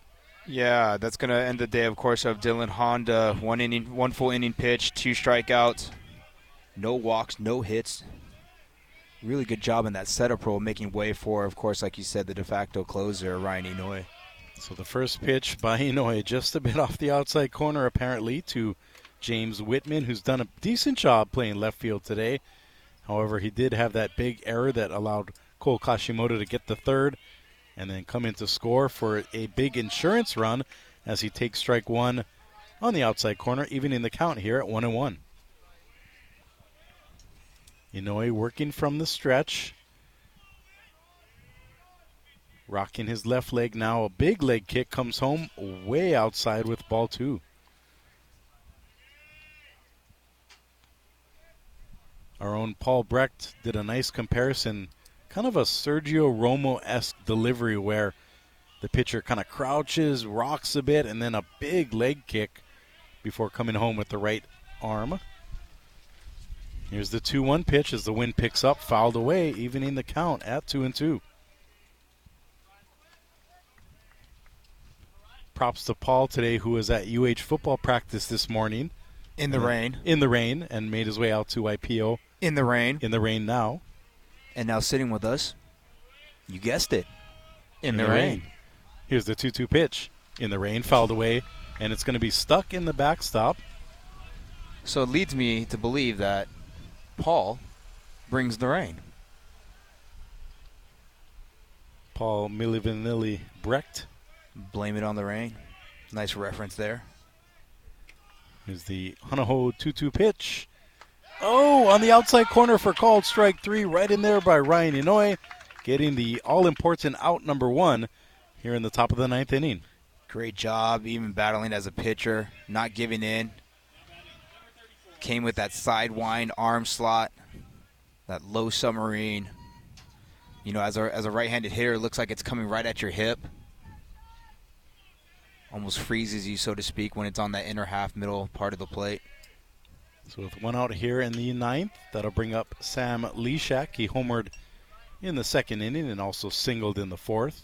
Yeah, that's going to end the day, of course, of Dylan Honda. One inning, one full inning pitch, two strikeouts, no walks, no hits. Really good job in that setup role, making way for, of course, like you said, the de facto closer, Ryan Inouye. So the first pitch by Inouye just a bit off the outside corner apparently to James Whitman, who's done a decent job playing left field today. However, he did have that big error that allowed Cole Kashimoto to get the third and then come in to score for a big insurance run as he takes strike one on the outside corner, even in the count here at one and one. Inouye working from the stretch. Rocking his left leg now. A big leg kick comes home way outside with ball two. Our own Paul Brecht did a nice comparison, kind of a Sergio Romo-esque delivery where the pitcher kind of crouches, rocks a bit, and then a big leg kick before coming home with the right arm. Here's the two one pitch as the wind picks up, fouled away, evening the count at two and two. Props to Paul today, who was at U H football practice this morning. In the rain. In the rain, and made his way out to Waipio. In the rain. In the rain now. And now sitting with us, you guessed it, in, in the, the rain. rain. Here's the two two pitch. In the rain, fouled away, and it's going to be stuck in the backstop. So it leads me to believe that Paul brings the rain. Paul Milivanilli Brecht. Blame it on the rain. Nice reference there. Here's the Hanaho two two pitch. Oh, on the outside corner for called strike three, right in there by Ryan Inouye. getting the all-important out number one here in the top of the ninth inning. Great job, even battling as a pitcher, not giving in. Came with that sidewind arm slot, that low submarine. You know, as a, as a right-handed hitter, it looks like it's coming right at your hip. Almost freezes you, so to speak, when it's on that inner half middle part of the plate. So with one out here in the ninth, that'll bring up Sam Leshack. He homered in the second inning and also singled in the fourth.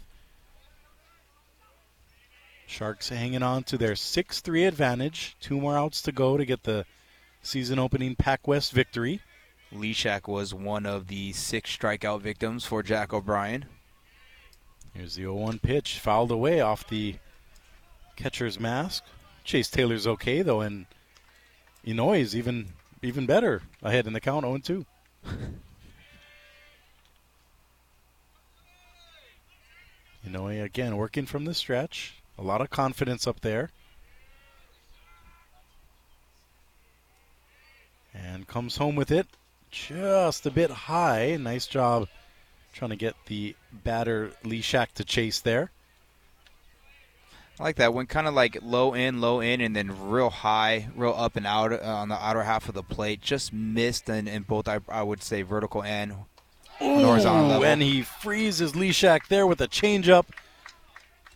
Sharks hanging on to their six three advantage. Two more outs to go to get the season-opening PacWest victory. Leshack was one of the six strikeout victims for Jack O'Brien. Here's the oh one pitch, fouled away off the catcher's mask. Chase Taylor's okay, though, and Inouye's even even better ahead in the count, oh two. Inouye, again, working from the stretch. A lot of confidence up there. And comes home with it just a bit high. Nice job trying to get the batter Leshack to chase there. I like that one, kind of like low in, low in, and then real high, real up and out on the outer half of the plate. Just missed in, in both, I, I would say, vertical and Ooh, horizontal level. And he freezes Leshack there with a changeup.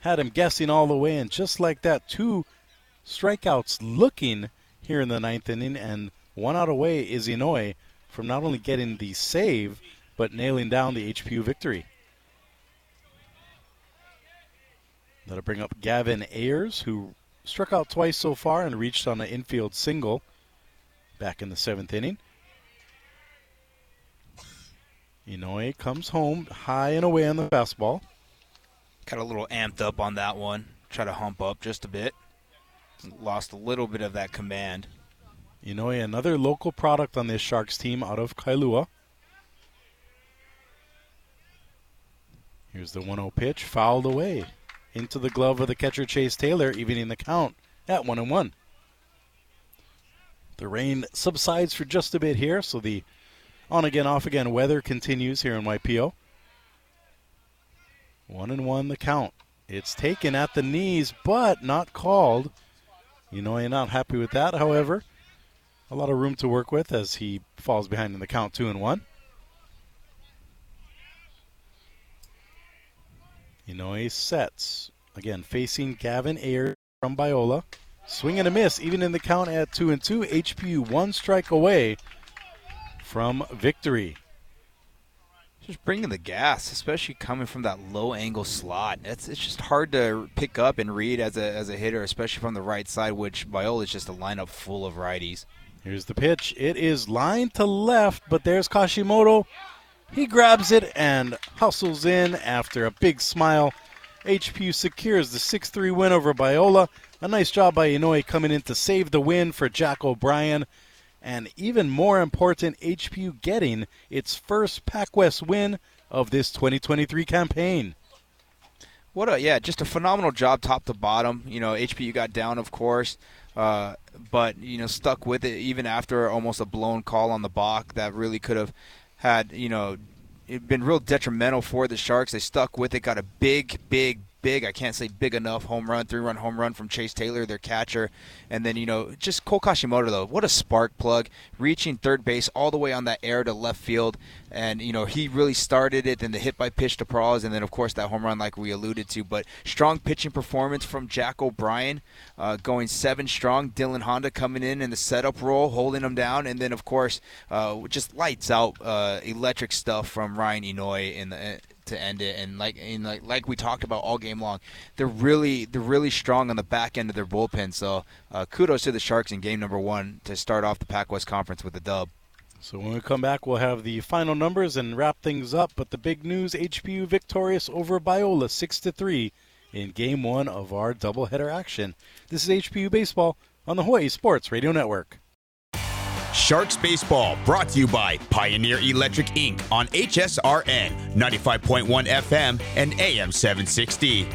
Had him guessing all the way, and just like that, two strikeouts looking here in the ninth inning, and one out away is Inouye from not only getting the save, but nailing down the H P U victory. That'll bring up Gavin Ayers, who struck out twice so far and reached on an infield single back in the seventh inning. Inouye comes home high and away on the fastball. Got a little amped up on that one. Try to hump up just a bit. Lost a little bit of that command. Inouye, another local product on this Sharks team out of Kailua. Here's the one oh pitch, fouled away into the glove of the catcher Chase Taylor, evening the count at one and one. The rain subsides for just a bit here, so the on-again, off-again weather continues here in Waipio. one and one the count. It's taken at the knees, but not called. Inouye not happy with that, however. A lot of room to work with as he falls behind in the count, two and one. Inouye sets. Again, facing Gavin Ayers from Biola. Swing and a miss, even in the count at two and two. H P U one strike away from victory. Just bringing the gas, especially coming from that low angle slot. It's, it's just hard to pick up and read as a, as a hitter, especially from the right side, which Biola is just a lineup full of righties. Here's the pitch. It is line to left, but there's Kashimoto. He grabs it and hustles in after a big smile. H P U secures the six three win over Biola. A nice job by Inouye coming in to save the win for Jack O'Brien. And even more important, H P U getting its first PacWest win of this twenty twenty-three campaign. What a, yeah, just a phenomenal job top to bottom. You know, H P U got down, of course, uh, but, you know, stuck with it even after almost a blown call on the balk that really could have had, you know, it been real detrimental for the Sharks. They stuck with it, got a big, big, big, I can't say big enough home run, three-run home run from Chase Taylor, their catcher. And then, you know, just Cole Kashimoto, though. What a spark plug, reaching third base all the way on that air to left field. And, you know, he really started it, then the hit-by-pitch to Perales, and then, of course, that home run like we alluded to. But strong pitching performance from Jack O'Brien, uh, going seven strong. Dylan Honda coming in in the setup role, holding him down. And then, of course, uh, just lights out uh, electric stuff from Ryan Inouye in the uh, – to end it. And like and like like we talked about all game long, they're really they're really strong on the back end of their bullpen. So uh, kudos to the Sharks in game number one to start off the PacWest Conference with a dub. So when we come back, we'll have the final numbers and wrap things up. But the big news, H P U victorious over Biola six to three in game one of our doubleheader action. This is H P U Baseball on the Hawaii Sports Radio Network. Sharks Baseball, brought to you by Pioneer Electric, Incorporated on H S R N, ninety-five point one F M and A M seven sixty.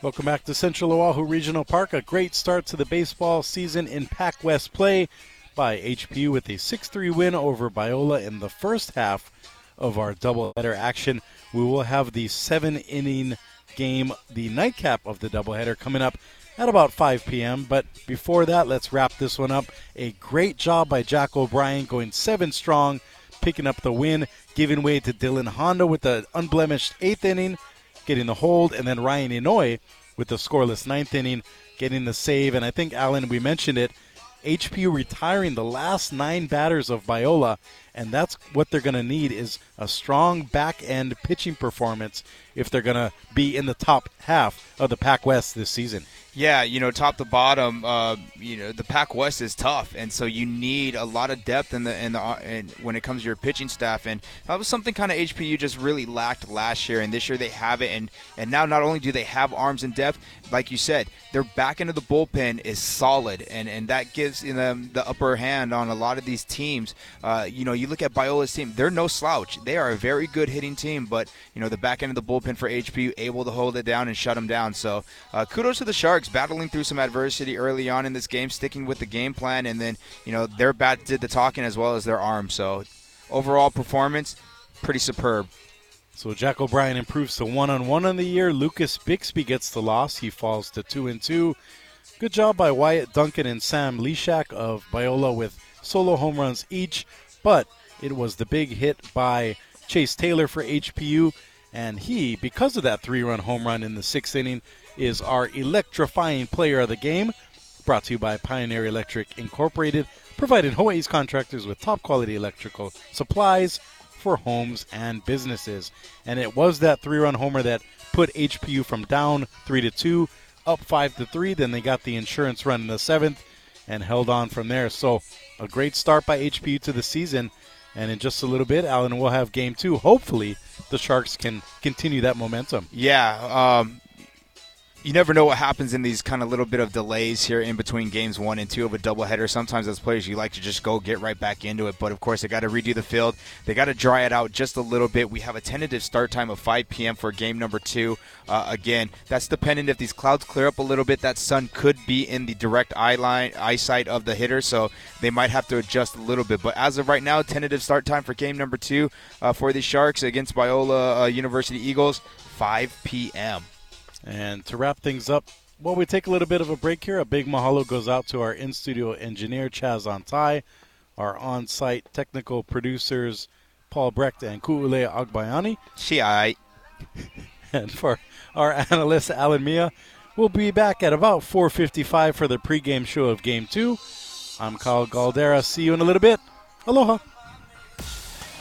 Welcome back to Central Oahu Regional Park. A great start to the baseball season in PacWest play by H P U with a six three win over Biola in the first half of our doubleheader action. We will have the seven-inning game, the nightcap of the doubleheader, coming up at about five p.m. But before that, let's wrap this one up. A great job by Jack O'Brien, going seven strong, picking up the win, giving way to Dylan Honda with the unblemished eighth inning, getting the hold, and then Ryan Inouye with the scoreless ninth inning, getting the save. And I think, Alan, we mentioned it, H P U retiring the last nine batters of Biola, and that's what they're going to need, is a strong back-end pitching performance if they're going to be in the top half of the Pac West this season. Yeah, you know, top to bottom, uh, you know, the Pac West is tough, and so you need a lot of depth in the in the in, when it comes to your pitching staff, and that was something kind of H P U just really lacked last year, and this year they have it, and and now not only do they have arms and depth, like you said, their back end of the bullpen is solid, and and that gives them the upper hand on a lot of these teams. Uh, you know, you look at Biola's team; they're no slouch. They are a very good hitting team, but you know, the back end of the bullpen for H P U able to hold it down and shut them down. So uh, kudos to the Sharks, battling through some adversity early on in this game, sticking with the game plan, and then, you know, their bat did the talking as well as their arm. So overall performance, pretty superb. So Jack O'Brien improves to one on one on the year. Lucas Bixby gets the loss. He falls to two and two. Good job by Wyatt Duncan and Sam Leshack of Biola with solo home runs each, but it was the big hit by Chase Taylor for H P U, and he, because of that three-run home run in the sixth inning, is our electrifying player of the game, brought to you by Pioneer Electric Incorporated, providing Hawaii's contractors with top quality electrical supplies for homes and businesses. And it was that three-run homer that put H P U from down three to two, up five to three. Then they got the insurance run in the seventh and held on from there. So a great start by H P U to the season. And in just a little bit, Alan, we'll have game two. Hopefully the Sharks can continue that momentum. Yeah, um... you never know what happens in these kind of little bit of delays here in between games one and two of a doubleheader. Sometimes as players, you like to just go get right back into it. But, of course, they got to redo the field. They got to dry it out just a little bit. We have a tentative start time of five p.m. for game number two. Uh, again, that's dependent. If these clouds clear up a little bit, that sun could be in the direct eye line, eyesight of the hitter. So they might have to adjust a little bit. But as of right now, tentative start time for game number two uh, for the Sharks against Biola uh, University Eagles, five p.m. And to wrap things up, while we take a little bit of a break here, a big mahalo goes out to our in-studio engineer, Chaz Antai, our on-site technical producers, Paul Brecht and Ku'ule Agbayani. Shi'ai. And for our analyst, Alan Mia. We'll be back at about four fifty-five for the pregame show of Game two. I'm Kyle Galdera. See you in a little bit. Aloha.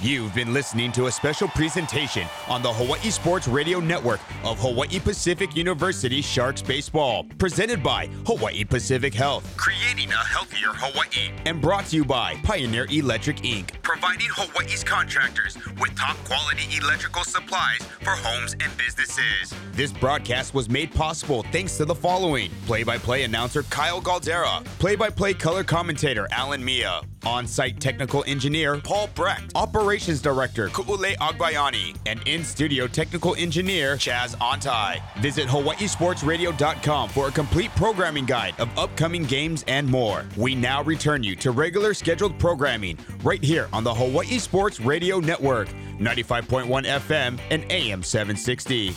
You've been listening to a special presentation on the Hawaii Sports Radio Network of Hawaii Pacific University Sharks Baseball, presented by Hawaii Pacific Health, creating a healthier Hawaii, and brought to you by Pioneer Electric, Incorporated, providing Hawaii's contractors with top quality electrical supplies for homes and businesses. This broadcast was made possible thanks to the following: play-by-play announcer Kyle Galdera, play-by-play color commentator Alan Mia, on-site technical engineer Paul Brecht, operator Operations Director Ku'ule Agbayani, and in-studio technical engineer Chaz Antai. Visit Hawaii Sports Radio dot com for a complete programming guide of upcoming games and more. We now return you to regular scheduled programming right here on the Hawaii Sports Radio Network, ninety-five point one F M and A M seven sixty.